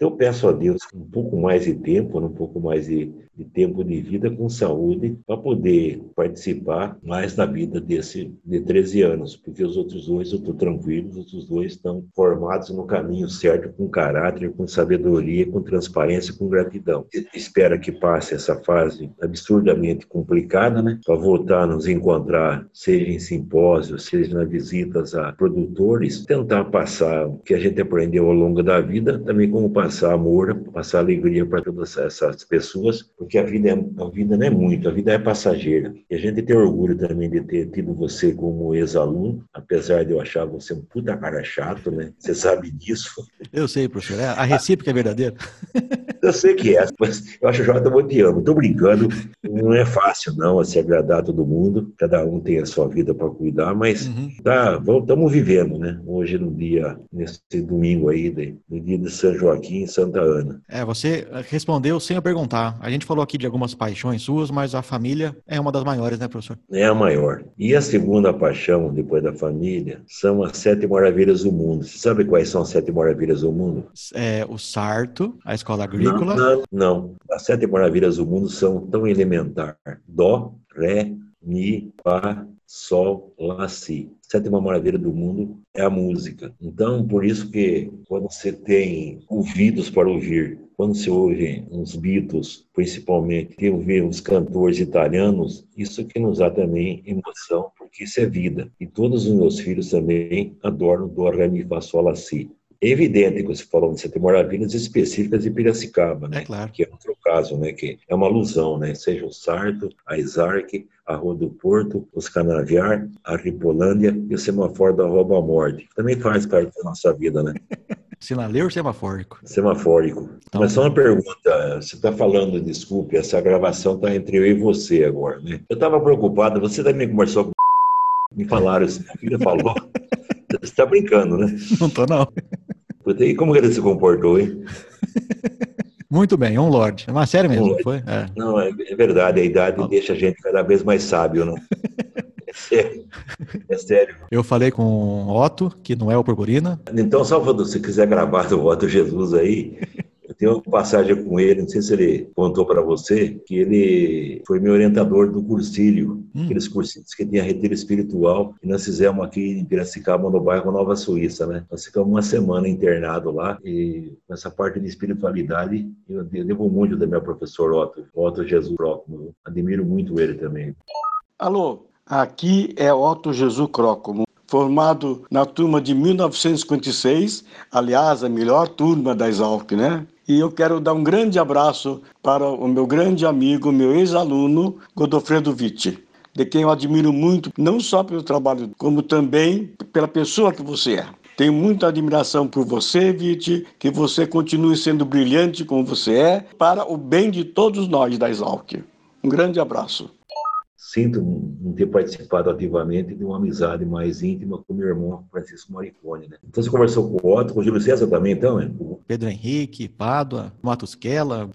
Eu peço a Deus um pouco mais de tempo, um pouco mais de, de tempo de vida com saúde para poder participar mais da vida desse de treze anos, porque os outros dois eu estou tranquilo, os outros dois estão formados no caminho certo, com caráter, com sabedoria, com transparência, com gratidão. Espero que passe essa fase absurdamente complicada, né? Para voltar a nos encontrar, seja em simpósios, seja nas visitas a produtores, tentar passar o que a gente aprendeu ao longo da vida, também como passar amor, passar alegria para todas essas pessoas, porque a vida, é, a vida não é muito, a vida é passageira. E a gente tem orgulho também de ter tido você como ex-aluno, apesar de eu achar você um puta cara chato, né? Você sabe disso. Eu sei, professor. A recíproca é verdadeira. Eu sei que é, mas eu acho que eu já te amo. Tô brincando, não é fácil não, assim, agradar todo mundo. Cada um tem a sua vida para cuidar, mas uhum. tá, estamos vivendo, né? Hoje no dia, nesse domingo aí, de, no dia de São Joaquim e Santa Ana. É, você respondeu sem eu perguntar. A gente falou aqui de algumas paixões suas, mas a família é uma das maiores, né, professor? É a maior. E a segunda paixão, depois da família, são as sete maravilhas do mundo. Você sabe quais são as sete maravilhas do mundo? É, o Sarto, a escola agrícola... Não, não, não. As sete maravilhas do mundo são tão elementares. Dó, Ré, Mi, Fá, Sol, Lá, Si. Sétima maravilha do mundo é a música. Então, por isso que quando você tem ouvidos para ouvir, quando você ouve uns Beatles, principalmente, e ouvir uns cantores italianos, isso que nos dá também emoção, porque isso é vida. E todos os meus filhos também adoram Dó, Ré, Mi, Fá, Sol, Lá, Si. É evidente que você falou de sete maravilhas específicas de Piracicaba, né? É claro. Que é outro caso, né? Que é uma alusão, né? Seja o Sarto, a Exalc, a Rua do Porto, os Canaviar, a Ripolândia e o Semaforo da Rouba Morte. Também faz parte da nossa vida, né? Sinaleiro ou semafórico? Semafórico. Então, mas só uma pergunta, você está falando, desculpe, essa gravação está entre eu e você agora, né? Eu estava preocupado, você também conversou com me falaram, minha filha falou... Você está brincando, né? Não tô, não. E como ele se comportou, hein? Muito bem, um lorde. É uma série mesmo, um foi? É. Não, é verdade, a idade não. Deixa a gente cada vez mais sábio, né? É sério. É sério. Eu falei com o Otto, que não é o Purpurina. Então, Salvador, se quiser gravar do Otto Jesus aí... Tem uma passagem com ele, não sei se ele contou para você, que ele foi meu orientador do cursilho, hum. aqueles cursilhos que tinha retiro espiritual, que nós fizemos aqui em Piracicaba, no bairro Nova Suíça, né? Nós ficamos uma semana internado lá, e nessa parte de espiritualidade, eu devo muito da minha professora Otto, Otto Jesus Crócomo, admiro muito ele também. Alô, aqui é Otto Jesus Crócomo. Formado na turma de mil novecentos e cinquenta e seis, aliás, a melhor turma da Exalc, né? E eu quero dar um grande abraço para o meu grande amigo, meu ex-aluno, Godofredo Vitti, de quem eu admiro muito, não só pelo trabalho, como também pela pessoa que você é. Tenho muita admiração por você, Vitti, que você continue sendo brilhante como você é, para o bem de todos nós da Exalc. Um grande abraço. Sinto não ter participado ativamente de uma amizade mais íntima com meu irmão Francisco Maricone, né? Então você conversou com o Otto, com o Júlio César também, então, né? Pedro Henrique, Pádua, Matusquela...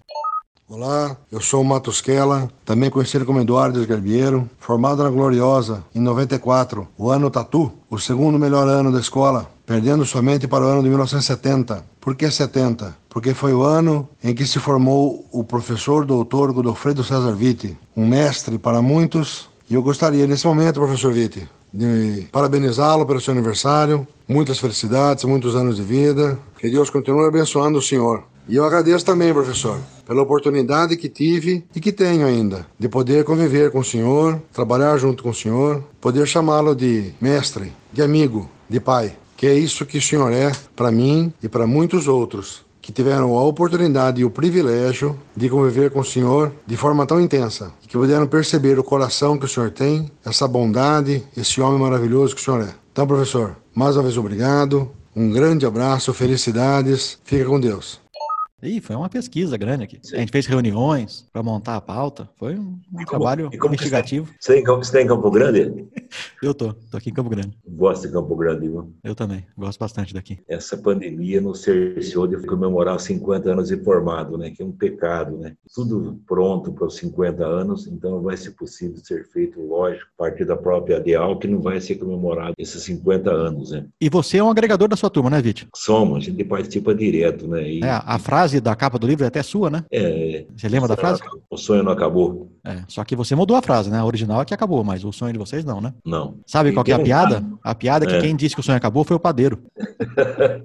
Olá, eu sou o Matusquela, também conhecido como Eduardo Esgarbiero, formado na Gloriosa em noventa e quatro, o ano Tatu, o segundo melhor ano da escola, perdendo somente para o ano de mil novecentos e setenta. Por que setenta? Porque foi o ano em que se formou o professor doutor Godofredo César Vitti, um mestre para muitos, e eu gostaria nesse momento, professor Vitti, de parabenizá-lo pelo seu aniversário, muitas felicidades, muitos anos de vida, que Deus continue abençoando o senhor. E eu agradeço também, professor, pela oportunidade que tive e que tenho ainda de poder conviver com o senhor, trabalhar junto com o senhor, poder chamá-lo de mestre, de amigo, de pai, que é isso que o senhor é para mim e para muitos outros que tiveram a oportunidade e o privilégio de conviver com o senhor de forma tão intensa, que puderam perceber o coração que o senhor tem, essa bondade, esse homem maravilhoso que o senhor é. Então, professor, mais uma vez obrigado, um grande abraço, felicidades, fica com Deus. Ih, foi uma pesquisa grande aqui. Sim. A gente fez reuniões para montar a pauta. Foi um como, trabalho investigativo. Você está em, em Campo Grande? Eu tô, tô aqui em Campo Grande. Gosto de Campo Grande, Ivan? Eu também, gosto bastante daqui. Essa pandemia nos cerceou de comemorar os cinquenta anos de formado, né? Que é um pecado, né? Tudo pronto para os cinquenta anos, então vai ser possível ser feito, lógico, a partir da própria ideal, que não vai ser comemorado esses cinquenta anos, né? E você é um agregador da sua turma, né, Vitor? Somos, a gente participa direto, né? E... É, a frase da capa do livro é até sua, né? É. Você lembra da frase? Acabou. O sonho não acabou. É, só que você mudou a frase, né? A original é que acabou, mas o sonho de vocês não, né? Não. Sabe e qual que é a piada? Nada. A piada é que quem disse que o sonho acabou foi o padeiro. É.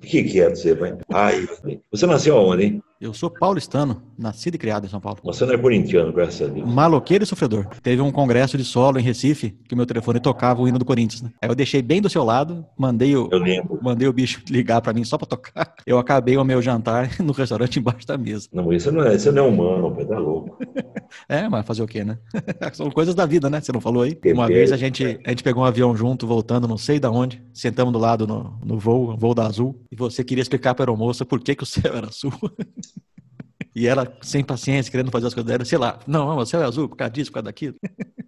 Fique quieto, você vai. Ai, você nasceu aonde, hein? Eu sou paulistano, nascido e criado em São Paulo. Você não é corintiano, graças a Deus. Maloqueiro e sofredor. Teve um congresso de solo em Recife, que o meu telefone tocava o hino do Corinthians, né? Aí eu deixei bem do seu lado, mandei o, eu mandei o bicho ligar pra mim só pra tocar. Eu acabei o meu jantar no restaurante embaixo da mesa. Não, isso não é, isso não é humano, pai, tá louco. É, mas fazer o quê, né? São coisas da vida, né? Você não falou aí? Uma vez a gente, a gente pegou um avião junto, voltando, não sei de onde, sentamos do lado no, no voo, voo da Azul, e você queria explicar pra aeromoça por que que o céu era azul. E ela, sem paciência, querendo fazer as coisas dela, sei lá, não, não, o céu é azul por causa disso, por causa daquilo.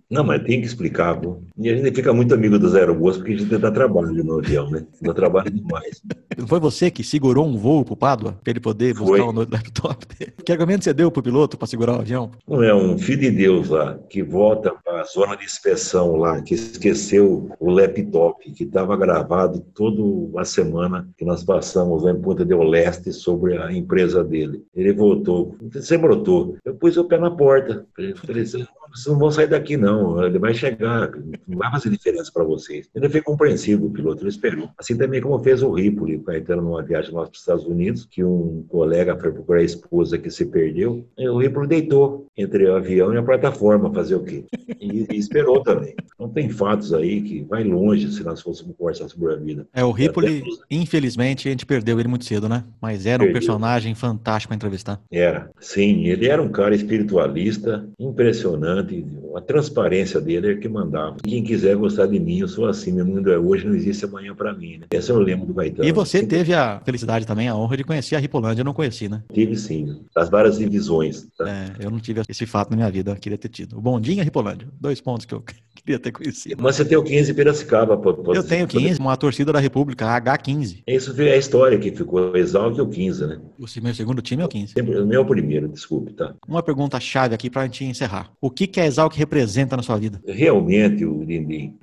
Não, mas tem que explicar, pô. E a gente fica muito amigo dos aerobôs porque a gente dá trabalho no avião, né? Dá trabalho demais. Não foi você que segurou um voo pro Pádua pra ele poder foi. buscar um laptop dele? Que argumento você deu pro piloto pra segurar o avião? Não, é um filho de Deus lá que volta pra zona de inspeção lá, que esqueceu o laptop que tava gravado toda a semana que nós passamos lá em Ponta del Leste sobre a empresa dele. Ele voltou, você brotou. Eu pus o pé na porta. Eu falei, vocês não vão sair daqui, não. Ele vai chegar, não vai fazer diferença para vocês. Ele foi compreensível, o piloto, ele esperou. Assim também como fez o Ripoli, Caetano, numa viagem nossa para os Estados Unidos, que um colega foi procurar a esposa que se perdeu, e o Ripoli deitou entre o avião e a plataforma, fazer o quê? E, e esperou também. Então tem fatos aí que vai longe se nós fôssemos conversar sobre a vida. É, o Ripoli, infelizmente, a gente perdeu ele muito cedo, né? Mas era um perdeu. personagem fantástico para entrevistar. Era, sim. Ele era um cara espiritualista, impressionante, uma transparência dele é que mandava. Quem quiser gostar de mim, eu sou assim, meu mundo é hoje, não existe amanhã pra mim, né? Essa eu lembro do Caetano. E você teve a felicidade também, a honra de conhecer a Ripolândia, eu não conheci, né? Tive sim, das várias divisões. Tá? É, eu não tive esse fato na minha vida, queria ter tido. O Bondinho e a Ripolândia, dois pontos que eu queria ter conhecido. Mas você tem o quinze Piracicaba. Pode, pode eu tenho quinze, uma torcida da República, a H quinze. Isso é a história que ficou, o Exalc é o quinze, né? O meu segundo time é o quinze. O meu primeiro, desculpe, tá? Uma pergunta chave aqui pra gente encerrar. O que que a Exalc representa na sua vida? Realmente, o Din Din,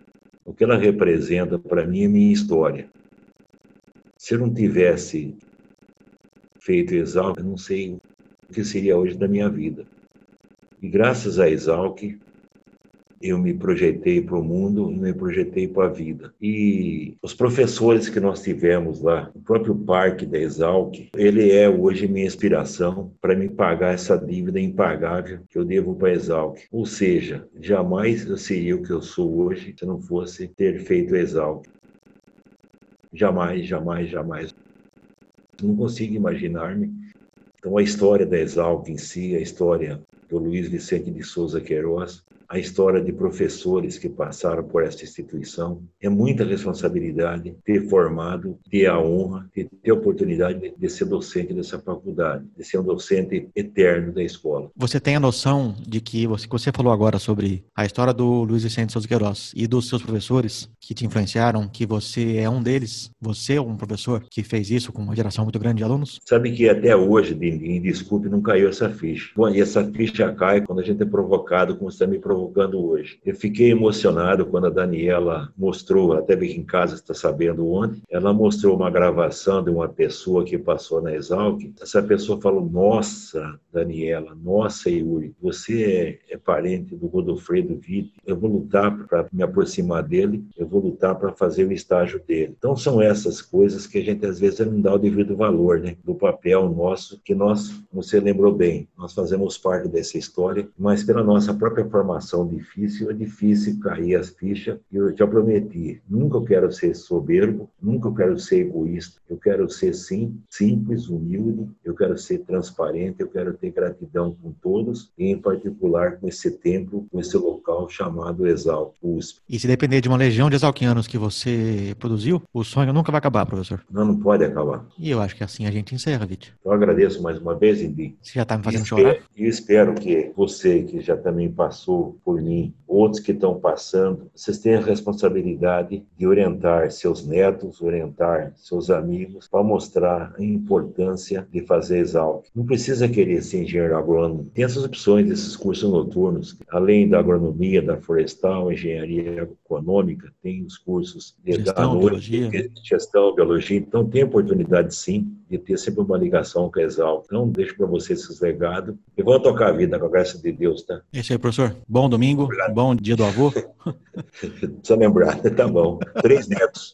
o que ela representa para mim é minha história. Se eu não tivesse feito Exalc, eu não sei o que seria hoje da minha vida. E graças a Exalc, eu me projetei para o mundo, me projetei para a vida. E os professores que nós tivemos lá, o próprio parque da Exalc, ele é hoje minha inspiração para me pagar essa dívida impagável que eu devo para a Exalc. Ou seja, jamais eu seria o que eu sou hoje se não fosse ter feito a Exalc. Jamais, jamais, jamais. Não consigo imaginar-me. Então a história da Exalc em si, a história do Luiz Vicente de Souza Queiroz, a história de professores que passaram por essa instituição. É muita responsabilidade ter formado, ter a honra, ter, ter a oportunidade de, de ser docente dessa faculdade, de ser um docente eterno da escola. Você tem a noção de que você, você falou agora sobre a história do Luiz Vicente Souza Queiroz e dos seus professores que te influenciaram, que você é um deles, você é um professor que fez isso com uma geração muito grande de alunos? Sabe que até hoje, Din Din, desculpe, não caiu essa ficha. Bom, e essa ficha cai quando a gente é provocado, como você está me provocando. Provocando hoje. Eu fiquei emocionado quando a Daniela mostrou, até bem que em casa está sabendo ontem, ela mostrou uma gravação de uma pessoa que passou na Exalc. Essa pessoa falou, nossa, Daniela, nossa, Yuri, você é, é parente do Godofredo Vitti, eu vou lutar para me aproximar dele, eu vou lutar para fazer o estágio dele. Então são essas coisas que a gente às vezes não dá o devido valor, né? Do papel nosso, que nós, você lembrou bem, nós fazemos parte dessa história, mas pela nossa própria formação difícil, é difícil cair as fichas, e eu já prometi, nunca eu quero ser soberbo, nunca eu quero ser egoísta, eu quero ser sim, simples, humilde, eu quero ser transparente, eu quero ter gratidão com todos, e em particular com esse templo, com esse local chamado Exalc U S P. E se depender de uma legião de exalquianos que você produziu, o sonho nunca vai acabar, professor? Não, não pode acabar. E eu acho que assim a gente encerra, Vitti. Eu agradeço mais uma vez, Indy. Você já está me fazendo e chorar? E espero que você, que já também passou por mim, outros que estão passando, vocês têm a responsabilidade de orientar seus netos, orientar seus amigos, para mostrar a importância de fazer Exalc. Não precisa querer ser engenheiro agrônomo. Tem essas opções desses cursos noturnos, além da agronomia, da florestal, engenharia econômica, tem os cursos de gestão, biologia. gestão, biologia, então tem oportunidade sim de ter sempre uma ligação com a Exalc. Então, deixo para vocês esses legados e vão tocar a vida com a graça de Deus, tá? É isso aí, professor. Bom domingo, obrigado. Bom dia do avô. Só lembrar, tá bom. Três netos.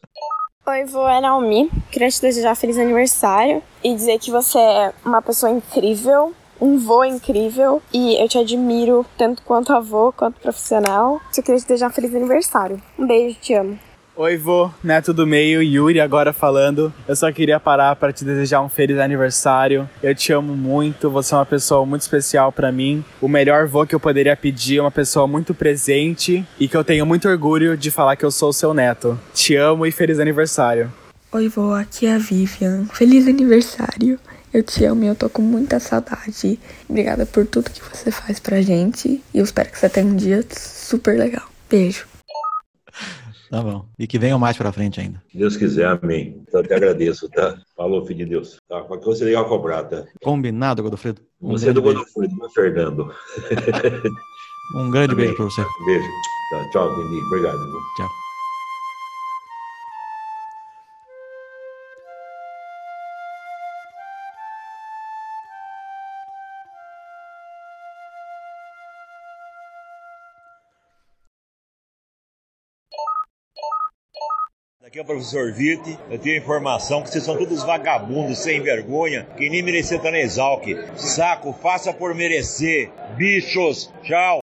Oi, vou é Naomi. Queria te desejar feliz aniversário e dizer que você é uma pessoa incrível, um vô incrível, e eu te admiro tanto quanto avô, quanto profissional. Só queria te desejar feliz aniversário. Um beijo, te amo. Oi, vô, neto do meio, Yuri agora falando. Eu só queria parar para te desejar um feliz aniversário. Eu te amo muito, você é uma pessoa muito especial para mim. O melhor vô que eu poderia pedir, uma pessoa muito presente e que eu tenho muito orgulho de falar que eu sou seu neto. Te amo e feliz aniversário. Oi, vô, aqui é a Vivian. Feliz aniversário. Eu te amo e eu tô com muita saudade. Obrigada por tudo que você faz pra gente e eu espero que você tenha um dia super legal. Beijo. Tá bom. E que venham mais pra frente ainda. Se Deus quiser, amém. Então eu te agradeço, tá? Falou, filho de Deus. Tá? Qualquer coisa legal cobrar, tá? Combinado, Godofredo. Um você é do Godofredo, não é Fernando. Um grande amém. Beijo pra você. Beijo. Tá, tchau, Dini. Obrigado. Viu? Tchau. Aqui é o professor Vitti, eu tenho informação que vocês são todos vagabundos, sem vergonha, que nem merecer estar na Exalc. Saco, faça por merecer. Bichos, tchau.